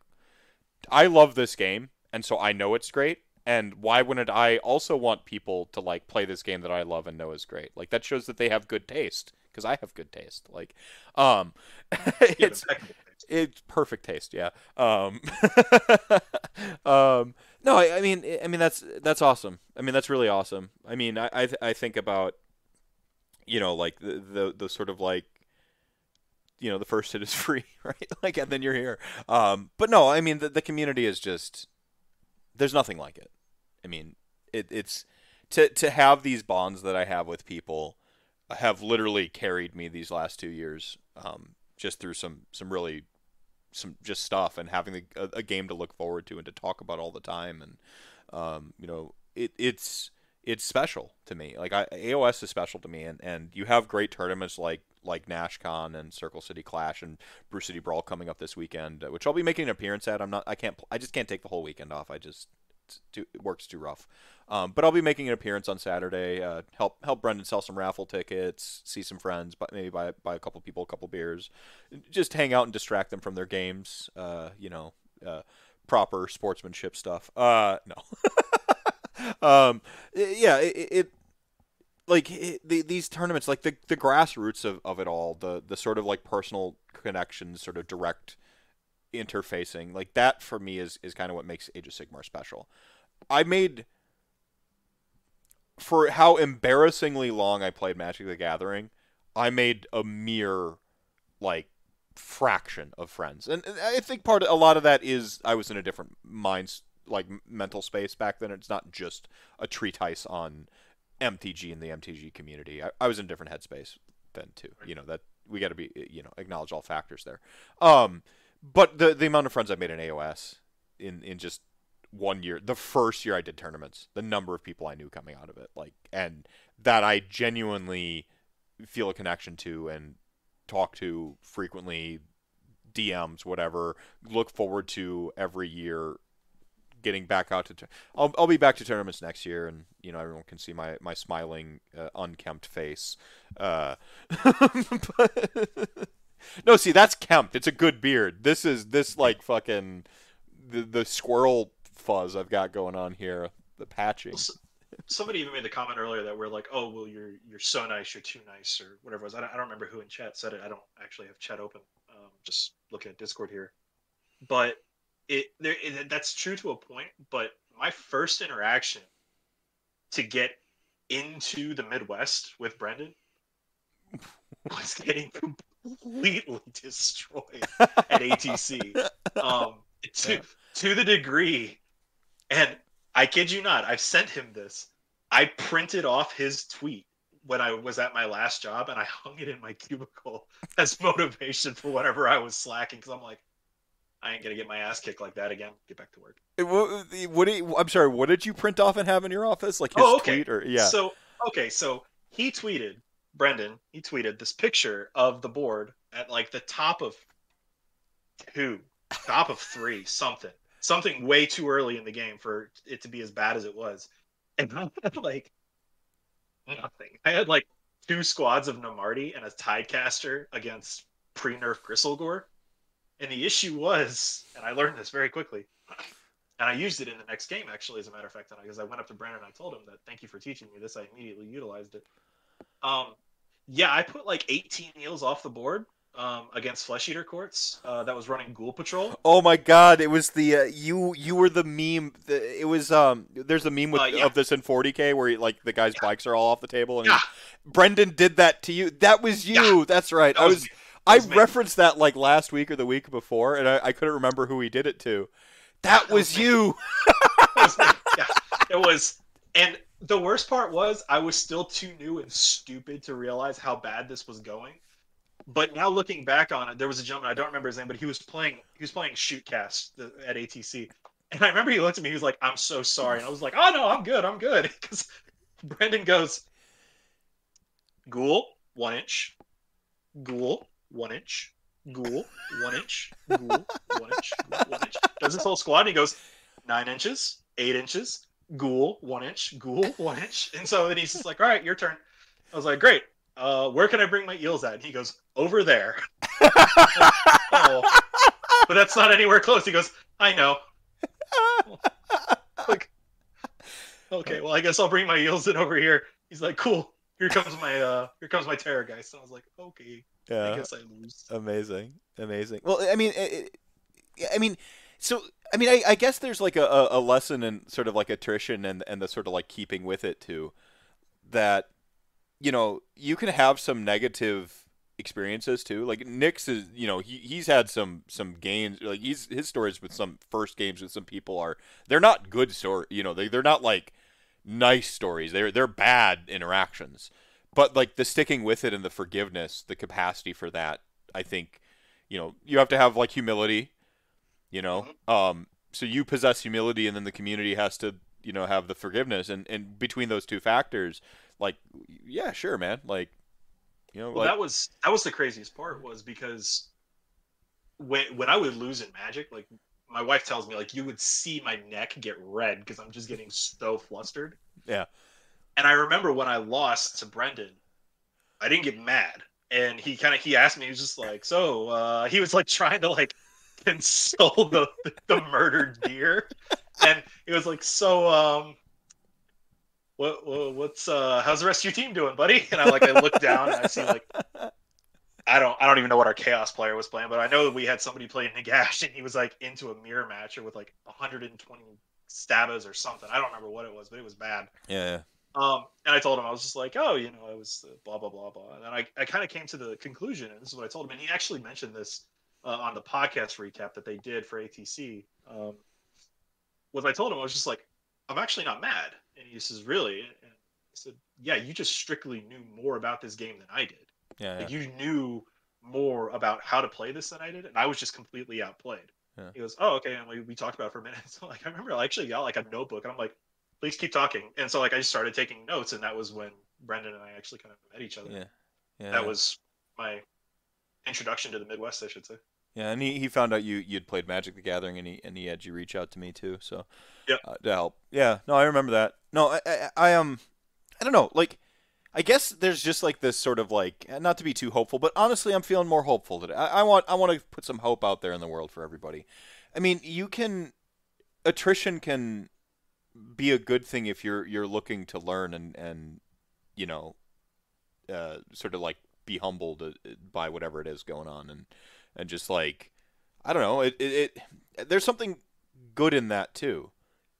I love this game, and so I know it's great, and why wouldn't I also want people to, like, play this game that I love and know is great? Like, that shows that they have good taste, because I have good taste. Like, it's perfect taste, yeah. No, I mean that's awesome. I mean, that's really awesome. I mean, I think about, you know, like the sort of like, you know, the first hit is free, right? Like, and then you're here. But no, I mean, the community is just, there's nothing like it. I mean, it's to have these bonds that I have with people have literally carried me these last 2 years. Just through some just stuff, and having a game to look forward to and to talk about all the time. And, you know, it's special to me. Like, AOS is special to me, and you have great tournaments like NashCon and Circle City Clash and Brew City Brawl coming up this weekend, which I'll be making an appearance at. I just can't take the whole weekend off. It works too rough. But I'll be making an appearance on Saturday, help Brendan sell some raffle tickets, see some friends, but maybe buy a couple people, a couple beers, just hang out and distract them from their games. You know, proper sportsmanship stuff. No. Yeah, these tournaments, like the grassroots of it all, the sort of like personal connections, sort of direct interfacing, like that for me is kind of what makes Age of Sigmar special. For how embarrassingly long I played Magic the Gathering, I made a mere, like, fraction of friends. And I think a lot of that is I was in a different mind like mental space back then. It's not just a treatise on MTG and the MTG community. I was in a different headspace then too. You know, that we got to be, you know, acknowledge all factors there. But the amount of friends I made in AOS in just 1 year, the first year I did tournaments, the number of people I knew coming out of it, like, and that I genuinely feel a connection to and talk to frequently, DMs, whatever, look forward to every year getting back out to, I'll be back to tournaments next year, and, you know, everyone can see my smiling, unkempt face. But no, see, that's kempt. It's a good beard. This is, this, like, fucking, the squirrel fuzz I've got going on here, the patching. Well, somebody even made the comment earlier that we're like, oh, well, you're so nice, you're too nice, or whatever it was. I don't remember who in chat said it. I don't actually have chat open. Just looking at Discord here. But that's true to a point, but my first interaction to get into the Midwest with Brendan was getting completely destroyed at ATC to the degree, and I kid you not, I've sent him this. I printed off his tweet when I was at my last job, and I hung it in my cubicle as motivation for whatever I was slacking, because I'm like, I ain't gonna get my ass kicked like that again. Get back to work. I'm sorry, what did you print off and have in your office? Like his tweet, or yeah. So he tweeted, Brendan, he tweeted this picture of the board at like the top of three, something way too early in the game for it to be as bad as it was, and I had like nothing. I had like two squads of Namardi and a Tidecaster against pre-nerf Gristlegore. And the issue was, and I learned this very quickly, and I used it in the next game, actually, as a matter of fact, because I went up to Brendan and I told him that, thank you for teaching me this. I immediately utilized it. Yeah, I put like 18 eels off the board against Flesh Eater Courts that was running Ghoul Patrol. Oh my God, it was the, you were the meme. It was, there's a meme with, yeah, of this in 40K where he, like, the guy's bikes are all off the table. And Brendan did that to you. That was you. Yeah. That's right. That was me. I referenced that like last week or the week before, and I couldn't remember who he did it to. That was you. It was. And the worst part was I was still too new and stupid to realize how bad this was going. But now looking back on it, there was a gentleman, I don't remember his name, but he was playing Shootcast at ATC. And I remember he looked at me, he was like, I'm so sorry. And I was like, oh no, I'm good. Because Brendan goes, Ghoul, 1 inch. Ghoul, 1 inch, Ghoul, 1 inch, Ghoul, 1 inch, Ghoul, 1 inch. Does this whole squad, and he goes, 9 inches, 8 inches, Ghoul, 1 inch, Ghoul, 1 inch. And so then he's just like, all right, your turn. I was like, great. Where can I bring my eels at? And he goes, over there. Oh, but that's not anywhere close. He goes, I know. Like, okay, well, I guess I'll bring my eels in over here. He's like, cool. Here comes my terror guy. So I was like, okay. Yeah. I guess I lose. Amazing. Well, I guess there's like a lesson in sort of like attrition and the sort of like keeping with it too, that, you know, you can have some negative experiences too. Like Nick's is, you know, he's had some games, like his stories with some first games with some people are, they're not good stories. You know, they're not like nice stories. They're bad interactions. But, like, the sticking with it and the forgiveness, the capacity for that, I think, you know, you have to have, like, humility, you know. So you possess humility, and then the community has to, you know, have the forgiveness. And between those two factors, like, yeah, sure, man. Like, you know. Well, like, that was the craziest part, was because when I would lose in Magic, like, my wife tells me, like, you would see my neck get red because I'm just getting so flustered. Yeah. And I remember when I lost to Brendan, I didn't get mad. And he asked me, he was just like, so, he was like trying to like console the murdered deer. And he was like, so, what's how's the rest of your team doing, buddy? And I looked down and I see like, I don't even know what our chaos player was playing, but I know that we had somebody play Nagash and he was like into a mirror matcher with like 120 stabas or something. I don't remember what it was, but it was bad. Yeah. And I told him, I was just like, oh, you know, I was blah, blah, blah, blah. And then I kind of came to the conclusion, and this is what I told him. And he actually mentioned this on the podcast recap that they did for ATC. what I told him, I was just like, I'm actually not mad. And he says, really? And I said, yeah, you just strictly knew more about this game than I did. Yeah, like, you knew more about how to play this than I did, and I was just completely outplayed. Yeah. He goes, oh, okay. And we talked about it for a minute. So, like, I remember I actually got like a notebook, and I'm like, please keep talking. And so, like, I just started taking notes, and that was when Brendan and I actually kind of met each other. Yeah, yeah. That was my introduction to the Midwest, I should say. Yeah, and he found out you'd played Magic the Gathering, and he had you reach out to me too, so yeah, to help. Yeah, no, I remember that. No, I don't know, like, I guess there's just like this sort of like, not to be too hopeful, but honestly, I'm feeling more hopeful today. I want to put some hope out there in the world for everybody. I mean, attrition can be a good thing if you're looking to learn and you know, sort of like be humbled by whatever it is going on and just like, I don't know, it there's something good in that too.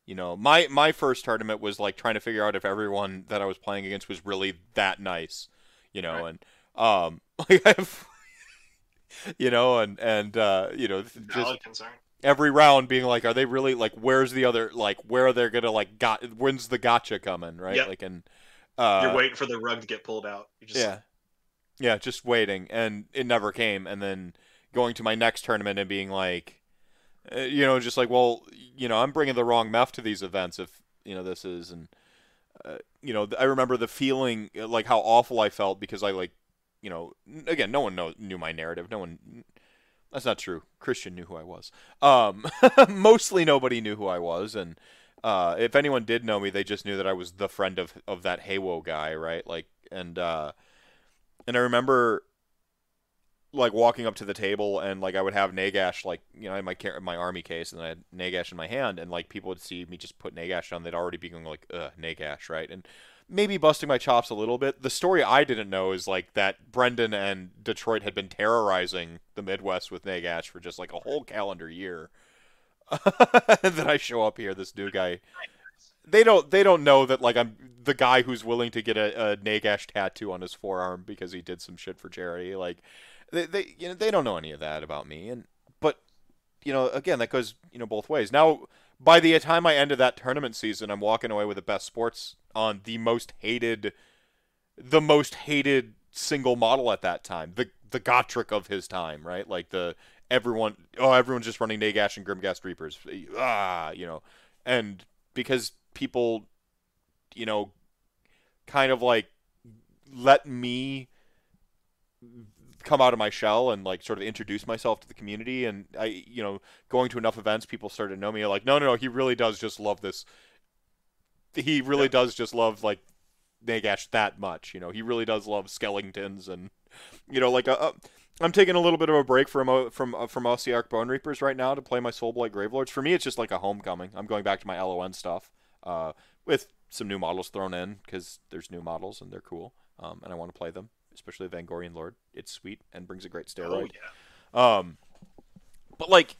You know, my first tournament was like trying to figure out if everyone that I was playing against was really that nice, you know, right. And like I have, you know, and you know, just concern. Every round being like, are they really like, where's the other, like, where are they gonna like when's the gotcha coming, right? Yep. Like, and you're waiting for the rug to get pulled out. You're just, yeah, just waiting, and it never came, and then going to my next tournament and being like, you know, just like, well, you know, I'm bringing the wrong meth to these events if, you know, this is, and, you know, I remember the feeling, like, how awful I felt because I, like, you know, again, no one knew my narrative. No one, that's not true. Christian knew who I was. Mostly nobody knew who I was, and if anyone did know me, they just knew that I was the friend of that Haywo guy, right? Like, and I remember, like, walking up to the table, and like I would have Nagash, like, you know, in my army case, and I had Nagash in my hand, and like people would see me just put Nagash down, they'd already be going like, Nagash, right? And maybe busting my chops a little bit. The story I didn't know is like that Brendan and Detroit had been terrorizing the Midwest with Nagash for just like a whole calendar year. And then I show up here, this new guy. They don't know that, like, I'm the guy who's willing to get a Nagash tattoo on his forearm because he did some shit for charity. Like, they you know, they don't know any of that about me. And but, you know, again, that goes, you know, both ways. Now, by the time I ended that tournament season, I'm walking away with the best sports on the most hated single model at that time, the Gotrek of his time, right? Like, everyone's just running Nagash and Grimghast Reapers, you know, and because people, you know, kind of like let me come out of my shell and like sort of introduce myself to the community, and I, you know, going to enough events, people started to know me. Like, no, he really does just love this. He really does just love like Nagash that much, you know. He really does love Skellingtons, and you know, like I'm taking a little bit of a break from Ossiarch Bone Reapers right now to play my Soulblight Gravelords. For me, it's just like a homecoming. I'm going back to my LON stuff. With some new models thrown in, because there's new models and they're cool, and I want to play them, especially Vangorian Lord. It's sweet and brings a great steroid. Oh, yeah. But like,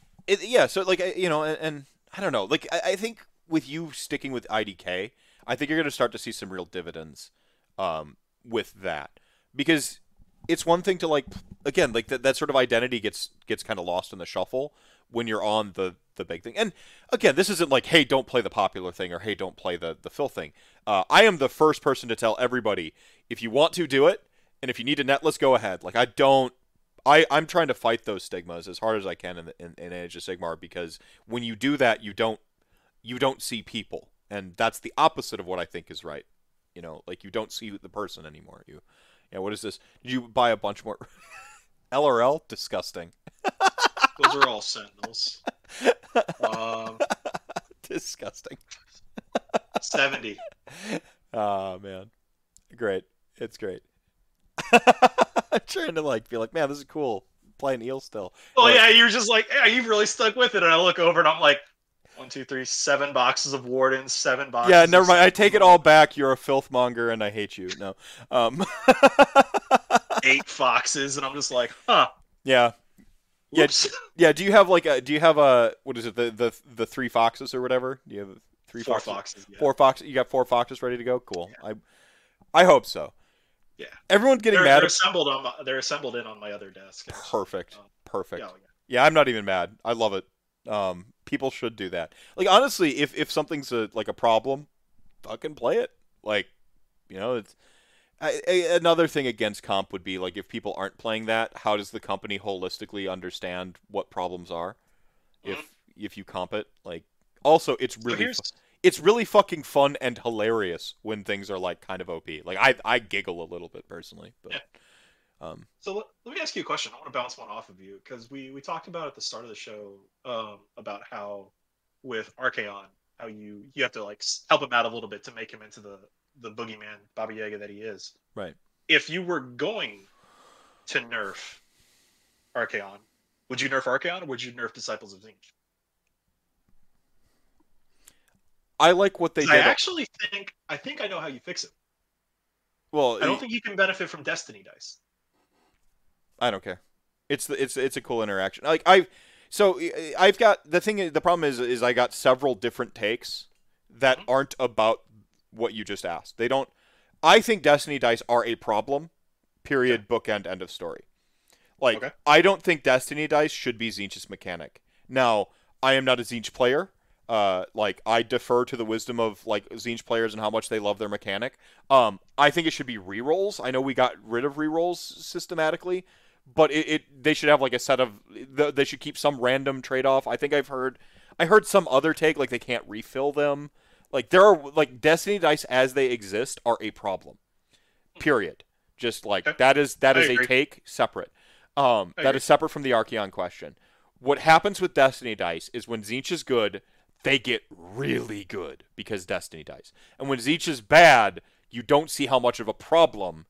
so like, you know, and I don't know, like I think with you sticking with IDK, I think you're going to start to see some real dividends with that, because it's one thing to like, again, like that sort of identity gets kind of lost in the shuffle when you're on the big thing. And again, this isn't like, hey, don't play the popular thing, or hey, don't play the filth thing. I am the first person to tell everybody, if you want to do it, and if you need a net, let's go ahead. Like, I'm trying to fight those stigmas as hard as I can in Age of Sigmar, because when you do that, you don't see people, and that's the opposite of what I think is right. You know, like, you don't see the person anymore. You know, what is this? Did you buy a bunch more? LRL, disgusting. Those are all Sentinels. Disgusting. 70. Oh, man. Great. It's great. I'm trying to like feel like, man, this is cool. Playing eel still. Well, like, yeah, you're just like, yeah, you've really stuck with it. And I look over and I'm like, 7 boxes of Wardens, 7 boxes. Yeah, never mind. I take it all back. You're a filthmonger, and I hate you. No. 8 foxes, and I'm just like, huh. Yeah. Whoops. Yeah. Do you have like a? Do you have a? What is it? The 3 foxes or whatever? Do you have 3 foxes? 4 foxes. Yeah. 4 foxes. You got 4 foxes ready to go. Cool. Yeah. I hope so. Yeah. Everyone's getting mad. They're assembled in on my other desk. Actually. Perfect. Yeah, I'm not even mad. I love it. People should do that. Like, honestly, if something's like a problem, fucking play it. Like, you know, it's another thing against comp would be, like, if people aren't playing that, how does the company holistically understand what problems are if you comp it? Like, also, it's really fucking fun and hilarious when things are, like, kind of OP. Like, I giggle a little bit personally, but... Yeah. So let me ask you a question. I want to bounce one off of you, because we talked about at the start of the show about how with Archaon, how you have to, like, help him out a little bit to make him into the boogeyman Baba Yaga that he is. Right. If you were going to nerf Archaon, would you nerf Archaon or would you nerf Disciples of Zinj? I like what they did. I think I know how you fix it. Well, I don't think you can benefit from Destiny dice. I don't care. It's a cool interaction. Like, I've got the thing. The problem is I got several different takes that aren't about what you just asked. They don't. I think Destiny dice are a problem. Period. Yeah. Bookend. End of story. Like, okay. I don't think Destiny dice should be Zinch's mechanic. Now, I am not a Zinch player. Like, I defer to the wisdom of, like, Zinj players and how much they love their mechanic. I think it should be rerolls. I know we got rid of rerolls systematically, but they should have, like, a set of... They should keep some random trade-off. I think I heard some other take, like, they can't refill them. Like, there are... Like, Destiny dice as they exist are a problem. Period. Just, like, that is a take separate. That is separate from the Archaon question. What happens with Destiny dice is when Zinj is good... They get really good because Destiny dice. And when Zinj is bad, you don't see how much of a problem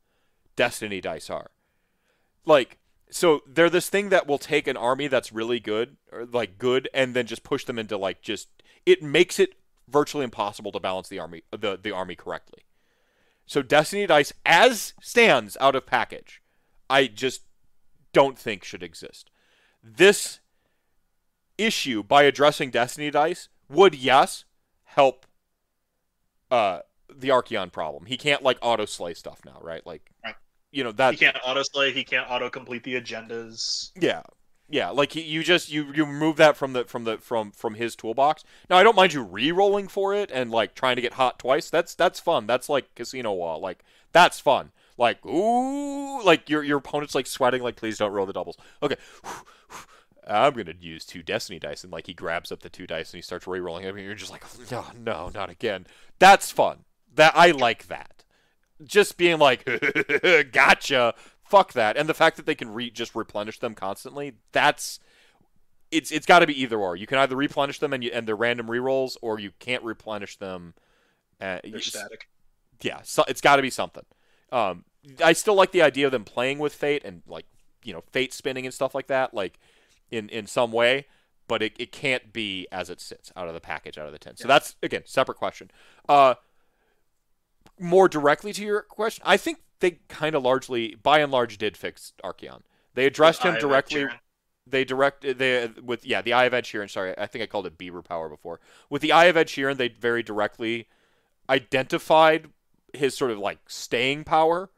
Destiny dice are. Like, so they're this thing that will take an army that's really good, or like good, and then just push them into, like, just... It makes it virtually impossible to balance the army correctly. So Destiny dice, as stands out of package, I just don't think should exist. This issue, by addressing Destiny dice... would, yes, help the Archaon problem. He can't, like, auto-slay stuff now, right? Like, you know, that... He can't auto-slay, he can't auto-complete the agendas. Yeah. Yeah, like, you remove that from his toolbox. Now, I don't mind you re-rolling for it and, like, trying to get hot twice. That's fun. That's, like, Casino Wall. Like, that's fun. Like, ooh! Like, your opponent's, like, sweating, like, please don't roll the doubles. Okay. I'm going to use 2 Destiny dice, and, like, he grabs up the 2 dice and he starts re-rolling. I mean, you're just like, no, not again. That's fun. That I like that. Just being like, gotcha, fuck that. And the fact that they can just replenish them constantly, that's... It's got to be either or. You can either replenish them and they're random re-rolls, or you can't replenish them. They're static. Yeah, so it's got to be something. I still like the idea of them playing with Fate and, like, you know, Fate spinning and stuff like that. Like... In some way, but it can't be as it sits out of the package, out of the tin. Yeah. So that's, again, separate question. More directly to your question, I think they kind of largely, by and large, did fix Archaon. They addressed him directly. The Eye of Ed Sheeran. Sorry, I think I called it Bieber Power before. With the Eye of Ed Sheeran, they very directly identified his sort of, like, staying power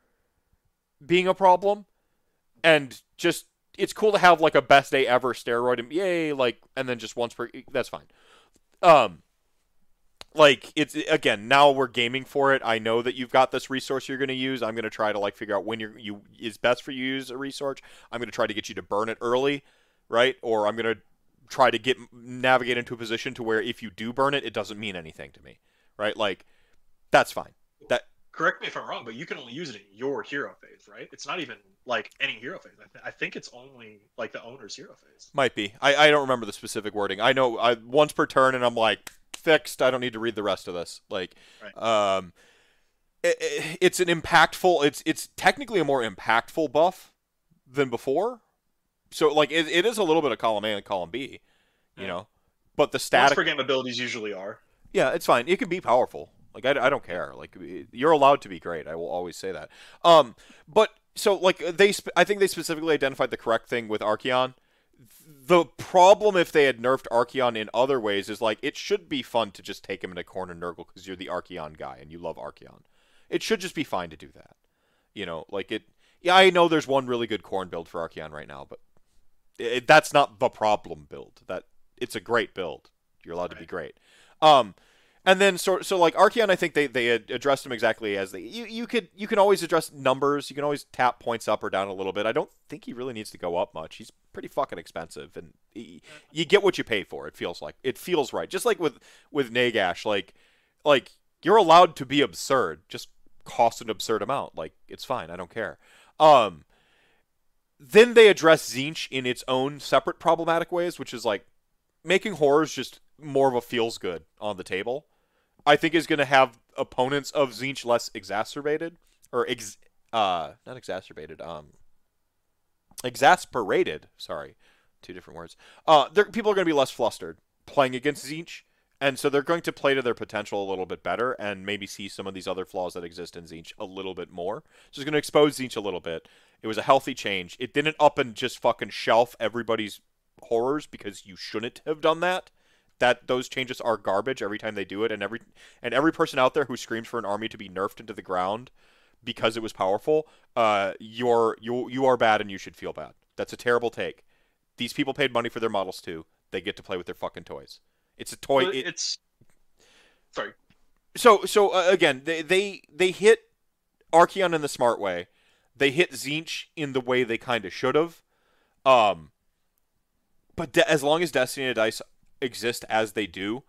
being a problem, and just... It's cool to have, like, a best day ever steroid and yay, like, and then just once per... That's fine. Like, it's, again, now we're gaming for it. I know that you've got this resource you're going to use. I'm going to try to, like, figure out when you is best for you to use a resource. I'm going to try to get you to burn it early, right? Or I'm going to try to navigate into a position to where if you do burn it, it doesn't mean anything to me, right? Like, that's fine. That... Correct me if I'm wrong, but you can only use it in your hero phase, right? It's not even, like, any hero phase. I think it's only, like, the owner's hero phase. Might be. I don't remember the specific wording. I know once per turn, and I'm like, fixed. I don't need to read the rest of this. Like, right. It's an impactful... It's technically a more impactful buff than before. So, like, it is a little bit of column A and column B, you know? But the static... Once per game abilities usually are. Yeah, it's fine. It can be powerful. Like, I don't care. Like, you're allowed to be great. I will always say that. But, so, like, I think they specifically identified the correct thing with Archaon. The problem, if they had nerfed Archaon in other ways, is, like, it should be fun to just take him in a corner and Nurgle because you're the Archaon guy and you love Archaon. It should just be fine to do that. You know, like, yeah, I know there's one really good corn build for Archaon right now, but that's not the problem build. That it's a great build. You're allowed to be great. And then so like Archeon, I think they addressed them exactly as they. You can always address numbers. You can always tap points up or down a little bit. I don't think he really needs to go up much. He's pretty fucking expensive, and you get what you pay for. It feels like right. Just like with Nagash, like you're allowed to be absurd. Just cost an absurd amount. Like it's fine. I don't care. Then they address Tzeentch in its own separate problematic ways, which is like making horrors just more of a feels good on the table. I think is going to have opponents of Tzeentch less exacerbated or exasperated. Sorry, two different words. People are going to be less flustered playing against Tzeentch, and so they're going to play to their potential a little bit better and maybe see some of these other flaws that exist in Tzeentch a little bit more. So it's going to expose Tzeentch a little bit. It was a healthy change. It didn't up and just fucking shelf everybody's horrors because you shouldn't have done that. Those changes are garbage every time they do it, and every person out there who screams for an army to be nerfed into the ground because it was powerful, you are bad and you should feel bad. That's a terrible take. These people paid money for their models too. They get to play with their fucking toys. It's a toy. It's sorry. So again, they hit Archeon in the smart way. They hit Tzeentch in the way they kind of should have. But as long as Destiny and Dice exist as they do,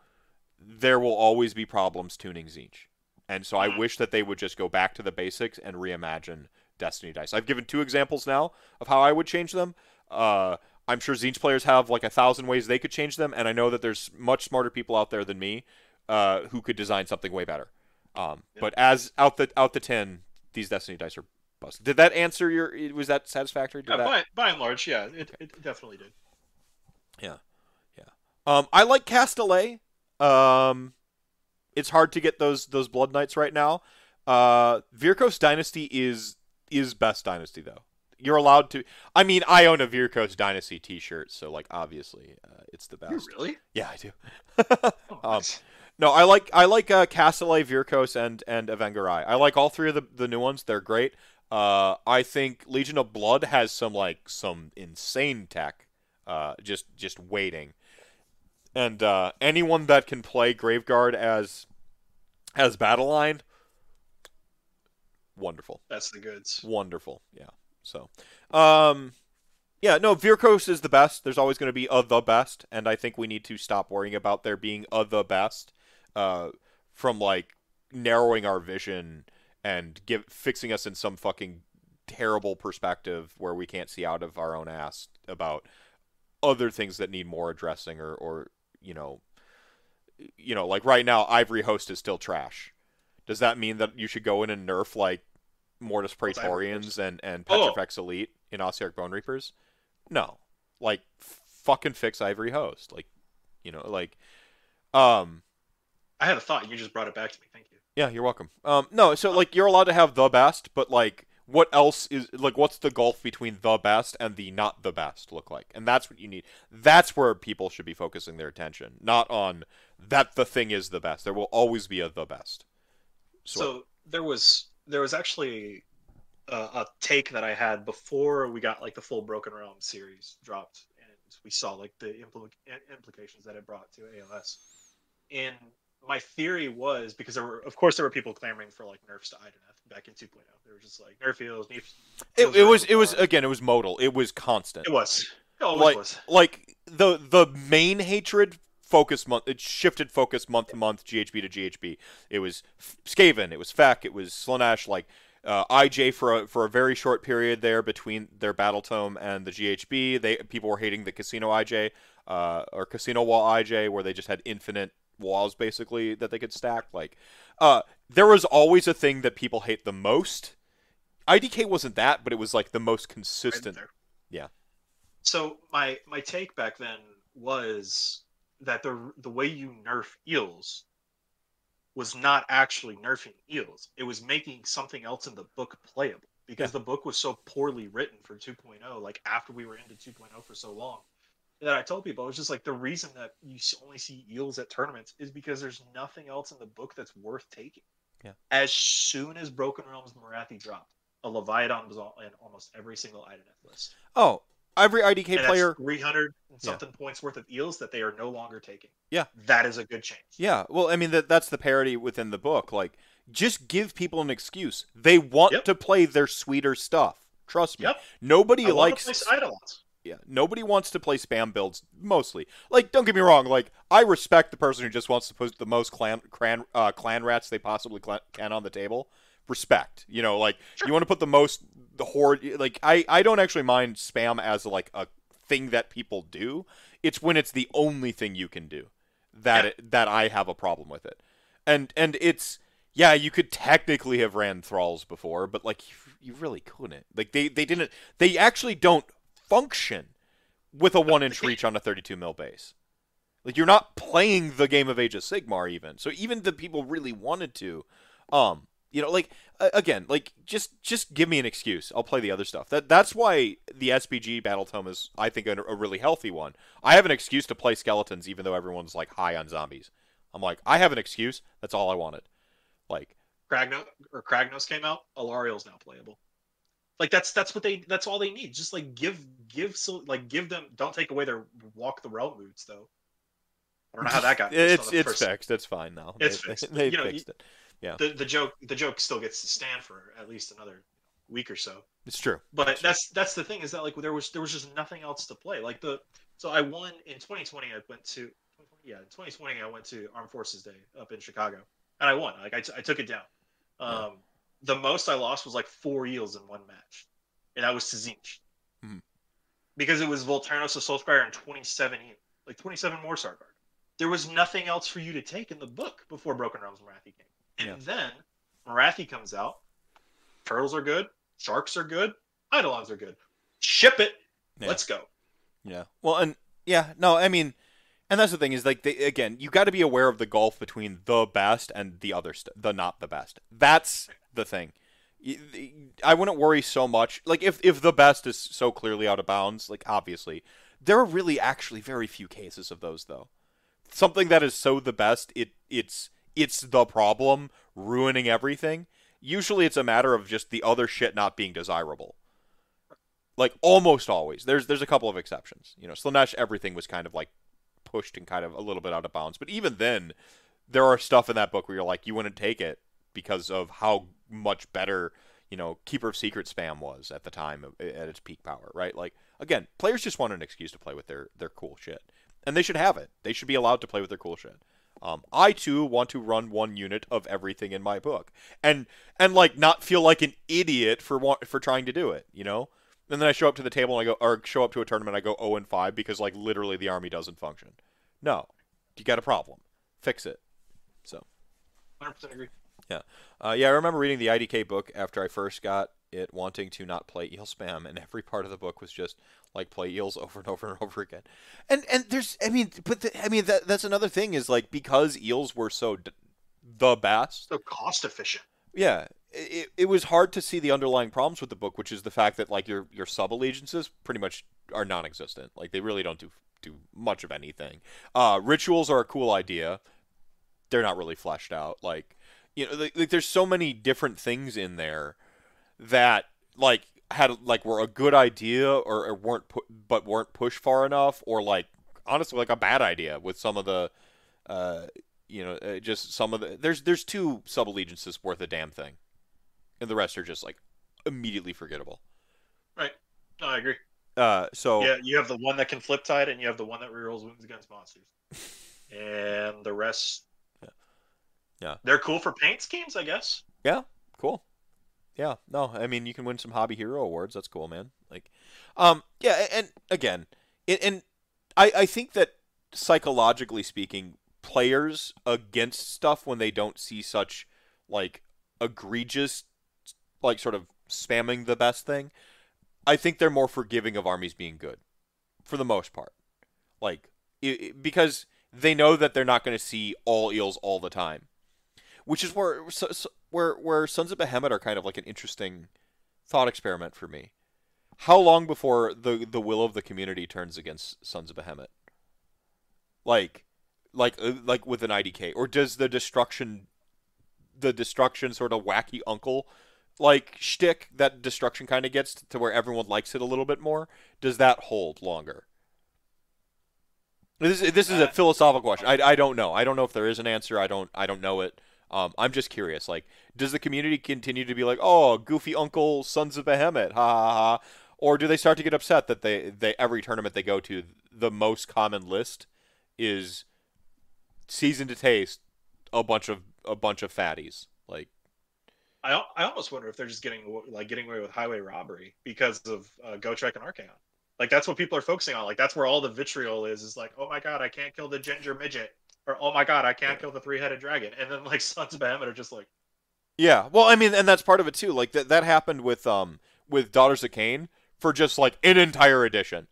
there will always be problems tuning Tzeentch. And so I wish that they would just go back to the basics and reimagine Destiny Dice. I've given two examples now of how I would change them. I'm sure Tzeentch players have like 1,000 ways they could change them, and I know that there's much smarter people out there than me who could design something way better. But as out the tin, these Destiny Dice are busted. Did that answer your? Was that satisfactory? Did by and large, yeah, it definitely did. Yeah. I like Castellet. It's hard to get those Blood Knights right now. Virkos Dynasty is best dynasty though. You're allowed to. I mean, I own a Virkos Dynasty T-shirt, so like obviously it's the best. You really? Yeah, I do. Nice. No, I like Castellet, Virkos, and Avengerai. I like all three of the new ones. They're great. I think Legion of Blood has some insane tech. Just waiting. And anyone that can play Graveguard as battle line, wonderful. That's the goods. Wonderful, yeah. So, yeah, no, Virkos is the best. There's always going to be the best, and I think we need to stop worrying about there being the best from, like, narrowing our vision and fixing us in some fucking terrible perspective where we can't see out of our own ass about other things that need more addressing or you know, like right now, Ivory Host is still trash. Does that mean that you should go in and nerf like Mortis Praetorians and Petrifex Elite in Ossiarch Bone Reapers? No, like fucking fix Ivory Host. Like, you know, like, I had a thought. You just brought it back to me. Thank you. Yeah, you're welcome. No, so like you're allowed to have the best, but like, what else is like? What's the gulf between the best and the not the best look like? And that's what you need. That's where people should be focusing their attention, not on that the thing is the best. There will always be the best. So there was actually a take that I had before we got like the full Broken Realm series dropped, and we saw like the implications that it brought to ALS. And my theory was, because there were people clamoring for like nerfs to Idoneth. Back in 2.0, they were just like nerf heals. It was modal. It was constant. It was. It always was. Like the main hatred focus month. It shifted focus month to month, GHB to GHB. It was Skaven. It was Feck. It was Slaanesh. Like IJ for a very short period there between their Battle Tome and the GHB. People were hating the Casino IJ or Casino Wall IJ, where they just had infinite walls basically that they could stack. Like there was always a thing that people hate the most. IDK wasn't that, but it was like the most consistent. Right, yeah. So my take back then was that the way you nerf eels was not actually nerfing eels. It was making something else in the book playable, because the book was so poorly written for 2.0, like after we were into 2.0 for so long, that I told people, it was just like the reason that you only see eels at tournaments is because there's nothing else in the book that's worth taking. Yeah. As soon as Broken Realms Morathi dropped, a Leviathan was in almost every single Idoneth list. Oh, every IDK player, 350 something points worth of eels that they are no longer taking. Yeah. That is a good change. Yeah. Well, I mean, that's the parody within the book. Like, just give people an excuse. They want to play their sweeter stuff. Trust me. Yep. Nobody likes to play Eidolons. Yeah, nobody wants to play spam builds, mostly. Like, don't get me wrong, like, I respect the person who just wants to put the most clan rats they possibly can on the table. Respect. You know, like, you want to put the most, the horde, like, I don't actually mind spam as, like, a thing that people do. It's when it's the only thing you can do that that I have a problem with it. And it's, yeah, you could technically have ran thralls before, but, like, you really couldn't. Like, they actually don't function with a 1-inch reach on a 32 mil base. Like, you're not playing the game of Age of Sigmar even. So even the people really wanted to, you know, like, again, like, just give me an excuse. I'll play the other stuff. That's why the SPG battle tome is, I think, a really healthy one. I have an excuse to play skeletons, even though everyone's, like, high on zombies. I'm like, I have an excuse. That's all I wanted. Like, Kragnos came out. Elarial's now playable. Like, that's all they need. Just, like, give them, don't take away their walk the realm moods, though. I don't know how that got it's fixed. That's fine now. It's fixed. They fixed it. Yeah. The joke still gets to stand for at least another week or so. It's true. But that's the thing, is that, like, there was just nothing else to play. Like, I won in 2020. I went to in 2020 I went to Armed Forces Day up in Chicago, and I won. Like, I took it down. Yeah. The most I lost was, like, 4 eels in one match, and that was to Tzeentch. Mm-hmm. Because it was Volturnos, the Soulscryer, and 27 more Sargard. There was nothing else for you to take in the book before Broken Realms Marathi came. And then Marathi comes out. Turtles are good. Sharks are good. Eidolons are good. Ship it. Yeah. Let's go. Yeah. Well, and no, I mean, and that's the thing, is, like, again, you got to be aware of the gulf between the best and the other the not the best. That's the thing. I wouldn't worry so much. Like, if the best is so clearly out of bounds, like, obviously, there are really actually very few cases of those, though. Something that is so the best, it's the problem, ruining everything. Usually it's a matter of just the other shit not being desirable. Like, almost always. There's a couple of exceptions. You know, Slaanesh, everything was kind of, like, pushed and kind of a little bit out of bounds. But even then, there are stuff in that book where you're like, you wouldn't take it because of how much better, you know, Keeper of Secrets spam was at the time at its peak power, right? Like, again, players just want an excuse to play with their cool shit. And they should have it. They should be allowed to play with their cool shit. I, too, want to run one unit of everything in my book. And like, not feel like an idiot for trying to do it, you know? And then I show up to the table and I go, or show up to a tournament, I go 0-5 because, like, literally the army doesn't function. No. You got a problem. Fix it. So. 100% agree. Yeah. I remember reading the IDK book after I first got it, wanting to not play eel spam, and every part of the book was just, like, play eels over and over and over again. And there's, I mean, but the, I mean, that's another thing, is, like, because eels were so the best, so cost efficient. Yeah, it was hard to see the underlying problems with the book, which is the fact that, like, your sub allegiances pretty much are non-existent. Like, they really don't do much of anything. Rituals are a cool idea. They're not really fleshed out. Like, you know, like there's so many different things in there that, like, had, like, were a good idea or weren't but weren't pushed far enough, or, like, honestly, like, a bad idea with some of the just some of the there's 2 sub allegiances worth a damn thing, and the rest are just, like, immediately forgettable. Right. No, I agree. So yeah, you have the one that can flip tide, and you have the one that rerolls wounds against monsters, and the rest. Yeah. They're cool for paint schemes, I guess. Yeah. Cool. Yeah, no, I mean, you can win some Hobby Hero awards. That's cool, man. Like, and again, I think that, psychologically speaking, players against stuff when they don't see such, like, egregious, like, sort of spamming the best thing, I think they're more forgiving of armies being good, for the most part. Like, because they know that they're not going to see all eels all the time, which is where Sons of Behemoth are kind of, like, an interesting thought experiment for me. How long before the will of the community turns against Sons of Behemoth? Like with an IDK, or does the destruction sort of wacky uncle, like, shtick that destruction kind of gets to where everyone likes it a little bit more? Does that hold longer? This is a philosophical question. I don't know. I don't know if there is an answer. I don't know it. I'm just curious. Like, does the community continue to be like, oh, goofy uncle, Sons of Behemoth, ha ha ha, or do they start to get upset that they every tournament they go to, the most common list is seasoned to taste a bunch of fatties? Like, I almost wonder if they're just getting away with highway robbery because of GoTrek and Archaon. Like, that's what people are focusing on. Like, that's where all the vitriol is. Is like, oh my god, I can't kill the ginger midget, or oh my god, I can't kill the three-headed dragon. And then like Sons of Bahamut are just like, yeah. Well, I mean, and that's part of it too. Like that happened with Daughters of Cain for just like an entire edition.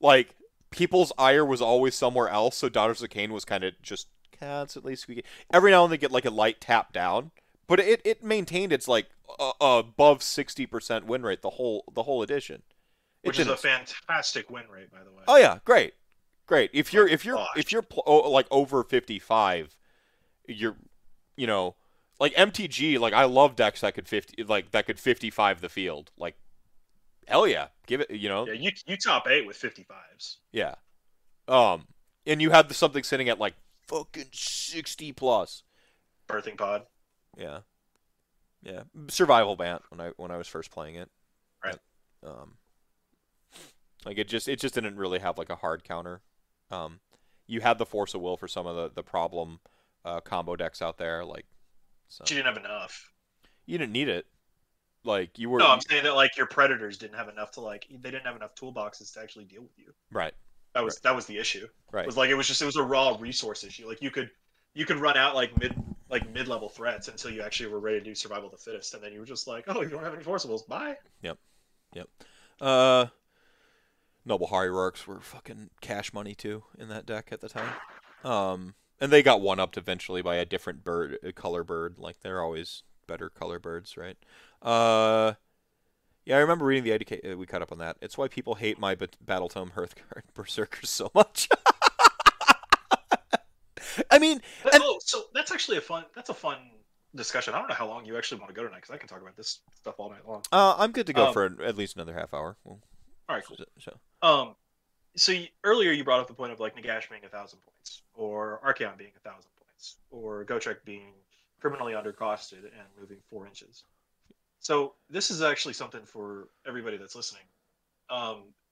Like, people's ire was always somewhere else, so Daughters of Cain was kind of just constantly squeaking. Every now and then they get like a light tap down, but it maintained its like above 60% win rate the whole edition. Which is a fantastic win rate, by the way. Oh yeah, great. If you're like over 55, you're, you know, like MTG. Like, I love decks that could 55 the field. Like, hell yeah, give it. You know, yeah, you top 8 with 55s. Yeah, and you had something sitting at like fucking 60+. Birthing Pod. Yeah, yeah. Survival Bant when I was first playing it. Right. But, like, it just didn't really have like a hard counter. You had the Force of Will for some of the problem combo decks out there. Like, so. You didn't have enough. You didn't need it. Like, you were. No, I'm saying that like your predators didn't have enough to like. They didn't have enough toolboxes to actually deal with you. Right. That was the issue. Right. It was like it was a raw resource issue. Like, you could run out like mid level threats until you actually were ready to do survival of the fittest, and then you were just like, oh, you don't have any Force of Wills. Bye. Yep. Noble Hierarchs were fucking cash money too in that deck at the time, and they got one upped eventually by a different bird, a color bird. Like, they're always better color birds, right? Yeah, I remember reading the IDK. We caught up on that. It's why people hate my Battletome, Hearthguard, Berserkers so much. I mean, so that's actually a fun discussion. I don't know how long you actually want to go tonight, because I can talk about this stuff all night long. I'm good to go for at least another half hour. Well, all right, cool. So earlier you brought up the point of like Nagash being 1,000 points, or Archaon being 1,000 points, or GoTrek being criminally undercosted and moving 4 inches. So this is actually something for everybody that's listening.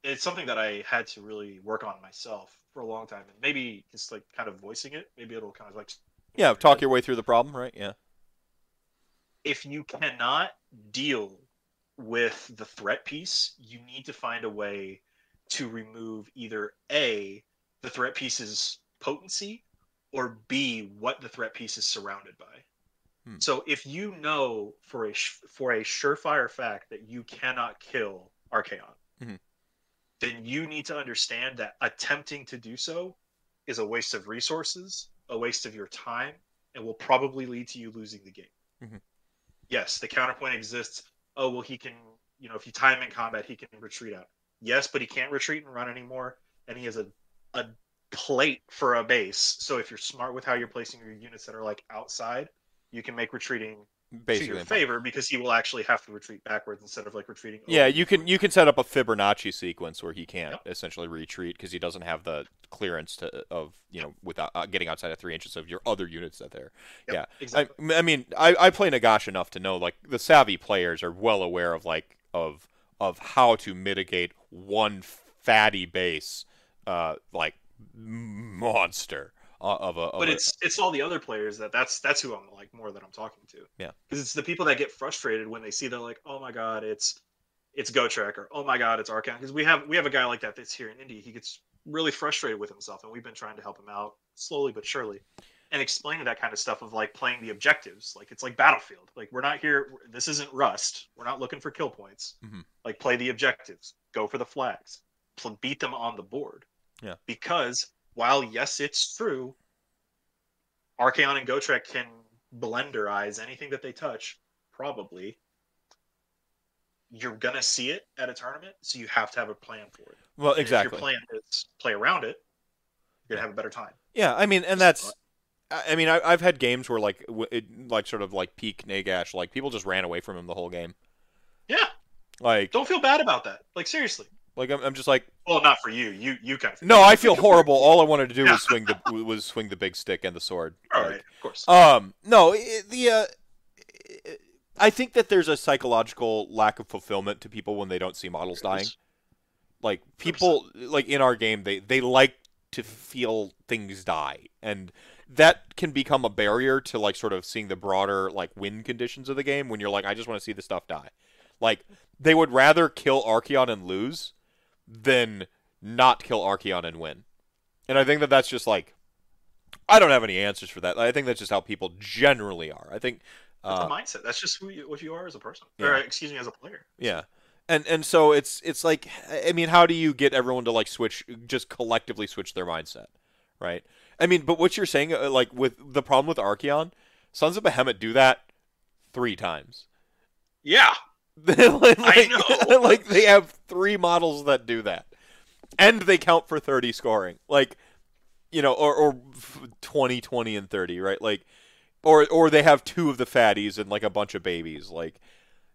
It's something that I had to really work on myself for a long time, and maybe just like kind of voicing it. Maybe it'll kind of like, yeah, talk your way through the problem, right? Yeah. If you cannot deal with the threat piece, you need to find a way to remove either A, the threat piece's potency, or B, what the threat piece is surrounded by. So if you know for a surefire fact that you cannot kill Archaon, then you need to understand that attempting to do so is a waste of resources, a waste of your time, and will probably lead to you losing the game. Yes, the counterpoint exists. Oh, well, he can, you know, if you time in combat, he can retreat out. Yes, but he can't retreat and run anymore, and he has a plate for a base. So if you're smart with how you're placing your units that are, like, outside, you can make retreating basically to your favor, because he will actually have to retreat backwards instead of, like, retreating over. Yeah, you can set up a Fibonacci sequence where he can't essentially retreat, because he doesn't have the clearance of without getting outside of 3 inches of your other units that there. Yep, yeah, exactly. I mean, I play Nagash enough to know, like, the savvy players are well aware of like of how to mitigate one fatty base, like monster of a. But it's all the other players that's who I'm like more that I'm talking to. Yeah, because it's the people that get frustrated when they see, they're like, oh my god, it's GoTrek, or oh my god, it's Archaon. Because we have a guy like that that's here in Indy. He gets really frustrated with himself, and we've been trying to help him out slowly but surely, and explaining that kind of stuff of like playing the objectives. Like, it's like Battlefield. Like, we're not here, this isn't Rust, we're not looking for kill points. Like, play the objectives, go for the flags, beat them on the board. Yeah, because while yes, it's true, Archaon and GoTrek can blenderize anything that they touch, probably. You're gonna see it at a tournament, so you have to have a plan for it. Well, exactly. If your plan is play around it, you're gonna have a better time. Yeah, I mean, and that's, I mean, I've had games where like peak Nagash, like people just ran away from him the whole game. Yeah. Like, don't feel bad about that. Like, seriously. Like I'm just like, well, not for you. You kind of. No, I feel horrible. All I wanted to do was swing the big stick and the sword. All right, of course. No, I think that there's a psychological lack of fulfillment to people when they don't see models dying. Like people, like in our game, they like to feel things die, and that can become a barrier to like sort of seeing the broader like win conditions of the game. When you're like, I just want to see the stuff die. Like they would rather kill Archaon and lose than not kill Archaon and win. And I think that that's just like, I don't have any answers for that. I think that's just how people generally are. I think that's a mindset. That's just what you are as a person, yeah. Or excuse me, as a player. Yeah. And so it's like, I mean, how do you get everyone to like collectively switch their mindset, right? I mean, but what you're saying, like with the problem with Archaon, Sons of Behemoth do that 3 times. Yeah. Like, I know. Like they have 3 models that do that, and they count for 30 scoring, like, you know, or 20, 20, and 30, right? Like, or they have 2 of the fatties and like a bunch of babies. Like,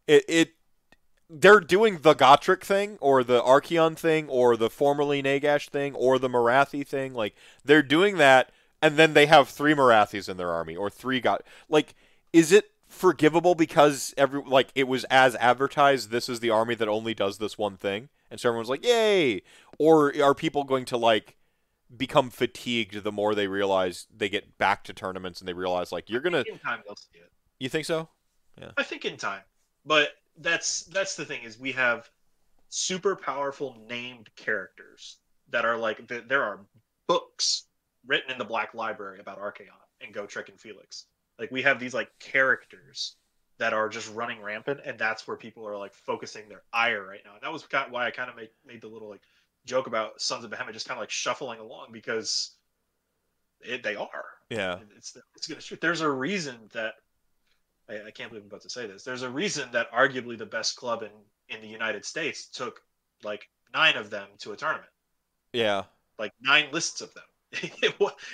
they're doing the Gotrek thing, or the Archaon thing, or the formerly Nagash thing, or the Marathi thing. Like, they're doing that, and then they have 3 Marathis in their army, or 3 Gotrek. Like, is it forgivable because it was as advertised, this is the army that only does this one thing, and so everyone's like, yay? Or are people going to, like, become fatigued the more they realize they get back to tournaments and they realize, like, you're going to... In time, they'll see it. You think so? Yeah. I think in time, but... That's the thing, is we have super powerful named characters that are like, there are books written in the Black Library about Archaon and Gotrek and Felix. Like we have these like characters that are just running rampant, and that's where people are like focusing their ire right now. And that was why I kind of made the little like joke about Sons of Behemoth just kind of like shuffling along, because they are. Yeah. It's gonna shoot. There's a reason that. I can't believe I'm about to say this. There's a reason that arguably the best club in the United States took like 9 of them to a tournament. Yeah. Like 9 lists of them.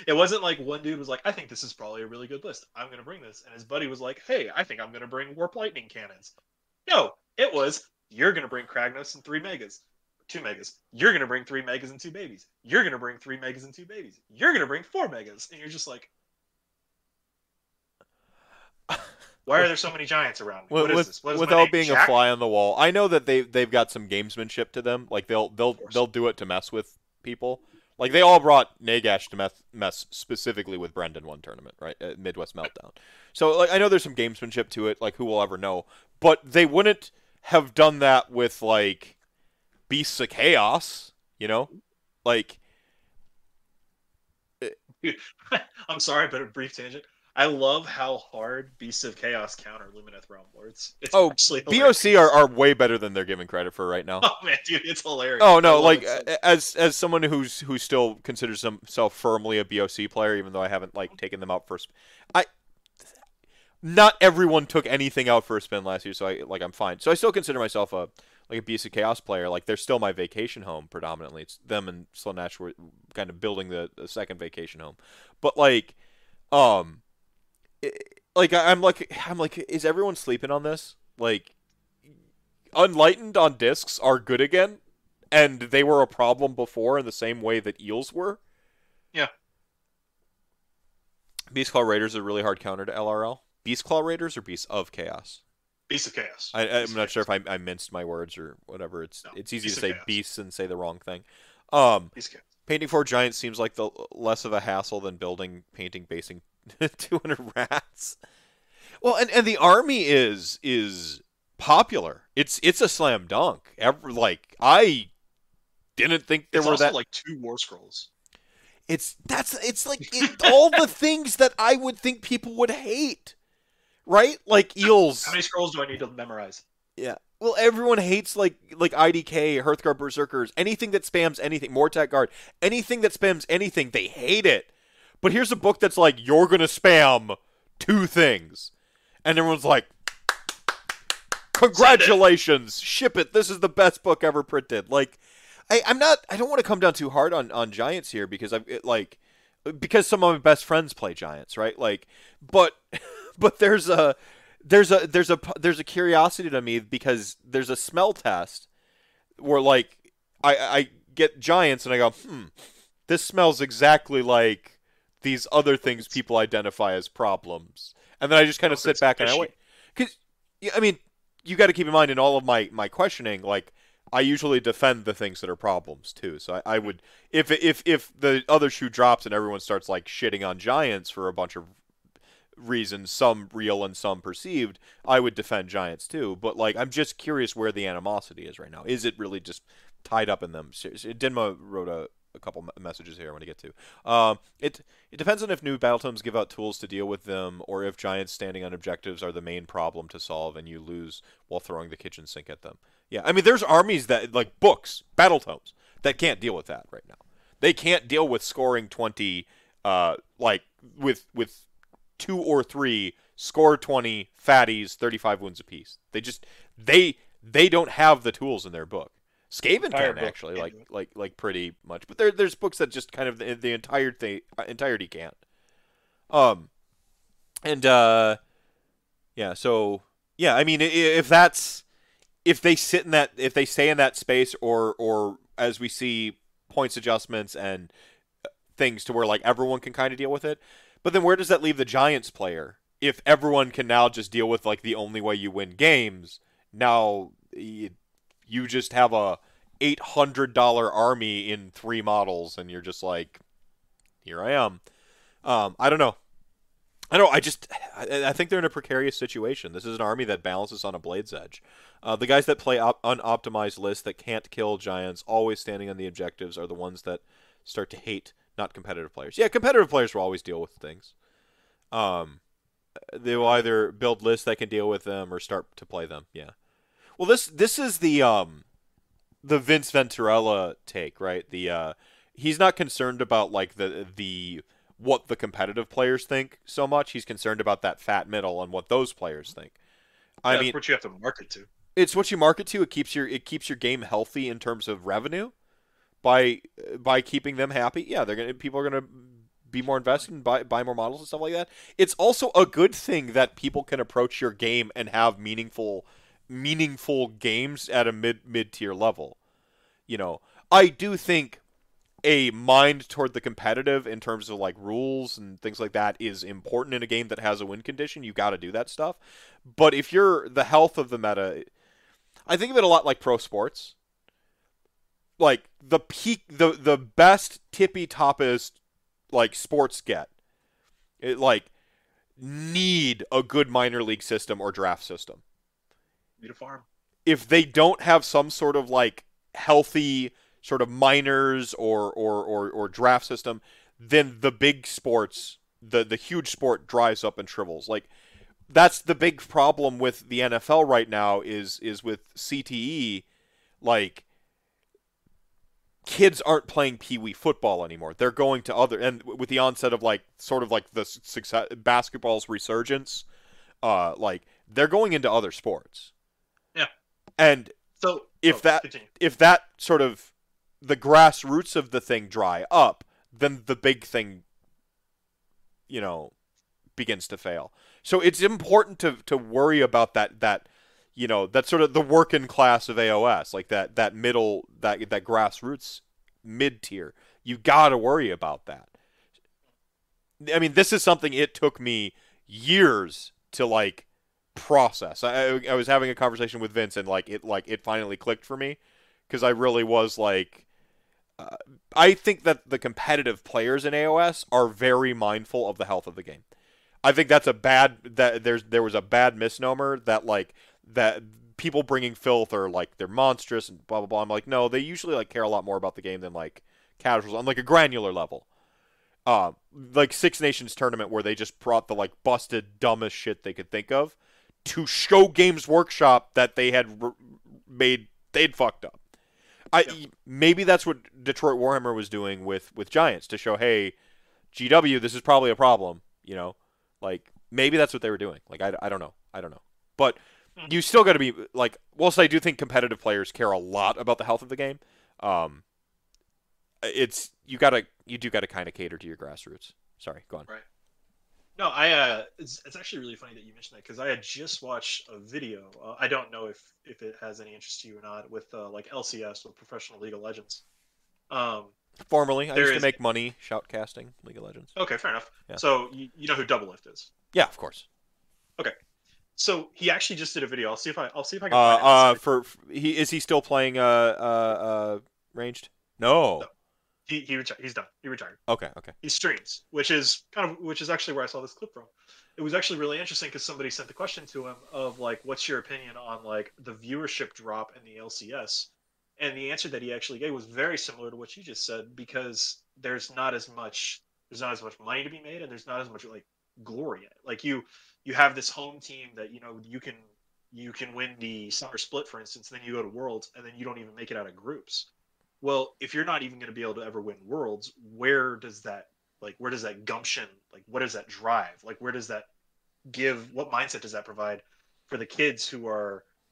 It wasn't like one dude was like, I think this is probably a really good list, I'm going to bring this. And his buddy was like, hey, I think I'm going to bring Warp Lightning Cannons. No, it was, you're going to bring Kragnos and 3 megas. 2 megas. You're going to bring 3 megas and 2 babies. You're going to bring 3 megas and 2 babies. You're going to bring 4 megas. And you're just like... Why are there so many giants around? What is this? What is without being Jack? A fly on the wall, I know that they've got some gamesmanship to them. Like they'll do it to mess with people. Like they all brought Nagash to mess specifically with Brendan one tournament, right? At Midwest Meltdown. So like I know there's some gamesmanship to it. Like who will ever know? But they wouldn't have done that with like Beasts of Chaos, you know? Like, I'm sorry, but a brief tangent. I love how hard Beasts of Chaos counter Lumineth Realm Lords. Oh, BOC are way better than they're giving credit for right now. Oh man, dude, it's hilarious. Oh no, like as someone who still considers himself firmly a BOC player, even though I haven't like taken them out for a spin. Not everyone took anything out for a spin last year, so I'm fine. So I still consider myself a Beasts of Chaos player. Like they're still my vacation home predominantly. It's them and Slaanesh were kind of building the second vacation home, but like, Like I'm like, is everyone sleeping on this? Like, Unlightened on discs are good again, and they were a problem before in the same way that eels were. Yeah. Beastclaw Raiders are really hard counter to LRL. Beastclaw Raiders or Beasts of Chaos? Beasts of Chaos. I'm not sure if I minced my words or whatever. It's easy to say beasts and say the wrong thing. Beasts of Chaos. Painting 4 giants seems like the less of a hassle than basing 200 rats. Well, and the army is popular. It's a slam dunk. I didn't think there were also that like 2 War Scrolls. It's all the things that I would think people would hate, right? Like eels. How many scrolls do I need to memorize? Yeah. Well, everyone hates like IDK, Hearthguard, Berserkers, anything that spams anything, Mortat Guard, anything that spams anything, they hate it. But here's a book that's like, you're going to spam 2 things. And everyone's like, congratulations, ship it. This is the best book ever printed. Like, I don't want to come down too hard on Giants here because some of my best friends play Giants, right? Like, but there's a curiosity to me because there's a smell test where like I get giants and I go, this smells exactly like these other things people identify as problems. And then I just kind of sit back and I wait. Because, I mean, you got to keep in mind in all of my questioning, like, I usually defend the things that are problems, too. So I would, if the other shoe drops and everyone starts, like, shitting on giants for a bunch of reasons, some real and some perceived, I would defend giants, too. But, like, I'm just curious where the animosity is right now. Is it really just tied up in them? Dinma wrote a couple messages here I want to get to. It depends on if new battle tomes give out tools to deal with them, or if giants standing on objectives are the main problem to solve and you lose while throwing the kitchen sink at them. Yeah, I mean, there's armies that, like, books, battle tomes, that can't deal with that right now. They can't deal with scoring 20, like, with 2 or 3, score 20, fatties, 35 wounds apiece. They just, they don't have the tools in their book. Skaven can actually, like pretty much, but there's books that just kind of the entire entirety can't. Yeah. So yeah, I mean, if they stay in that space, or as we see, points adjustments and things to where like everyone can kind of deal with it, but then where does that leave the Giants player if everyone can now just deal with like the only way you win games now? You just have a $800 army in 3 models, and you're just like, here I am. I don't know. I think they're in a precarious situation. This is an army that balances on a blade's edge. The guys that play unoptimized lists that can't kill giants, always standing on the objectives, are the ones that start to hate not competitive players. Yeah, competitive players will always deal with things. They will either build lists that can deal with them or start to play them, yeah. Well, this is the Vince Venturella take, right? He's not concerned about like the what the competitive players think so much. He's concerned about that fat middle and what those players think. I mean, what you have to market to. It's what you market to. It keeps your game healthy in terms of revenue by keeping them happy. Yeah, people are gonna be more invested and buy more models and stuff like that. It's also a good thing that people can approach your game and have meaningful games at a mid-tier level. You know, I do think a mind toward the competitive in terms of like rules and things like that is important in a game that has a win condition. You got to do that stuff. But if you're the health of the meta, I think of it a lot like pro sports. Like the peak, the best tippy-toppest like sports get. It like need a good minor league system or draft system. Need a farm. If they don't have some sort of like healthy sort of minors or draft system, then the big sports, the huge sport dries up and shrivels. Like that's the big problem with the NFL right now is with CTE, like kids aren't playing peewee football anymore. They're going to other, and with the onset of like sort of like the success, basketball's resurgence, like they're going into other sports. And so if that sort of the grassroots of the thing dry up, then the big thing, you know, begins to fail. So it's important to worry about that, you know, that sort of the working class of AOS, like that middle, that grassroots mid tier. You got to worry about that. I mean, this is something it took me years to like process. I was having a conversation with Vince, and it finally clicked for me, because I really was like, I think that the competitive players in AOS are very mindful of the health of the game. I think that's there was a bad misnomer that like that people bringing filth are like they're monstrous and blah blah blah. I'm like, no, they usually like care a lot more about the game than like casuals on like a granular level. Like Six Nations tournament where they just brought the like busted dumbest shit they could think of to show Games Workshop that they had they'd fucked up. Maybe that's what Detroit Warhammer was doing with Giants to show, hey, GW, this is probably a problem. You know, like maybe that's what they were doing. Like I don't know. But you still got to be like. Whilst I do think competitive players care a lot about the health of the game, you do gotta kind of cater to your grassroots. Sorry, go on. Right. No, I it's actually really funny that you mentioned that, because I had just watched a video. I don't know if it has any interest to you or not, with like LCS, with Professional League of Legends. Formerly, I used to make money shoutcasting League of Legends. Okay, fair enough. Yeah. So you know who Double Lift is? Yeah, of course. Okay, so he actually just did a video. I'll see if I can. Find it. Is he still playing ranged? No. He's done. He retired. Okay. He streams, which is actually where I saw this clip from. It was actually really interesting because somebody sent the question to him of like, what's your opinion on like the viewership drop in the LCS? And the answer that he actually gave was very similar to what you just said, because there's not as much money to be made, and there's not as much like glory in it. Like you have this home team that you can win the summer split, for instance, and then you go to Worlds, and then you don't even make it out of groups. Well, if you're not even going to be able to ever win Worlds, where does that gumption, like what does that drive, like where does that give, what mindset does that provide for the kids who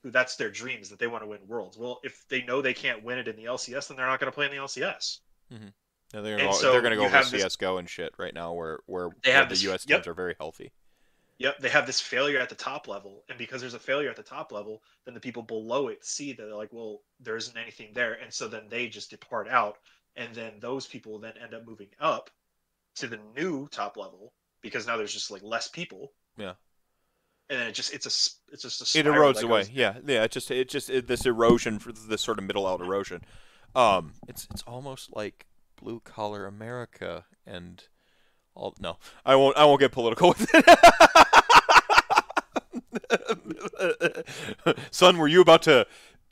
that's their dreams, that they want to win Worlds? Well, if they know they can't win it in the LCS, then they're not going to play in the LCS. Mm-hmm. No, they're going to go over CS:GO and shit right now, where the U.S. teams are very healthy. Yep, they have this failure at the top level, and because there's a failure at the top level, then the people below it see that they're like, well, there isn't anything there, and so then they just depart out, and then those people then end up moving up to the new top level because now there's just like less people. Yeah, and then it's just a it erodes away. Yeah. It's just this erosion, for this sort of middle out erosion. It's almost like blue collar America and all. No, I won't get political with it. Son, were you about to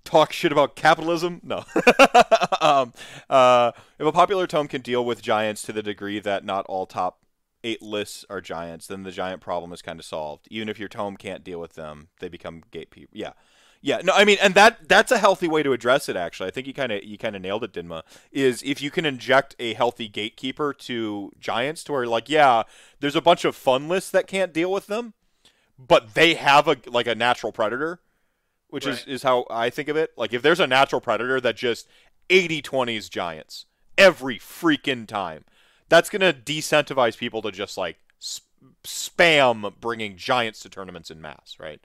talk shit about capitalism? No. If a popular tome can deal with giants to the degree that not all top 8 lists are giants, then the giant problem is kind of solved. Even if your tome can't deal with them, they become gatekeepers. Yeah. Yeah, no, I mean, and that's a healthy way to address it, actually. I think you kind of nailed it, Dinma, is if you can inject a healthy gatekeeper to giants, to where, like, yeah, there's a bunch of fun lists that can't deal with them, but they have a natural predator, which right. is how I think of it. Like, if there's a natural predator that just 80-20s giants every freaking time, that's going to de-incentivize people to just, like, spam bringing giants to tournaments en masse, right?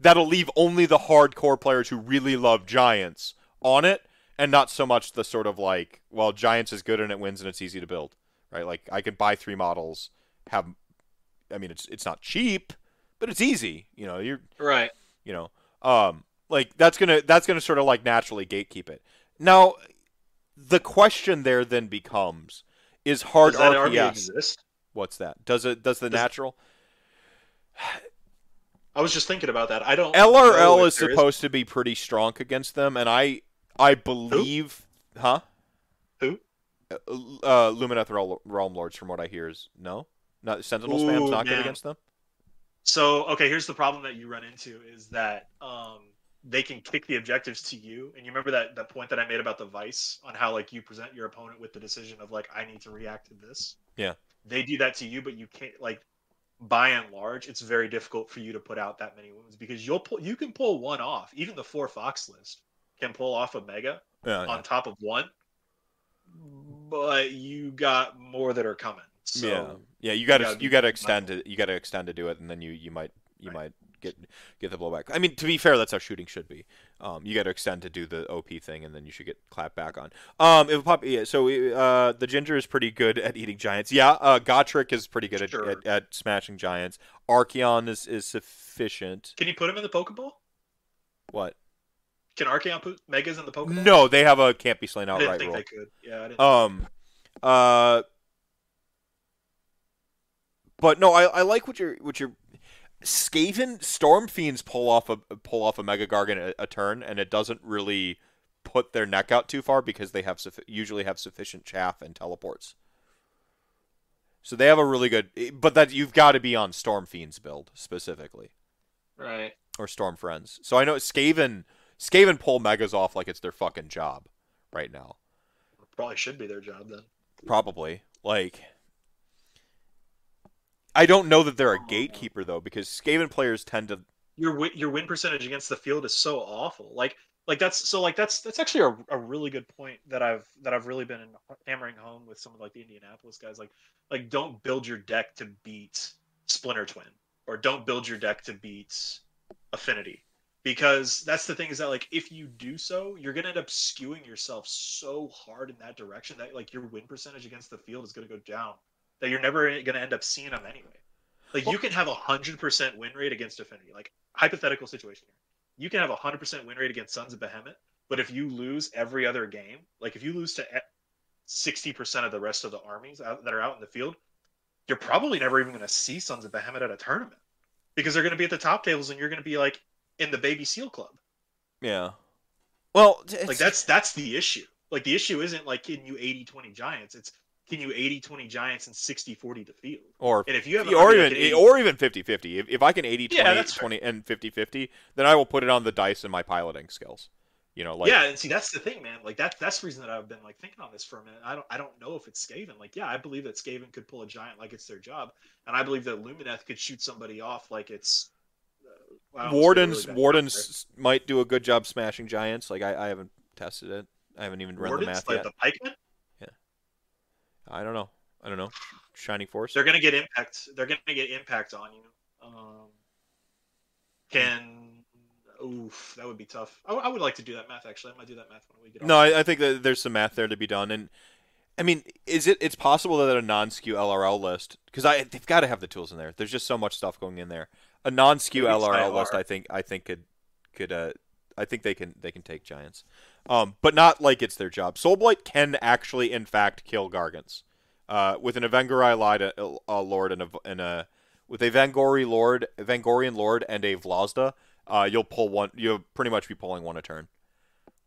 That'll leave only the hardcore players who really love giants on it, and not so much the sort of like, well, giants is good and it wins and it's easy to build, right? Like, I could buy 3 models, it's not cheap, but it's easy, you're right. Like that's going to sort of like naturally gatekeep it. Now, the question there then becomes, is hard does RPS that exist? What's that? Does natural? I was just thinking about that. I don't. LRL is supposed to be pretty strong against them, and I believe, who? Huh? Who? Lumineth Realm Lords, from what I hear, is no. Not Sentinel spam's not good against them. So okay, here's the problem that you run into, is that they can kick the objectives to you, and you remember that point that I made about the Vice, on how like you present your opponent with the decision of like, I need to react to this. Yeah. They do that to you, but you can't, like, by and large, it's very difficult for you to put out that many wounds, because you can pull one off. Even the 4 Fox list can pull off a mega on top of one, but you got more that are coming. So yeah, you gotta extend it. You gotta extend to do it, and then you might get the blowback. I mean, to be fair, that's how shooting should be. You gotta extend to do the OP thing, and then you should get clapped back on. So the Ginger is pretty good at eating giants. Yeah, Gotrek is pretty good at smashing giants. Archaon is sufficient. Can you put him in the Pokeball? What? Can Archaon put megas in the Pokeball? No, they have a can't be slain outright rule. I didn't think they could. Yeah, I didn't. But no, I like what you're Skaven Stormfiends pull off a Mega Gargan a turn, and it doesn't really put their neck out too far, because they have usually have sufficient chaff and teleports. So they have a really good, but that you've got to be on Stormfiends build specifically, right? Or Stormfriends. So I know Skaven pull megas off like it's their fucking job right now. Probably should be their job then. Probably like. I don't know that they're a gatekeeper, though, because Skaven players tend to... Your win percentage against the field is so awful. Like, Like that's actually a really good point that I've really been hammering home with some of like the Indianapolis guys. Like don't build your deck to beat Splinter Twin, or don't build your deck to beat Affinity, because that's the thing, is that like if you do so, you're gonna end up skewing yourself so hard in that direction that like your win percentage against the field is gonna go down, that you're never gonna end up seeing them anyway. Like you can have 100% win rate against Affinity, like hypothetical situation here. You can have 100% win rate against Sons of Behemoth, but if you lose every other game, like if you lose to 60% of the rest of the armies that are out in the field, you're probably never even going to see Sons of Behemoth at a tournament, because they're going to be at the top tables and you're going to be like in the Baby Seal Club. Yeah. Well, like that's the issue. Like the issue isn't like, can you 80-20 Giants? It's, can you 80-20 Giants and 60-40 to field? Or, and if you have or even 50-50. If I can 80-20 and 50-50, then I will put it on the dice in my piloting skills. You know, like, yeah, and see, that's the thing, man. Like that's the reason that I've been like thinking on this for a minute. I don't know if it's Skaven. Like, yeah, I believe that Skaven could pull a Giant like it's their job, and I believe that Lumineth could shoot somebody off like it's Wardens might do a good job smashing Giants. Like I haven't tested it. I haven't even run the math yet. The Pikemen? I don't know. Shining Force. They're gonna get impact. They're gonna get impact on you. Oof, that would be tough. I would like to do that math actually. I might do that math when we get. No, I think that there's some math there to be done, and I mean, it's possible that a non-skew LRL list, because they've got to have the tools in there. There's just so much stuff going in there. A non-skew LRL list, I think could I think they can take Giants, but not like it's their job. Soulblight can actually, in fact, kill Gargants with an Evangori Lord with a Evangorian Lord and a Vlazda. You'll pull one. You'll pretty much be pulling one a turn.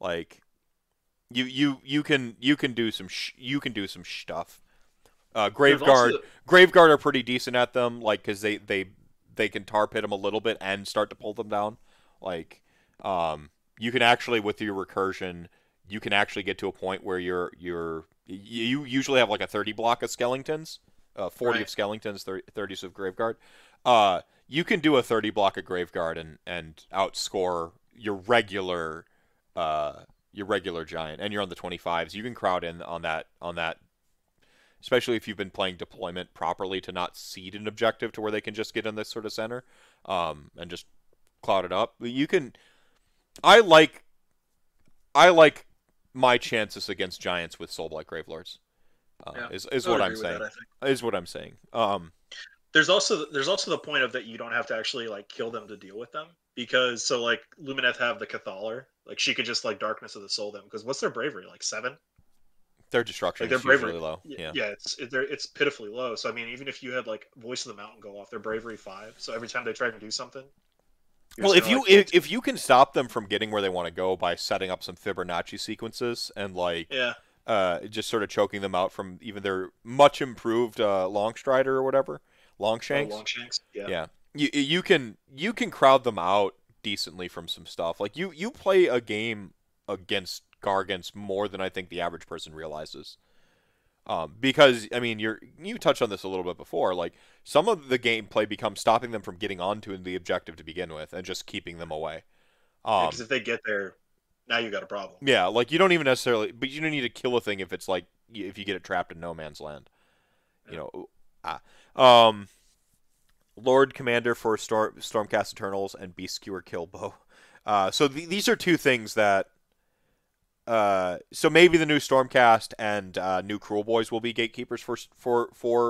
Like you can do some stuff. Graveguard are pretty decent at them, like because they can tar pit them a little bit and start to pull them down, like. You can actually, with your recursion, you can actually get to a point where you usually have like a 30 block of Skeletons, 40 of Skeletons, 30s of Graveguard. You can do a 30 block of Graveguard and outscore your regular Giant, and you're on the 25s. You can crowd in on that, especially if you've been playing deployment properly to not seed an objective to where they can just get in this sort of center, and just cloud it up. You can. I like my chances against Giants with Soulblight Gravelords. Is what I'm saying. Is what I'm saying. There's also the point of that you don't have to actually like kill them to deal with them, because so like Lumineth have the Cathalar, like she could just like Darkness of the Soul them, because what's their bravery, like 7? Their destruction is really low. Yeah, it's pitifully low. So I mean, even if you had like Voice of the Mountain go off, their bravery 5. So every time they try to do something. Well, if you can stop them from getting where they want to go by setting up some Fibonacci sequences and like just sort of choking them out from even their much improved Longstrider or whatever, Longshanks. Oh, Longshanks, yeah. You can crowd them out decently from some stuff. Like you play a game against Gargants more than I think the average person realizes. Because I mean, you touched on this a little bit before. Like some of the gameplay becomes stopping them from getting onto the objective to begin with, and just keeping them away. Because if they get there, now you got a problem. Yeah, like you don't even necessarily, but you don't need to kill a thing if it's like if you get it trapped in no man's land. Yeah. You know, Lord Commander for Stormcast Eternals and Beast Skewer Killbow. So these are two things that. So maybe the new Stormcast and new Cruel Boys will be gatekeepers for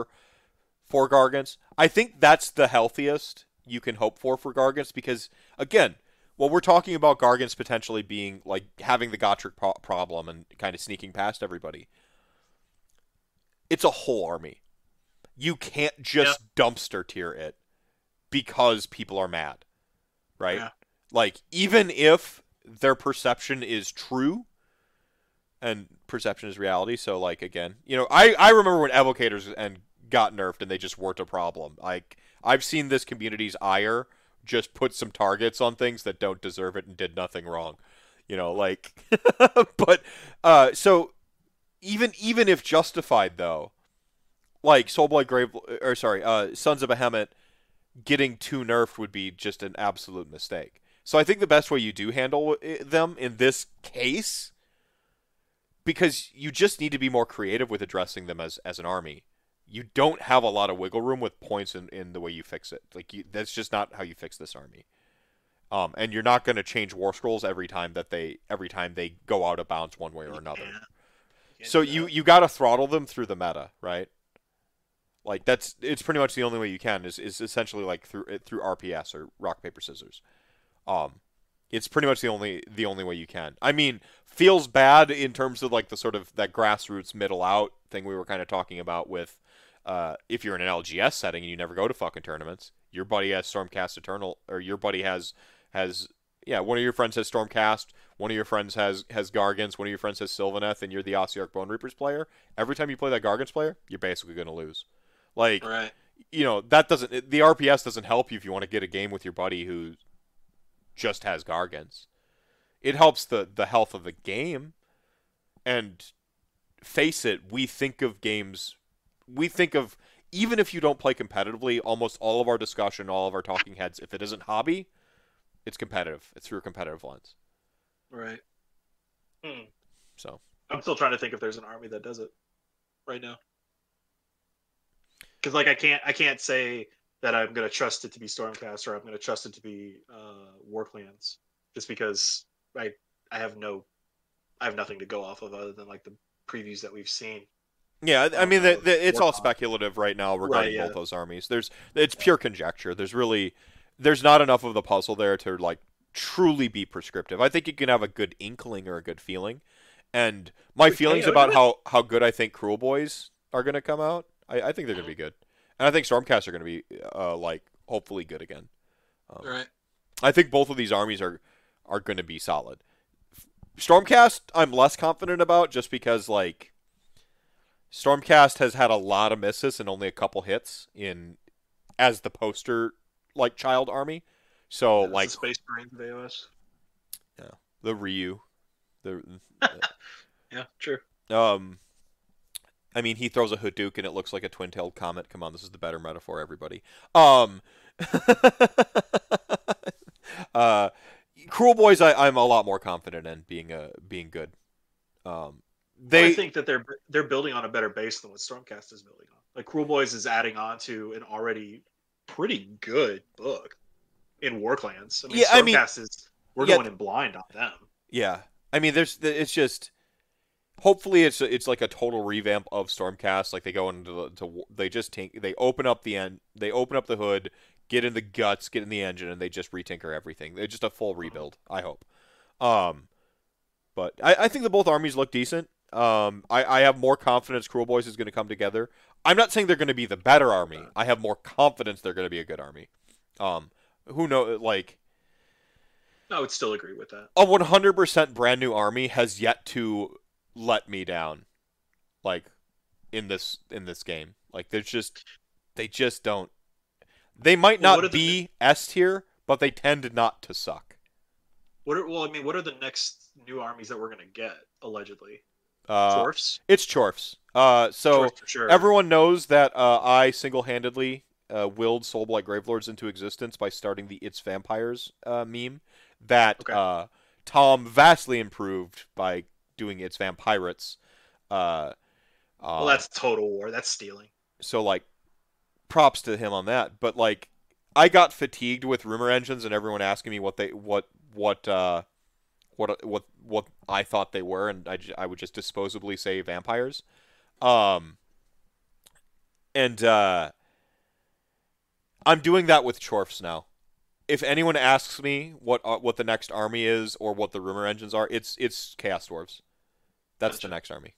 Gargants. I think that's the healthiest you can hope for Gargants, because again, while we're talking about Gargants potentially being like having the Gotrek problem and kind of sneaking past everybody, it's a whole army. You can't just dumpster tier it because people are mad, right? Yeah. Like even if their perception is true. And perception is reality, so, like, again, you know, I remember when Evocators and got nerfed and they just weren't a problem. Like, I've seen this community's ire just put some targets on things that don't deserve it and did nothing wrong. You know, like, but, so, even if justified, though, like, Sons of Behemoth getting too nerfed would be just an absolute mistake. So I think the best way you do handle them in this case, because you just need to be more creative with addressing them as an army. You don't have a lot of wiggle room with points in the way you fix it. Like, that's just not how you fix this army. And you're not going to change War Scrolls every time they go out of bounds one way or another. So you got to throttle them through the meta, right? Like, it's pretty much the only way you can is essentially like through RPS, or rock paper scissors. It's pretty much the only way you can. I mean, feels bad in terms of like the sort of that grassroots middle out thing we were kind of talking about with, if you're in an LGS setting and you never go to fucking tournaments, your buddy has Stormcast Eternal, or your buddy has one of your friends has Stormcast, one of your friends has Gargants, one of your friends has Sylvaneth, and you're the Ossiarch Bone Reapers player. Every time you play that Gargants player, you're basically going to lose. Like, right. You know, the RPS doesn't help you if you want to get a game with your buddy who just has Gargants. It helps the health of the game. And face it, we think of, even if you don't play competitively, almost all of our discussion, all of our talking heads, if it isn't hobby, it's competitive. It's through a competitive lens. Right. Hmm. So I'm still trying to think if there's an army that does it right now. Because like I can't say that I'm going to trust it to be Stormcast, or I'm going to trust it to be Warclans, just because I have nothing to go off of other than like the previews that we've seen. Yeah, I mean it's all speculative right now regarding both those armies. It's pure conjecture. There's not enough of the puzzle there to like truly be prescriptive. I think you can have a good inkling or a good feeling, and my feelings about how good I think Cruel Boys are going to come out. I think they're going to be good. And I think Stormcast are going to be, hopefully good again. Right. I think both of these armies are going to be solid. Stormcast, I'm less confident about, just because, like, Stormcast has had a lot of misses and only a couple hits as the poster, like, child army. So, yeah, like... The Space Marines of AOS. Yeah. The Ryu. Yeah, true. I mean, he throws a Hadouken and it looks like a twin-tailed comet. Come on, this is the better metaphor, everybody. Cruel Boys, I'm a lot more confident in being good. I think that they're building on a better base than what Stormcast is building on. Like, Cruel Boys is adding on to an already pretty good book in Warclans. I mean, Stormcast is going in blind on them. Yeah, I mean, it's just. Hopefully it's like a total revamp of Stormcast. Like, they go they open up the end, they open up the hood, get in the guts, get in the engine, and they just retinker everything. They're just a full rebuild, I hope. But I think that both armies look decent. I have more confidence Cruel Boys is going to come together. I'm not saying they're going to be the better army. I have more confidence they're going to be a good army. Who knows? Like, I would still agree with that. A 100% brand new army has yet to let me down, like, in this game. Like, there's just, they just don't, they might not be S tier, but they tend not to suck. What are the next new armies that we're gonna get, allegedly? Chorfs? It's Chorfs. So Chorfs, for sure. Everyone knows that I single-handedly willed Soulblight Gravelords into existence by starting the It's Vampires meme that Tom vastly improved by doing It's Vampirates. Well, that's Total War. That's stealing. So, like, props to him on that. But, like, I got fatigued with rumor engines and everyone asking me what I thought they were, and I would just disposably say vampires. I'm doing that with Chorfs now. If anyone asks me what the next army is or what the rumor engines are, it's Chaos Dwarves. That's the next army.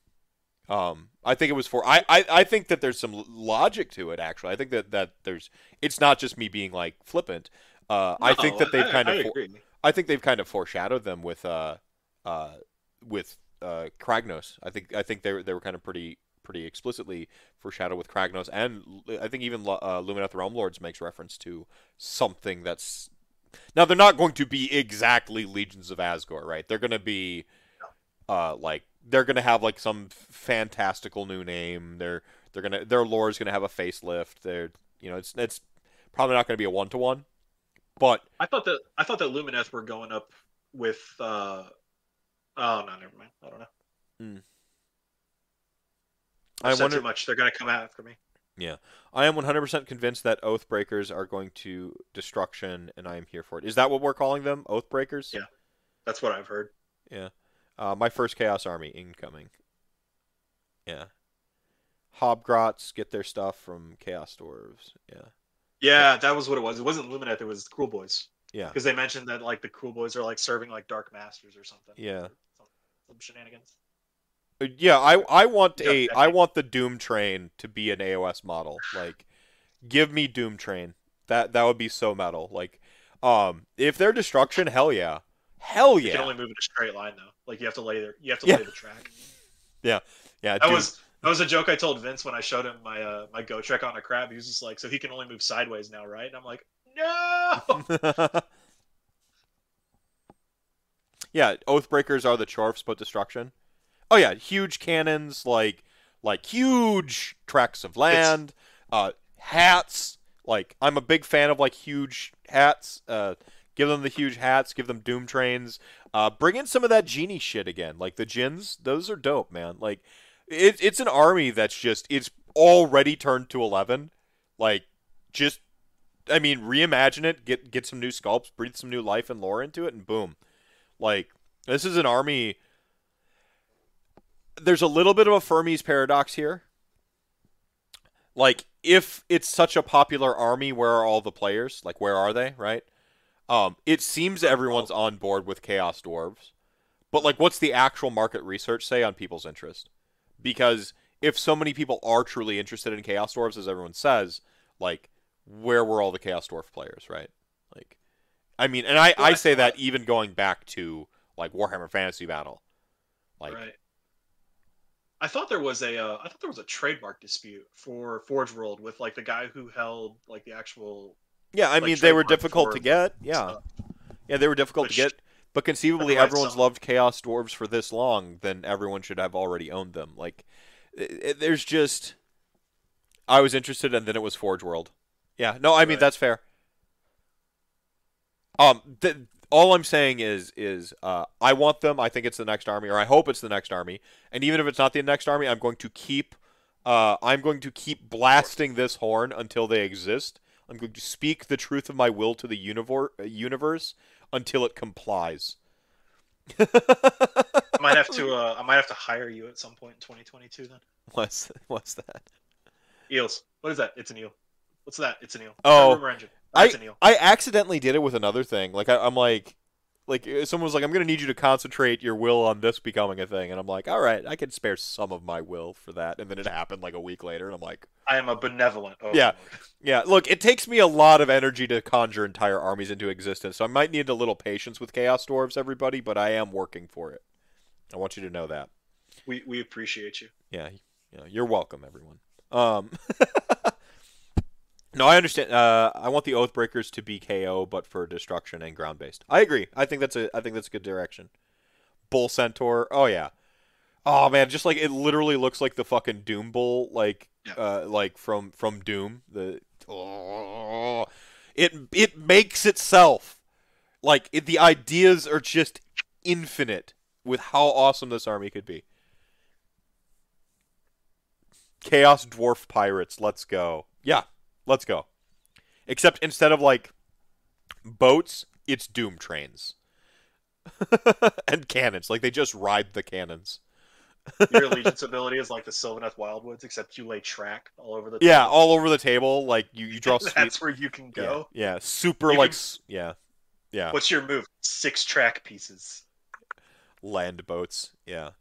I think it was for. I think that there's some logic to it. Actually, I think that there's. It's not just me being like flippant. No, I think that they've kind of foreshadowed them with Kragnos. I think they were kind of pretty explicitly foreshadowed with Kragnos, and I think even Lumineth Realmlords makes reference to something that's... Now, they're not going to be exactly Legions of Asgore, right? They're going to be, they're going to have, like, some fantastical new name. Their lore is going to have a facelift. It's probably not going to be a one-to-one, But I thought that Lumines were going up with. Oh no, never mind. I don't know. Mm. I said too much. They're going to come out after me. Yeah, I am 100% convinced that Oathbreakers are going to destruction, and I am here for it. Is that what we're calling them? Oathbreakers? Yeah, that's what I've heard. Yeah, my first Chaos Army incoming. Yeah, Hobgrots get their stuff from Chaos Dwarves. Yeah. Yeah, that was what it was. It wasn't Lumineth. It was the Cruel Boys. Yeah. Because they mentioned that like the Cruel Boys are like serving like Dark Masters or something. Yeah. Or some shenanigans. Yeah, I want the Doom Train to be an AOS model. Like, give me Doom Train. That would be so metal. Like, if they're destruction, hell yeah, hell yeah. You can only move in a straight line though. Like you have to lay the track. Yeah, yeah. That was a joke I told Vince when I showed him my my Go Trek on a crab. He was just like, so he can only move sideways now, right? And I'm like, no. Yeah, Oathbreakers are the Chorfs, but destruction. Oh yeah, huge cannons, like huge tracts of land, hats. Like I'm a big fan of like huge hats. Give them the huge hats. Give them Doom Trains. Bring in some of that genie shit again. Like the djinns, those are dope, man. Like it's an army that's just it's already turned to 11. Like just, I mean, reimagine it. Get some new sculpts. Breathe some new life and lore into it, and boom. Like this is an army. There's a little bit of a Fermi's paradox here. Like, if it's such a popular army, where are all the players? Like, where are they, right? It seems everyone's on board with Chaos Dwarves. But, like, what's the actual market research say on people's interest? Because if so many people are truly interested in Chaos Dwarves, as everyone says, like, where were all the Chaos Dwarf players, right? Like, I mean, and I say that even going back to, like, Warhammer Fantasy Battle. Like, right. I thought there was a trademark dispute for Forge World with like the guy who held like the actual. Yeah, I mean they were difficult to get. Yeah, yeah, they were difficult to get. But conceivably, everyone's loved Chaos Dwarves for this long, then everyone should have already owned them. Like, there's just, I was interested, and then it was Forge World. Yeah, no, I mean that's fair. All I'm saying is I want them. I think it's the next army, or I hope it's the next army. And even if it's not the next army, I'm going to keep blasting this horn until they exist. I'm going to speak the truth of my will to the universe until it complies. I might have to hire you at some point in 2022 then. What's that? Eels. What is that? It's an eel. What's that? It's an eel. Oh. Rumor engine. I accidentally did it with another thing. Like I'm like someone was like, I'm gonna need you to concentrate your will on this becoming a thing, and I'm like, all right, I can spare some of my will for that, and then it happened like a week later, and I'm like, I am a benevolent. Oh, yeah, yeah. Look, it takes me a lot of energy to conjure entire armies into existence, so I might need a little patience with Chaos Dwarves, everybody. But I am working for it. I want you to know that. We appreciate you. Yeah, you know, you're welcome, everyone. No, I understand. I want the Oathbreakers to be KO, but for destruction and ground based. I agree. I think that's a good direction. Bull Centaur. Oh yeah. Oh man, just like it literally looks like the fucking Doom Bull, like from Doom. It makes itself. Like the ideas are just infinite with how awesome this army could be. Chaos Dwarf Pirates. Let's go. Yeah. Let's go. Except instead of, like, boats, it's Doom Trains. And cannons. Like, they just ride the cannons. Your allegiance ability is like the Sylvaneth Wildwoods, except you lay track all over the table. Yeah, all over the table. Like, you draw sweep. That's where you can go. Yeah, yeah. Super, you like, can... yeah. Yeah. What's your move? 6 track pieces. Land boats. Yeah.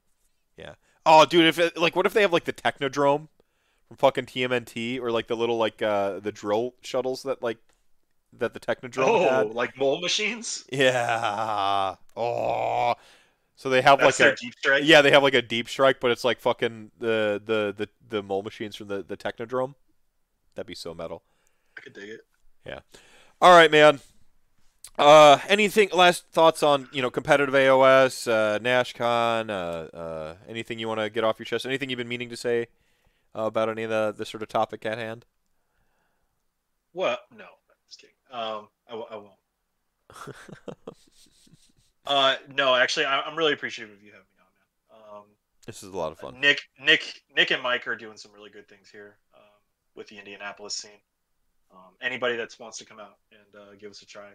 Yeah. Oh, dude, what if they have, like, the Technodrome? From fucking TMNT, or like the little the drill shuttles that the Technodrome had. Like mole machines. Yeah. Oh. So they have that's like a deep strike. Yeah, they have like a deep strike, but it's like fucking the mole machines from the Technodrome. That'd be so metal. I could dig it. Yeah. All right, man. Anything last thoughts on competitive AOS, NashCon, anything you want to get off your chest? Anything you've been meaning to say? About any of the sort of topic at hand? Well, no, I'm just kidding. I won't. No, actually, I'm really appreciative of you having me on, man. This is a lot of fun. Nick, and Mike are doing some really good things here with the Indianapolis scene. Anybody that wants to come out and give us a try,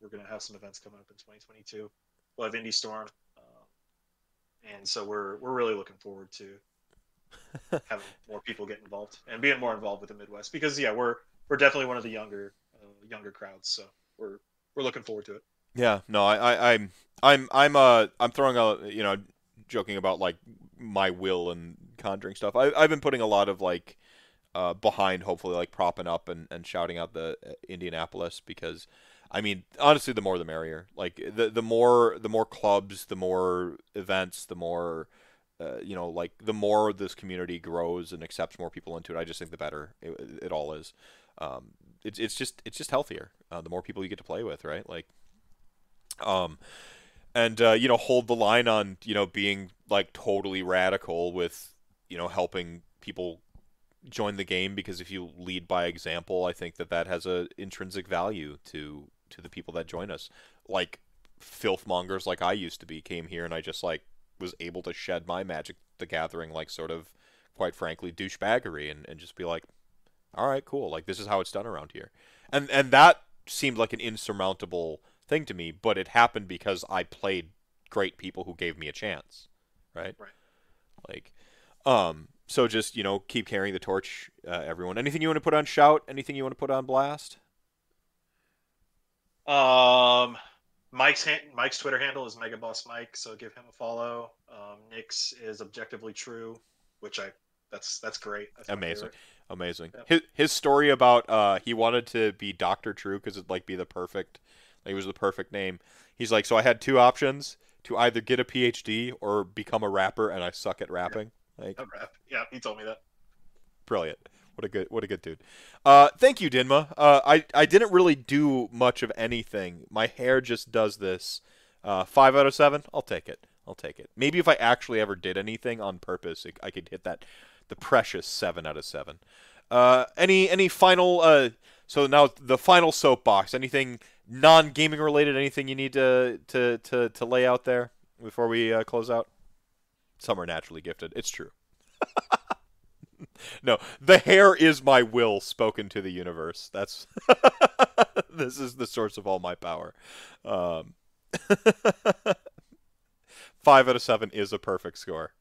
we're going to have some events coming up in 2022. We'll have Indy Storm, and so we're really looking forward to having more people get involved and being more involved with the Midwest, because yeah, we're definitely one of the younger crowds, so we're looking forward to it. Yeah, no, I'm throwing out, you know, joking about like my will and conjuring stuff. I've been putting a lot of like behind, hopefully, like propping up and shouting out the Indianapolis, because I mean, honestly, the more the merrier. Like the more clubs, the more events, the more you know, like the more this community grows and accepts more people into it, I just think the better it all is. It's just healthier. The more people you get to play with, right? Like, and you know, hold the line on, you know, being like totally radical with, you know, helping people join the game, because if you lead by example, I think that has a intrinsic value to the people that join us. Like filth mongers like I used to be came here and I just like was able to shed my Magic the Gathering, like, sort of, quite frankly, douchebaggery and just be like, all right, cool, like this is how it's done around here. And that seemed like an insurmountable thing to me, but it happened because I played great people who gave me a chance, right? Like, so just, you know, keep carrying the torch, everyone. Anything you want to put on shout? Anything you want to put on blast? Mike's Twitter handle is MegaBossMike, so give him a follow. Nick's is Objectively True, which that's great. That's amazing. Yep. His story about he wanted to be Dr. True because it'd like be the perfect, like, it was the perfect name. He's like, so I had two options: to either get a PhD or become a rapper, and I suck at rapping. Like, yeah, he told me that. Brilliant. What a good dude. Thank you, Dinma. I didn't really do much of anything. My hair just does this. 5 out of 7. I'll take it. Maybe if I actually ever did anything on purpose, I could hit that, the precious 7 out of 7. Any final? So now the final soapbox. Anything non-gaming related? Anything you need to lay out there before we close out? Some are naturally gifted. It's true. No, the hair is my will spoken to the universe. That's this is the source of all my power. 5 out of 7 is a perfect score.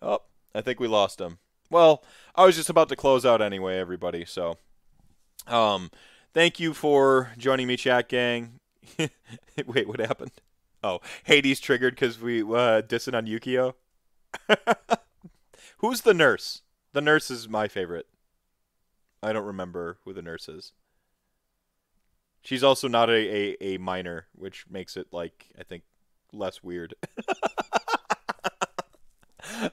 Oh, I think we lost him. Well, I was just about to close out anyway, everybody. So, thank you for joining me, chat gang. Wait, what happened? Oh, Hades triggered because we dissing on Yukio. Who's the nurse? The nurse is my favorite. I don't remember who the nurse is. She's also not a minor, which makes it, like, I think, less weird.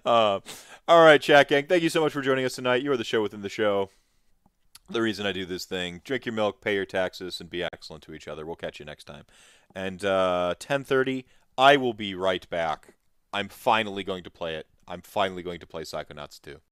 All right, chat gang. Thank you so much for joining us tonight. You are the show within the show. The reason I do this thing. Drink your milk, pay your taxes, and be excellent to each other. We'll catch you next time. And 10:30, I will be right back. I'm finally going to play Psychonauts 2.